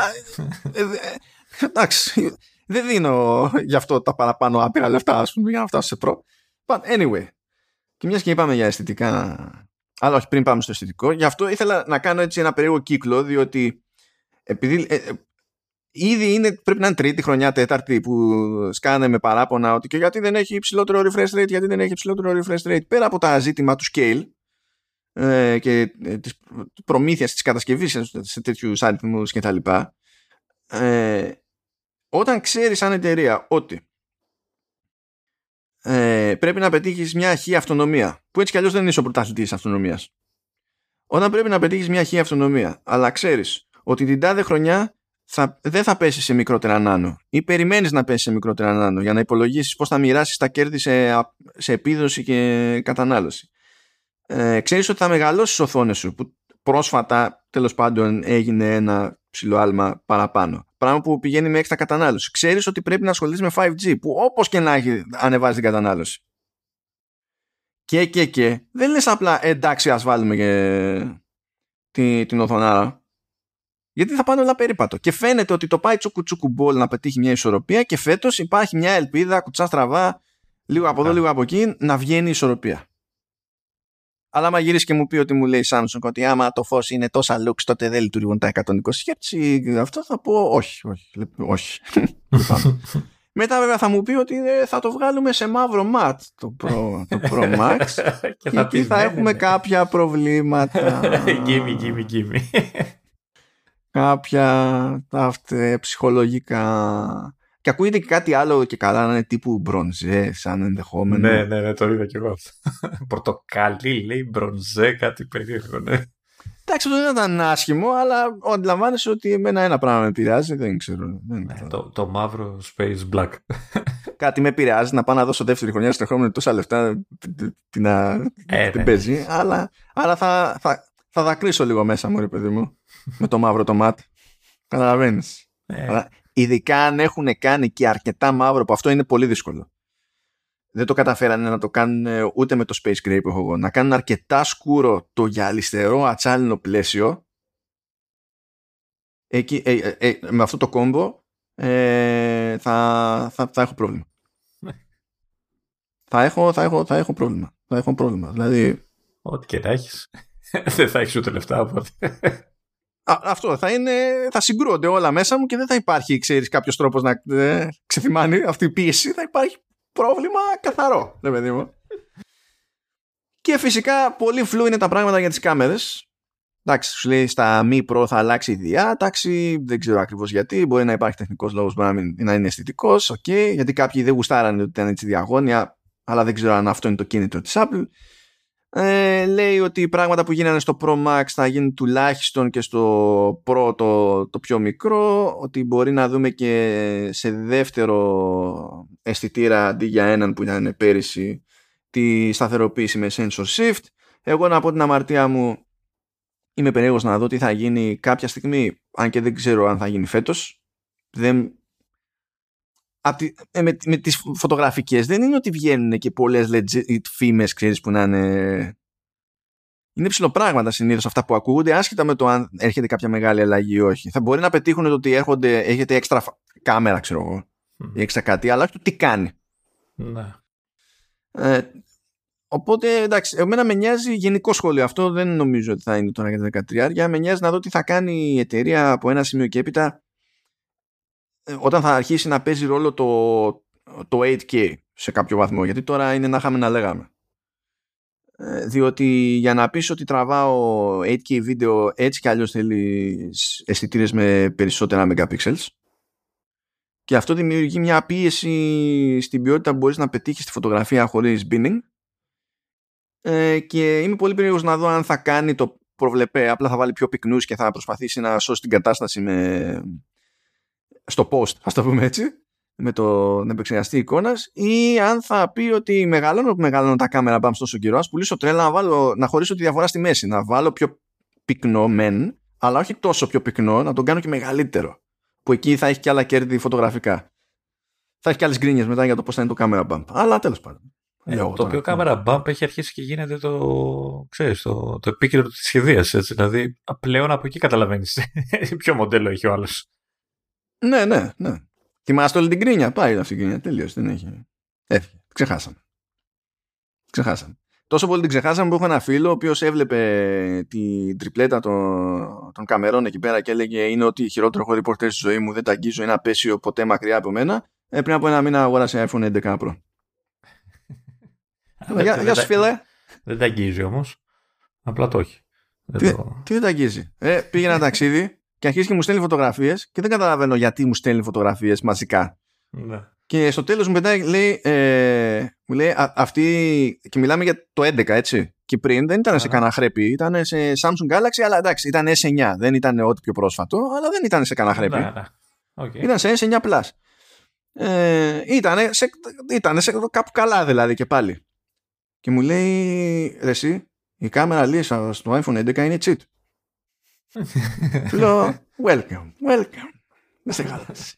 εντάξει, δεν δίνω γι' αυτό τα παραπάνω άπειρα λεφτά, ας πούμε, για να φτάσω σε προ. But anyway, και μιας και είπαμε για αισθητικά, αλλά όχι, πριν πάμε στο αισθητικό, γι' αυτό ήθελα να κάνω έτσι ένα περίεργο κύκλο, διότι επειδή ήδη πρέπει να είναι τρίτη χρονιά, τέταρτη που σκάνε με παράπονα ότι και γιατί δεν έχει υψηλότερο refresh rate, γιατί δεν έχει υψηλότερο refresh rate, πέρα από τα ζήτημα του scale και της προμήθειας της κατασκευής σε τέτοιους αριθμούς κτλ. Όταν ξέρεις σαν εταιρεία ότι πρέπει να πετύχεις μια χ αυτονομία, που έτσι κι αλλιώς δεν είσαι ο πρωταθλητής αυτονομίας, όταν πρέπει να πετύχεις μια χ αυτονομία, αλλά ξέρεις ότι την τάδε χρονιά δεν θα πέσει σε μικρότερα νάνο ή περιμένεις να πέσει σε μικρότερα νάνο για να υπολογίσεις πώς θα μοιράσεις τα κέρδη σε επίδοση και κατανάλωση. ξέρεις ότι θα μεγαλώσεις τις οθόνες σου, που πρόσφατα τέλος πάντων έγινε ένα ψηλό άλμα παραπάνω, πράγμα που πηγαίνει με έξτρα κατανάλωση. Ξέρεις ότι πρέπει να ασχοληθείς με 5G, που όπως και να έχει ανεβάζει την κατανάλωση. Και δεν λες απλά εντάξει ας βάλουμε την οθονάρα, γιατί θα πάνε όλα περίπατο. Και φαίνεται ότι το πάει τσουκουμπόλ να πετύχει μια ισορροπία, και φέτος υπάρχει μια ελπίδα κουτσά στραβά, λίγο από εδώ λίγο από εκεί, να βγαίνει η ισορροπία. Αλλά άμα γυρίσει και μου πει ότι μου λέει η Samsung ότι άμα το φως είναι τόσα lux τότε δεν λειτουργούν τα 120 Hz, αυτό θα πω όχι. Μετά βέβαια θα μου πει ότι θα το βγάλουμε σε μαύρο ματ το Pro Max και εκεί θα έχουμε κάποια προβλήματα. Γκίμι. Κάποια ψυχολογικά. Και ακούγεται και κάτι άλλο και καλά να είναι τύπου μπρονζέ, σαν ενδεχόμενο. Ναι, το είδα και εγώ αυτό. Πορτοκαλί, λέει μπρονζέ, κάτι περίεργο, ναι. Εντάξει, δεν ήταν άσχημο, αλλά αντιλαμβάνεσαι ότι εμένα ένα πράγμα με επηρεάζει, δεν ξέρω. Το μαύρο space black. Κάτι με επηρεάζει να πάω να δώσω δεύτερη χρονιά στο χρόνο τόσα λεφτά, την παίζει, αλλά θα δακρύσω λίγο μέσα μου, ρε παιδί μου, με το μαύρο το μάτι. Καταλαβαίνεις. Ειδικά αν έχουν κάνει και αρκετά μαύρο, που αυτό είναι πολύ δύσκολο. Δεν το καταφέρανε να το κάνουν ούτε με το Space Gray που έχω εγώ. Να κάνουν αρκετά σκούρο το γυαλιστερό ατσάλινο πλαίσιο. Εκεί, με αυτό το κόμπο θα έχω πρόβλημα. Θα έχω πρόβλημα. Θα έχω πρόβλημα. Δηλαδή... Ό,τι και να έχεις. Δεν θα έχεις ούτε λεφτά από αυτό. Θα συγκρούονται όλα μέσα μου και δεν θα υπάρχει, ξέρεις, κάποιος τρόπος να ξεθυμάνει αυτή η πίεση. Θα υπάρχει πρόβλημα καθαρό, ρε παιδί μου. Και φυσικά πολύ φλού είναι τα πράγματα για τις κάμερες. Εντάξει, σου λέει στα Mi Pro θα αλλάξει η διάταξη. Δεν ξέρω ακριβώς γιατί. Μπορεί να υπάρχει τεχνικός λόγος, μπορεί να είναι αισθητικός. Okay. Γιατί κάποιοι δεν γουστάρανε ότι ήταν έτσι διαγώνια, αλλά δεν ξέρω αν αυτό είναι το κίνητρο της Apple. Λέει ότι οι πράγματα που γίνανε στο Pro Max θα γίνουν τουλάχιστον και στο Pro το πιο μικρό, ότι μπορεί να δούμε και σε δεύτερο αισθητήρα αντί για έναν που ήταν πέρυσι τη σταθεροποίηση με sensor shift. Εγώ να πω την αμαρτία μου, είμαι περίεργος να δω τι θα γίνει κάποια στιγμή, αν και δεν ξέρω αν θα γίνει φέτος. Με τις φωτογραφικές δεν είναι ότι βγαίνουν και πολλές legit φήμες, ξέρεις, που να είναι. Είναι ψιλοπράγματα συνήθως αυτά που ακούγονται, άσχετα με το αν έρχεται κάποια μεγάλη αλλαγή ή όχι. Θα μπορεί να πετύχουν το ότι έρχεται έξτρα κάμερα, ξέρω εγώ, ή έξτρα κάτι, αλλά όχι το τι κάνει. Ναι. Οπότε εντάξει, εμένα με νοιάζει γενικό σχόλιο. Αυτό δεν νομίζω ότι θα είναι τώρα για τα 13. Με νοιάζει να δω τι θα κάνει η εταιρεία από ένα σημείο και έπειτα, όταν θα αρχίσει να παίζει ρόλο το 8K σε κάποιο βαθμό, γιατί τώρα είναι να είχαμε να λέγαμε. Διότι για να πεις ότι τραβάω 8K βίντεο, έτσι κι αλλιώς θέλει αισθητήρες με περισσότερα megapixels, και αυτό δημιουργεί μια πίεση στην ποιότητα που μπορείς να πετύχεις στη φωτογραφία χωρίς binning, και είμαι πολύ περίεργος να δω αν θα κάνει το προβλεπέ, απλά θα βάλει πιο πυκνούς και θα προσπαθήσει να σώσει την κατάσταση στο post, ας το πούμε έτσι, με τον επεξεργαστή εικόνας, ή αν θα πει ότι μεγαλώνω τα κάμερα μπαμ τόσο καιρό, ας πουλήσω τρέλα να χωρίσω τη διαφορά στη μέση, να βάλω πιο πυκνό μεν, αλλά όχι τόσο πιο πυκνό, να τον κάνω και μεγαλύτερο, που εκεί θα έχει και άλλα κέρδη φωτογραφικά, θα έχει και άλλες γκρίνιες μετά για το πώς θα είναι το κάμερα μπαμ, αλλά τέλος πάντων. Το οποίο κάμερα μπαμ έχει αρχίσει και γίνεται το επίκεντρο της σχεδίας, έτσι, δηλαδή πλέον από εκεί καταλαβαίνεις ποιο μοντέλο έχει ο άλλος. Ναι. Θυμάστε όλη την κρίνια. Πάει αυτή η κρίνια. Τελείως. Δεν έχει. Έφυγε. Ξεχάσαμε. Τόσο πολύ την ξεχάσαμε που έχω ένα φίλο ο οποίος έβλεπε την τριπλέτα των καμερών εκεί πέρα και έλεγε είναι ότι χειρότερο έχω reporter στη ζωή μου. Δεν τα αγγίζω. Είναι απέσιο ποτέ μακριά από μένα. Πριν από ένα μήνα αγόρασε iPhone 11 Pro. Γεια σου φίλε. Δεν τα αγγίζει όμως. Απλά το έχει. Τι δεν τα αγγίζει. Πήγε ένα ταξίδι. Και αρχίζει και μου στέλνει φωτογραφίες και δεν καταλαβαίνω γιατί μου στέλνει φωτογραφίες μαζικά. Ναι. Και στο τέλος μου πετάει, μου λέει αυτή. Και μιλάμε για το 11, έτσι. Και πριν δεν ήταν σε κανένα χρέπι, ήταν σε Samsung Galaxy, αλλά εντάξει, ήταν S9. Δεν ήταν ό,τι πιο πρόσφατο, αλλά δεν ήταν σε κανένα χρέπι. Ναι. Okay. Ήταν σε S9 Plus. Ήταν σε κάπου καλά δηλαδή και πάλι. Και μου λέει, εσύ, η κάμερα λύσα στο iPhone 11 είναι cheat. Λέω, welcome. Δεν σε χαλάσει.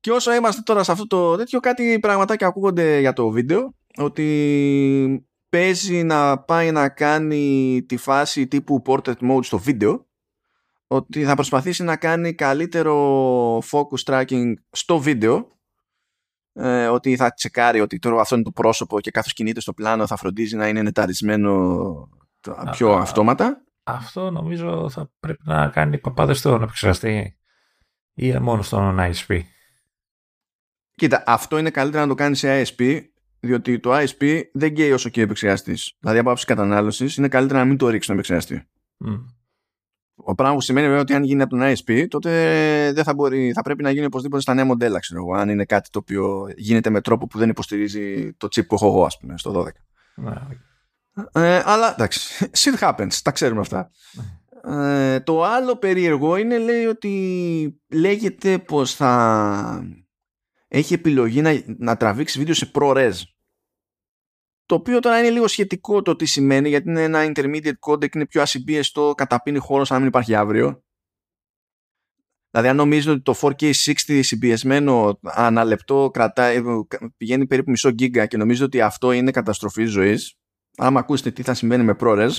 Και όσο είμαστε τώρα σε αυτό το τέτοιο, κάτι πραγματάκια ακούγονται για το βίντεο, ότι παίζει να πάει να κάνει τη φάση τύπου portrait mode στο βίντεο, ότι θα προσπαθήσει να κάνει καλύτερο focus tracking στο βίντεο, ότι θα τσεκάρει ότι τώρα αυτό είναι το πρόσωπο και καθώς κινείται στο πλάνο θα φροντίζει να είναι νεταρισμένο πιο αυτόματα. Αυτό νομίζω θα πρέπει να κάνει παπάδες στον επεξεργαστή ή μόνο στον ISP. Κοίτα, αυτό είναι καλύτερα να το κάνει σε ISP, διότι το ISP δεν καίει όσο και επεξεργαστής. Δηλαδή, από άψη κατανάλωσης, είναι καλύτερα να μην το ρίξει τον επεξεργαστή. Ο πράγμα που σημαίνει βέβαια ότι αν γίνει από τον ISP, τότε δεν θα μπορεί, θα πρέπει να γίνει οπωσδήποτε στα νέα μοντέλα, ξέρω εγώ. Αν είναι κάτι το οποίο γίνεται με τρόπο που δεν υποστηρίζει το chip που έχω εγώ, ας πούμε, στο 12. Αλλά εντάξει, shit happens, τα ξέρουμε αυτά. Το άλλο περίεργο είναι, λέει, ότι λέγεται πως θα έχει επιλογή να τραβήξει βίντεο σε ProRes, το οποίο τώρα είναι λίγο σχετικό το τι σημαίνει, γιατί είναι ένα intermediate codec, είναι πιο ασυμπίεστο, καταπίνει χώρο σαν να μην υπάρχει αύριο. Δηλαδή, αν νομίζετε ότι το 4K60 συμπιεσμένο ανά λεπτό πηγαίνει περίπου μισό γίγκα και νομίζετε ότι αυτό είναι καταστροφή ζωής, άμα ακούσετε τι θα συμβαίνει με ProRes,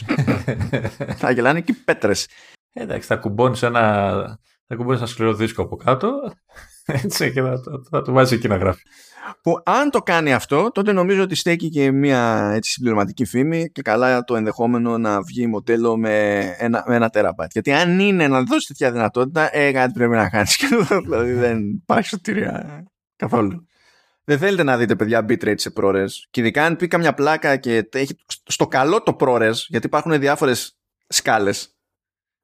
θα γελάνε και οι πέτρες. Εντάξει, θα κουμπώνεις ένα σκληρό δίσκο από κάτω, έτσι, και θα το βάζει εκεί να γράφει. Που αν το κάνει αυτό, τότε νομίζω ότι στέκει και μια έτσι συμπληρωματική φήμη και καλά το ενδεχόμενο να βγει μοντέλο με ένα τεραμπάιτ. Γιατί αν είναι να δώσει τέτοια δυνατότητα, κάτι πρέπει να κάνει. Δηλαδή δεν υπάρχει σωτηρία καθόλου. Δεν θέλετε να δείτε, παιδιά, bitrate σε ProRes. Και ειδικά αν πει καμιά πλάκα και έχει στο καλό το ProRes, γιατί υπάρχουν διάφορες σκάλες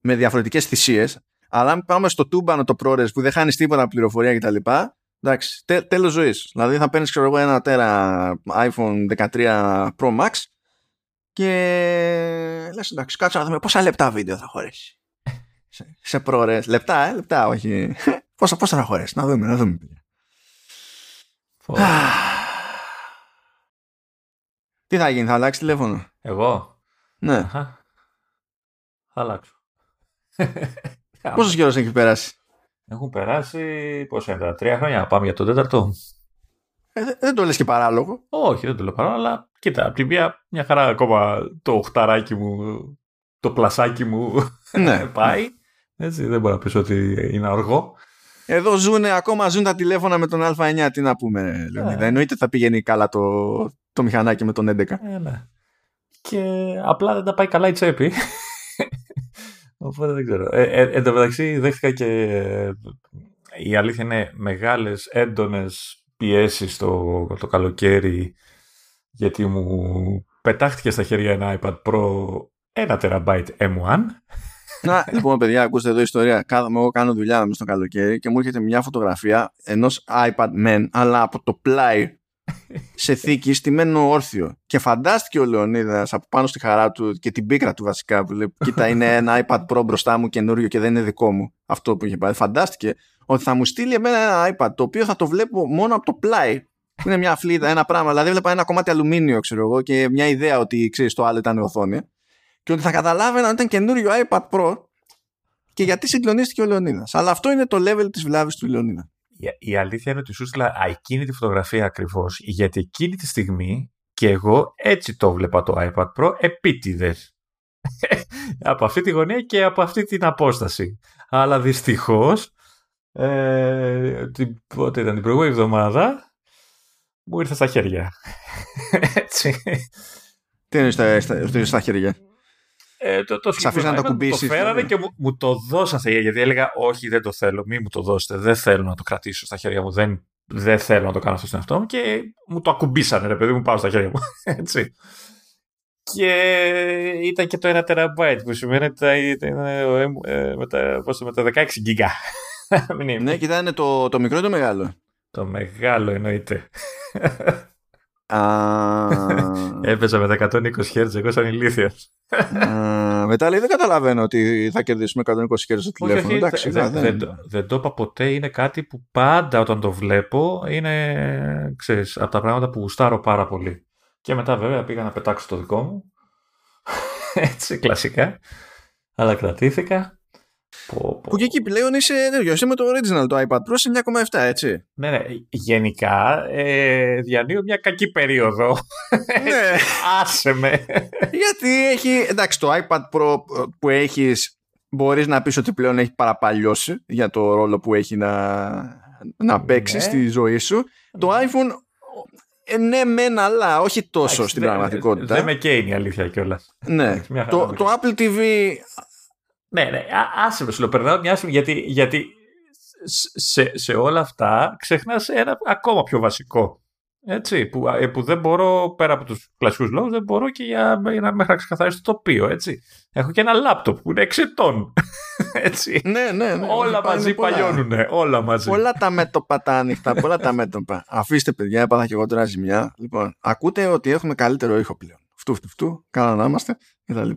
με διαφορετικές θυσίες. Αλλά αν πάμε στο τούμπανο το ProRes που δεν χάνεις τίποτα πληροφορία κτλ. Εντάξει, τέλος ζωής. Δηλαδή θα παίρνεις, ξέρω εγώ, ένα τέρα iPhone 13 Pro Max και λες, εντάξει, κάτσε να δούμε πόσα λεπτά βίντεο θα χωρέσει σε ProRes. Λεπτά, λεπτά, όχι. Πόσα θα χωρέσει, να δούμε. Τι θα γίνει, θα αλλάξει τηλέφωνο? Εγώ? Ναι. Θα αλλάξω. Πόσος καιρός έχει περάσει? Έχουν περάσει, πόσο είναι, 3 χρόνια, πάμε για το 4ο. Δεν το λες και παράλογο. Όχι, δεν το λέω παράλογο, αλλά κοίτα, από τη μια χαρά ακόμα το οχταράκι μου, το πλασάκι μου πάει. Έτσι, δεν μπορώ να πεις ότι είναι αργό. Εδώ ακόμα ζουν τα τηλέφωνα με τον Α9, τι να πούμε, Λεωνίδα. Εννοείται θα πηγαίνει καλά το μηχανάκι με τον 11. Ναι. Και απλά δεν τα πάει καλά η τσέπη. Οπότε δεν ξέρω. Εν τω μεταξύ δέχτηκα και η αλήθεια είναι μεγάλες έντονες πιέσεις το καλοκαίρι, γιατί μου πετάχτηκε στα χέρια ένα iPad Pro 1 TB M1. Να, λοιπόν, παιδιά, ακούστε εδώ ιστορία. Κάθομαι εγώ, κάνω δουλειά μες στο καλοκαίρι και μου έρχεται μια φωτογραφία ενός iPad Men, αλλά από το πλάι σε θήκη στημένο όρθιο. Και φαντάστηκε ο Λεωνίδας από πάνω στη χαρά του και την πίκρα του βασικά, που λέει, κοίτα, είναι ένα iPad Pro μπροστά μου καινούριο και δεν είναι δικό μου αυτό που είχε πάρει. Φαντάστηκε ότι θα μου στείλει εμένα ένα iPad το οποίο θα το βλέπω μόνο από το πλάι. Είναι μια φλίδα, ένα πράγμα. Δηλαδή, βλέπα ένα κομμάτι αλουμίνιο, ξέρω εγώ, και μια ιδέα ότι ξέρεις το άλλο ήταν η οθόνη. Και ότι θα καταλάβαινα ότι ήταν καινούριο iPad Pro και γιατί συγκλονίστηκε ο Λεωνίδας. Αλλά αυτό είναι το level της βλάβης του Λεωνίδα. Η αλήθεια είναι ότι σου έστειλα εκείνη τη φωτογραφία ακριβώς, γιατί εκείνη τη στιγμή και εγώ έτσι το βλέπα το iPad Pro επίτηδες. Από αυτή τη γωνία και από αυτή την απόσταση. Αλλά δυστυχώς, πότε ήταν, την προηγούμενη εβδομάδα, μου ήρθε στα χέρια. Έτσι. Τι είναι στα χέρια? Σε αφήσαν να τα κουμπίσεις. Το φέρανε και μου το δώσαν στα χέρια, γιατί έλεγα όχι, δεν το θέλω, μη μου το δώσετε, δεν θέλω να το κρατήσω στα χέρια μου, δεν θέλω να το κάνω αυτό στον εαυτό μου, και μου το ακουμπήσανε, ρε παιδί μου, πάω στα χέρια μου, έτσι. Και ήταν και το 1 τεραμπάιτ που σημαίνει με τα 16 γίγκα. Ναι, και ήταν το μικρό ή το μεγάλο? Το μεγάλο εννοείται. Έπαιζα με τα 120 Hz, εγώ σαν ηλίθιος. Μετά λέει, δεν καταλαβαίνω ότι θα κερδίσουμε 120 Hz στο τηλέφωνο. Εντάξει, δεν το είπα ποτέ. Είναι κάτι που πάντα όταν το βλέπω είναι, ξέρεις, από τα πράγματα που γουστάρω πάρα πολύ. Και μετά βέβαια πήγα να πετάξω το δικό μου έτσι κλασικά, αλλά κρατήθηκα. Που και εκεί πλέον είσαι ενεργός, είσαι με το original το iPad Pro σε 9,7 έτσι. Ναι, ναι. Γενικά διανύω μια κακή περίοδο. Ναι. Άσε με. Γιατί έχει, εντάξει, το iPad Pro που έχεις μπορείς να πεις ότι πλέον έχει παραπαλιώσει για το ρόλο που έχει να παίξει στη ζωή σου. Ναι. Το iPhone ναι μεν, αλλά όχι τόσο. Άχι, στην πραγματικότητα. Δεν με καίει η αλήθεια κιόλας. Ναι. Το Apple TV... Ναι, ναι, άσυμε, σου λέω, περνάω μια άσυμε, γιατί σε όλα αυτά ξεχνάς ένα ακόμα πιο βασικό, έτσι, που δεν μπορώ, πέρα από τους κλασικούς λόγους, δεν μπορώ και για να μέχρι να ξεκαθαρίσω το τοπίο, έτσι. Έχω και ένα λάπτοπ που είναι 6 ετών, έτσι. Ναι, ναι, ναι. Όλα μαζί παλιώνουνε, όλα μαζί. Πολλά τα μέτωπα τα ανοιχτά, πολλά τα μέτωπα. Αφήστε, παιδιά, έπαθα και εγώ τώρα ζημιά. Λοιπόν, ακούτε ότι έχουμε καλύτερο ήχο πλέον. Φτου, καλά να είμαστε κτλ.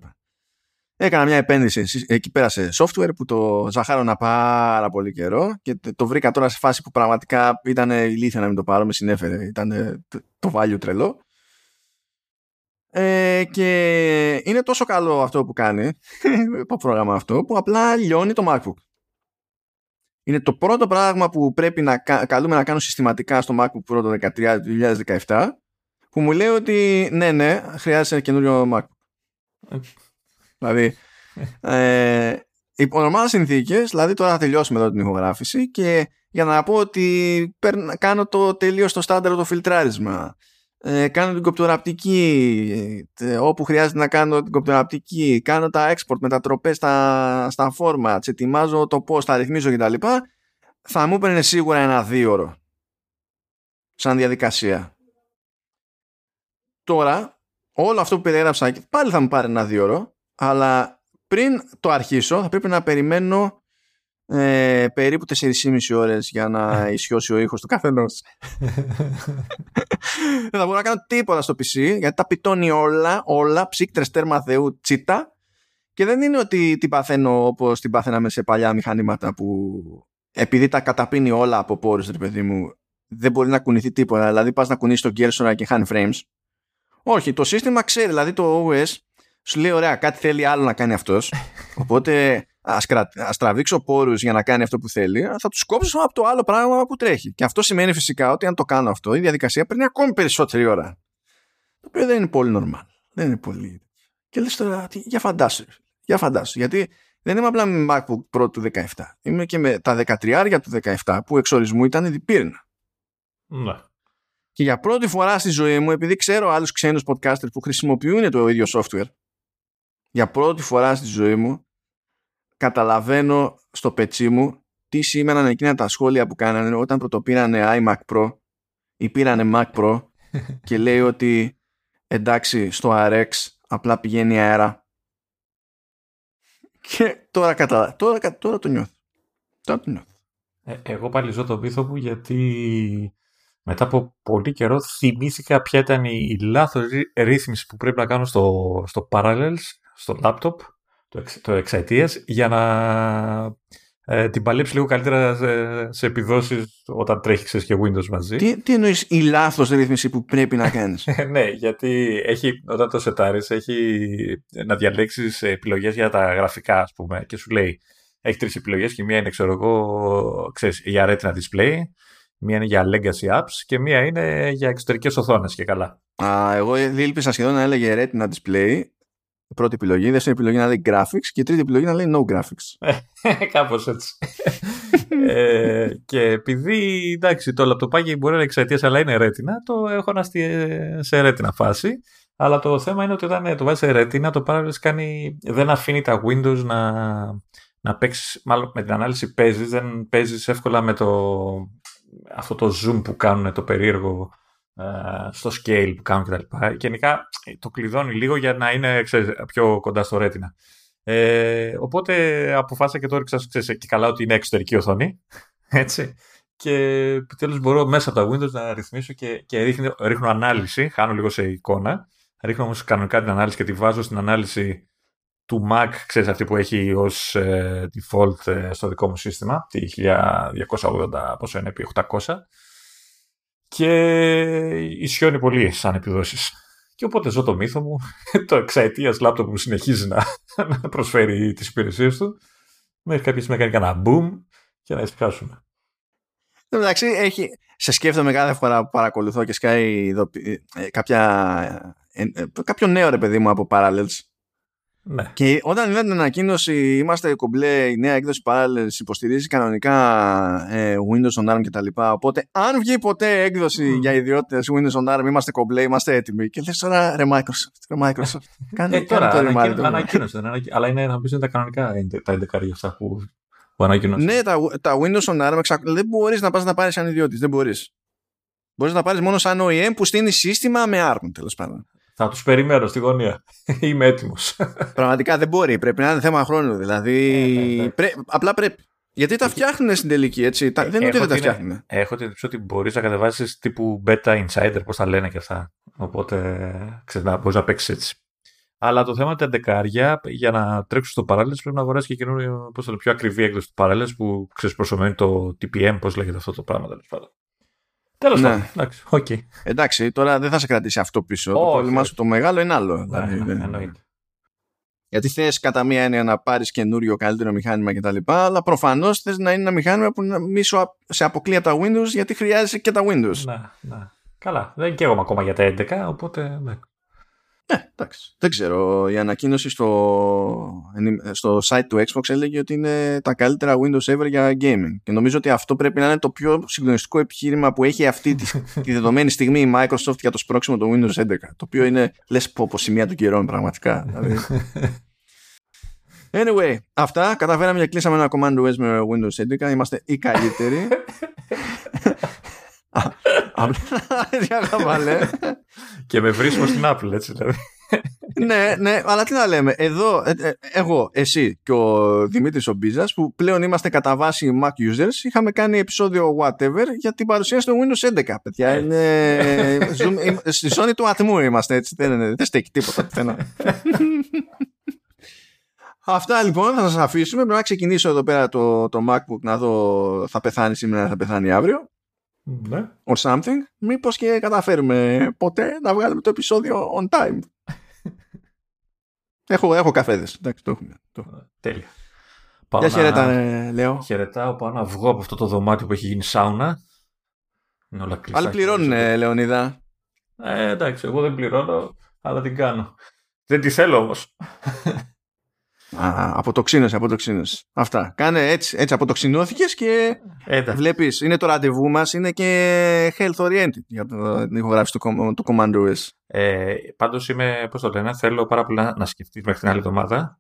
Έκανα μια επένδυση εκεί πέρα σε software που το ζαχάρωνα πάρα πολύ καιρό και το βρήκα τώρα σε φάση που πραγματικά ήταν ηλίθεια να μην το πάρω, με συνέφερε, ήταν το value τρελό. Και είναι τόσο καλό αυτό που κάνει, το πρόγραμμα αυτό, που απλά λιώνει το MacBook. Είναι το πρώτο πράγμα που πρέπει να καλούμε να κάνω συστηματικά στο MacBook Pro το 2017, που μου λέει ότι ναι, χρειάζεται καινούριο MacBook. Δηλαδή, υπό νορμάλες συνθήκες, δηλαδή τώρα θα τελειώσουμε εδώ την ηχογράφηση και για να πω ότι κάνω το τελείως το στάνταρ το φιλτράρισμα, κάνω την κοπτοραπτική όπου χρειάζεται να κάνω την κοπτοραπτική, κάνω τα export, μετατροπές στα formats, ετοιμάζω το πώς θα ρυθμίζω κτλ. Θα μου παίρνει σίγουρα 1-2 ώρες σαν διαδικασία. Τώρα, όλο αυτό που περιέγραψα πάλι θα μου πάρει 1-2 ώρες. Αλλά πριν το αρχίσω θα πρέπει να περιμένω περίπου 4,5 ώρες για να ισιώσει ο ήχος του καθενός. Δεν θα μπορώ να κάνω τίποτα στο PC, γιατί τα πιτώνει όλα, ψύκτρες, τέρμα θεού, τσίτα. Και δεν είναι ότι την παθαίνω όπως την παθαίναμε σε παλιά μηχανήματα που επειδή τα καταπίνει όλα από πόρους, ρε παιδί μου, δεν μπορεί να κουνηθεί τίποτα. Δηλαδή πας να κουνήσεις τον κέρσορα και χάνει frames. Όχι, το σύστημα ξέρει, δηλαδή το OS σου λέει ωραία, κάτι θέλει άλλο να κάνει αυτός, οπότε ας τραβήξω πόρους για να κάνει αυτό που θέλει, θα τους κόψω από το άλλο πράγμα που τρέχει. Και αυτό σημαίνει φυσικά ότι αν το κάνω αυτό, η διαδικασία παίρνει ακόμη περισσότερη ώρα. Το οποίο δεν είναι πολύ normal. Δεν είναι πολύ... Και λες τώρα, για φαντάσου. Γιατί δεν είμαι απλά με MacBook Pro του 17. Είμαι και με τα 13 του 17 που εξ ορισμού ήταν διπύρινα. Ναι. Και για πρώτη φορά στη ζωή μου, επειδή ξέρω άλλους ξένους podcasters που χρησιμοποιούν το ίδιο software, για πρώτη φορά στη ζωή μου καταλαβαίνω στο πετσί μου τι σήμαιναν εκείνα τα σχόλια που κάνανε όταν πρωτοπήρανε iMac Pro ή πήρανε Mac Pro και λέει ότι εντάξει, στο RX απλά πηγαίνει αέρα. Και τώρα καταλαβαίνω. Τώρα το νιώθω. Εγώ πάλι ζω το πίθο μου, γιατί μετά από πολύ καιρό θυμήθηκα ποια ήταν η λάθος ρύθμιση που πρέπει να κάνω στο Parallels, στο laptop, το εξαετίας, για να την παλέψει λίγο καλύτερα σε επιδόσεις όταν τρέχεις και Windows μαζί. Τι εννοείς η λάθος ρύθμιση που πρέπει να κάνεις? Ναι, γιατί όταν το σετάρεις έχει να διαλέξεις επιλογές για τα γραφικά, ας πούμε, και σου λέει έχει 3 επιλογές και μία είναι, ξέρω εγώ, ξέρεις, για Retina Display, μία είναι για legacy apps και μία είναι για εξωτερικές οθόνες και καλά. Εγώ δίλπησα σχεδόν να έλεγε Retina Display, πρώτη επιλογή, δεύτερη επιλογή να λέει graphics και τρίτη επιλογή να λέει no graphics. Κάπως έτσι. Και επειδή, εντάξει, το λαπτοπάκι μπορεί να είναι εξαετίας αλλά είναι Retina, το έχω σε Retina φάση, αλλά το θέμα είναι ότι όταν το βάζεις σε Retina, το Parallels δεν αφήνει τα Windows να παίξεις, μάλλον με την ανάλυση παίζεις, δεν παίζεις εύκολα με αυτό το zoom που κάνουν, το περίεργο στο scale που κάνουν κτλ. Γενικά το κλειδώνει λίγο για να είναι, ξέρεις, πιο κοντά στο Retina. Οπότε αποφάσισα και το έριξα, ξέρεις, και καλά ότι είναι εξωτερική οθόνη. Έτσι. Και επιτέλους μπορώ μέσα από τα Windows να ρυθμίσω και ρίχνω ανάλυση. Χάνω λίγο σε εικόνα. Ρίχνω όμως κανονικά την ανάλυση και τη βάζω στην ανάλυση του Mac, ξέρεις, αυτή που έχει ως default στο δικό μου σύστημα, τη 1280, πόσο είναι, επί 800, και ισιώνει πολύ σαν επιδόσεις. Και οπότε ζω το μύθο μου, το εξαετίας λάπτοπ που συνεχίζει να προσφέρει τις υπηρεσίες του, μέχρι κάποια στιγμή να κάνει κανένα boom και να εισπιάσουμε. Εντάξει, σε σκέφτομαι κάθε φορά που παρακολουθώ και σκάει κάποιο νέο ρε παιδί μου από Parallels. Ναι. Και όταν είδα την ανακοίνωση, είμαστε κομπλέ, η νέα έκδοση Parallels υποστηρίζει κανονικά Windows on ARM κτλ. Οπότε, αν βγει ποτέ έκδοση για ιδιότητες Windows on ARM, είμαστε κομπλέ, είμαστε έτοιμοι. Και λες τώρα, ρε Microsoft, κάνε τώρα το ρημάρι. Ανακοίνωσε, αλλά είναι να πεις τα κανονικά τα 11 αυτά που ανακοίνωσε. Ναι, τα Windows on ARM δεν μπορείς να πας να πάρεις σαν ιδιότητες, δεν μπορείς. Μπορείς να πάρεις μόνο σαν OEM που στείνει σύστημα με ARM, τέλος πάντων. Θα τους περιμένω στη γωνία. Είμαι έτοιμος. Πραγματικά δεν μπορεί. Πρέπει να είναι θέμα χρόνου. Δηλαδή, απλά πρέπει. Γιατί τα φτιάχνουν στην τελική, έτσι. Δεν είναι ότι δεν τα φτιάχνουν. Έχω την εντύπωση ότι μπορείς να κατεβάσεις τύπου beta insider, πώς τα λένε και αυτά. Οπότε, μπορείς να παίξεις έτσι. Αλλά το θέμα τα δεκάρια, για να τρέξεις στο Parallels, πρέπει να αγοράσεις και καινούριο, πώς θα το πιο ακριβή έκδοση του Parallels, που ξεσπροσωμένει το TPM, πώς λέγεται αυτό το πράγμα τέλος πάντων. Τέλος πάντων. Εντάξει, okay. Εντάξει, τώρα δεν θα σε κρατήσει αυτό πίσω. Το πρόβλημά σου το μεγάλο είναι άλλο. Δηλαδή, εννοείται. Γιατί θες κατά μία έννοια να πάρεις καινούριο καλύτερο μηχάνημα κτλ. Αλλά προφανώς θες να είναι ένα μηχάνημα που μη σε αποκλεί από τα Windows, γιατί χρειάζεσαι και τα Windows. Ναι. Καλά. Δεν καίγομαι ακόμα για τα 11, οπότε. Ναι, εντάξει. Δεν ξέρω. Η ανακοίνωση στο site του Xbox έλεγε ότι είναι τα καλύτερα Windows ever για gaming. Και νομίζω ότι αυτό πρέπει να είναι το πιο συγκλονιστικό επιχείρημα που έχει αυτή τη δεδομένη στιγμή η Microsoft για το σπρόξιμο του Windows 11. Το οποίο είναι, λες πω, σημεία του καιρών πραγματικά. Δηλαδή. Anyway, αυτά. Καταφέραμε και κλείσαμε ένα Command OS με Windows 11. Είμαστε οι καλύτεροι. Και με βρίσκω στην Apple, έτσι δηλαδή. Ναι, αλλά τι να λέμε. Εδώ, εγώ, εσύ και ο Δημήτρης Ομπίζας, που πλέον είμαστε κατά βάση Mac users, είχαμε κάνει επεισόδιο whatever για την παρουσίαση του Windows 11. Παιδιά, στη ζώνη του ατμού είμαστε, έτσι. Δεν στέκει τίποτα. Αυτά λοιπόν, θα σας αφήσουμε. Πρέπει να ξεκινήσω εδώ πέρα το MacBook να δω, θα πεθάνει σήμερα, θα πεθάνει αύριο. Ναι. Or something. Μήπως και καταφέρουμε ποτέ να βγάλουμε το επεισόδιο on time. Έχω καφέδες. Εντάξει, το έχουμε. Τέλεια. Για χαιρετά, Λέω. Χαιρετάω, πάω να βγω από αυτό το δωμάτιο που έχει γίνει σάουνα. Είναι όλα κλειστά. Άλλοι πληρώνουν, Λεωνίδα. Εντάξει, εγώ δεν πληρώνω, αλλά την κάνω. Δεν τη θέλω όμως. Αποτοξίνωση. Αυτά. Κάνε έτσι αποτοξινώθηκες και βλέπεις. Είναι το ραντεβού μας, είναι και health oriented για την ηχογράφηση του Command OS. Πάντως είμαι, πώς το λένε, θέλω πάρα πολύ να σκεφτείς μέχρι την άλλη εβδομάδα.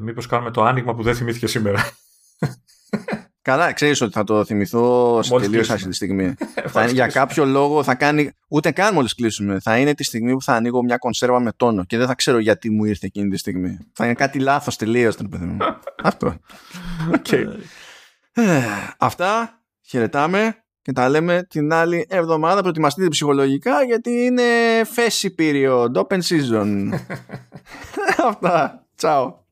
Μήπως κάνουμε το άνοιγμα που δεν θυμήθηκε σήμερα. Καλά, ξέρεις ότι θα το θυμηθώ σε τελείως αυτή τη στιγμή. Για κάποιο λόγο θα κάνει. Ούτε καν μόλις κλείσουμε. Θα είναι τη στιγμή που θα ανοίγω μια κονσέρβα με τόνο και δεν θα ξέρω γιατί μου ήρθε εκείνη τη στιγμή. Θα είναι κάτι λάθος τελείως, τον παιδί μου. Αυτό. Αυτά. Χαιρετάμε και τα λέμε την άλλη εβδομάδα. Προετοιμαστείτε ψυχολογικά γιατί είναι festive period, open season. Αυτά. Τσάου.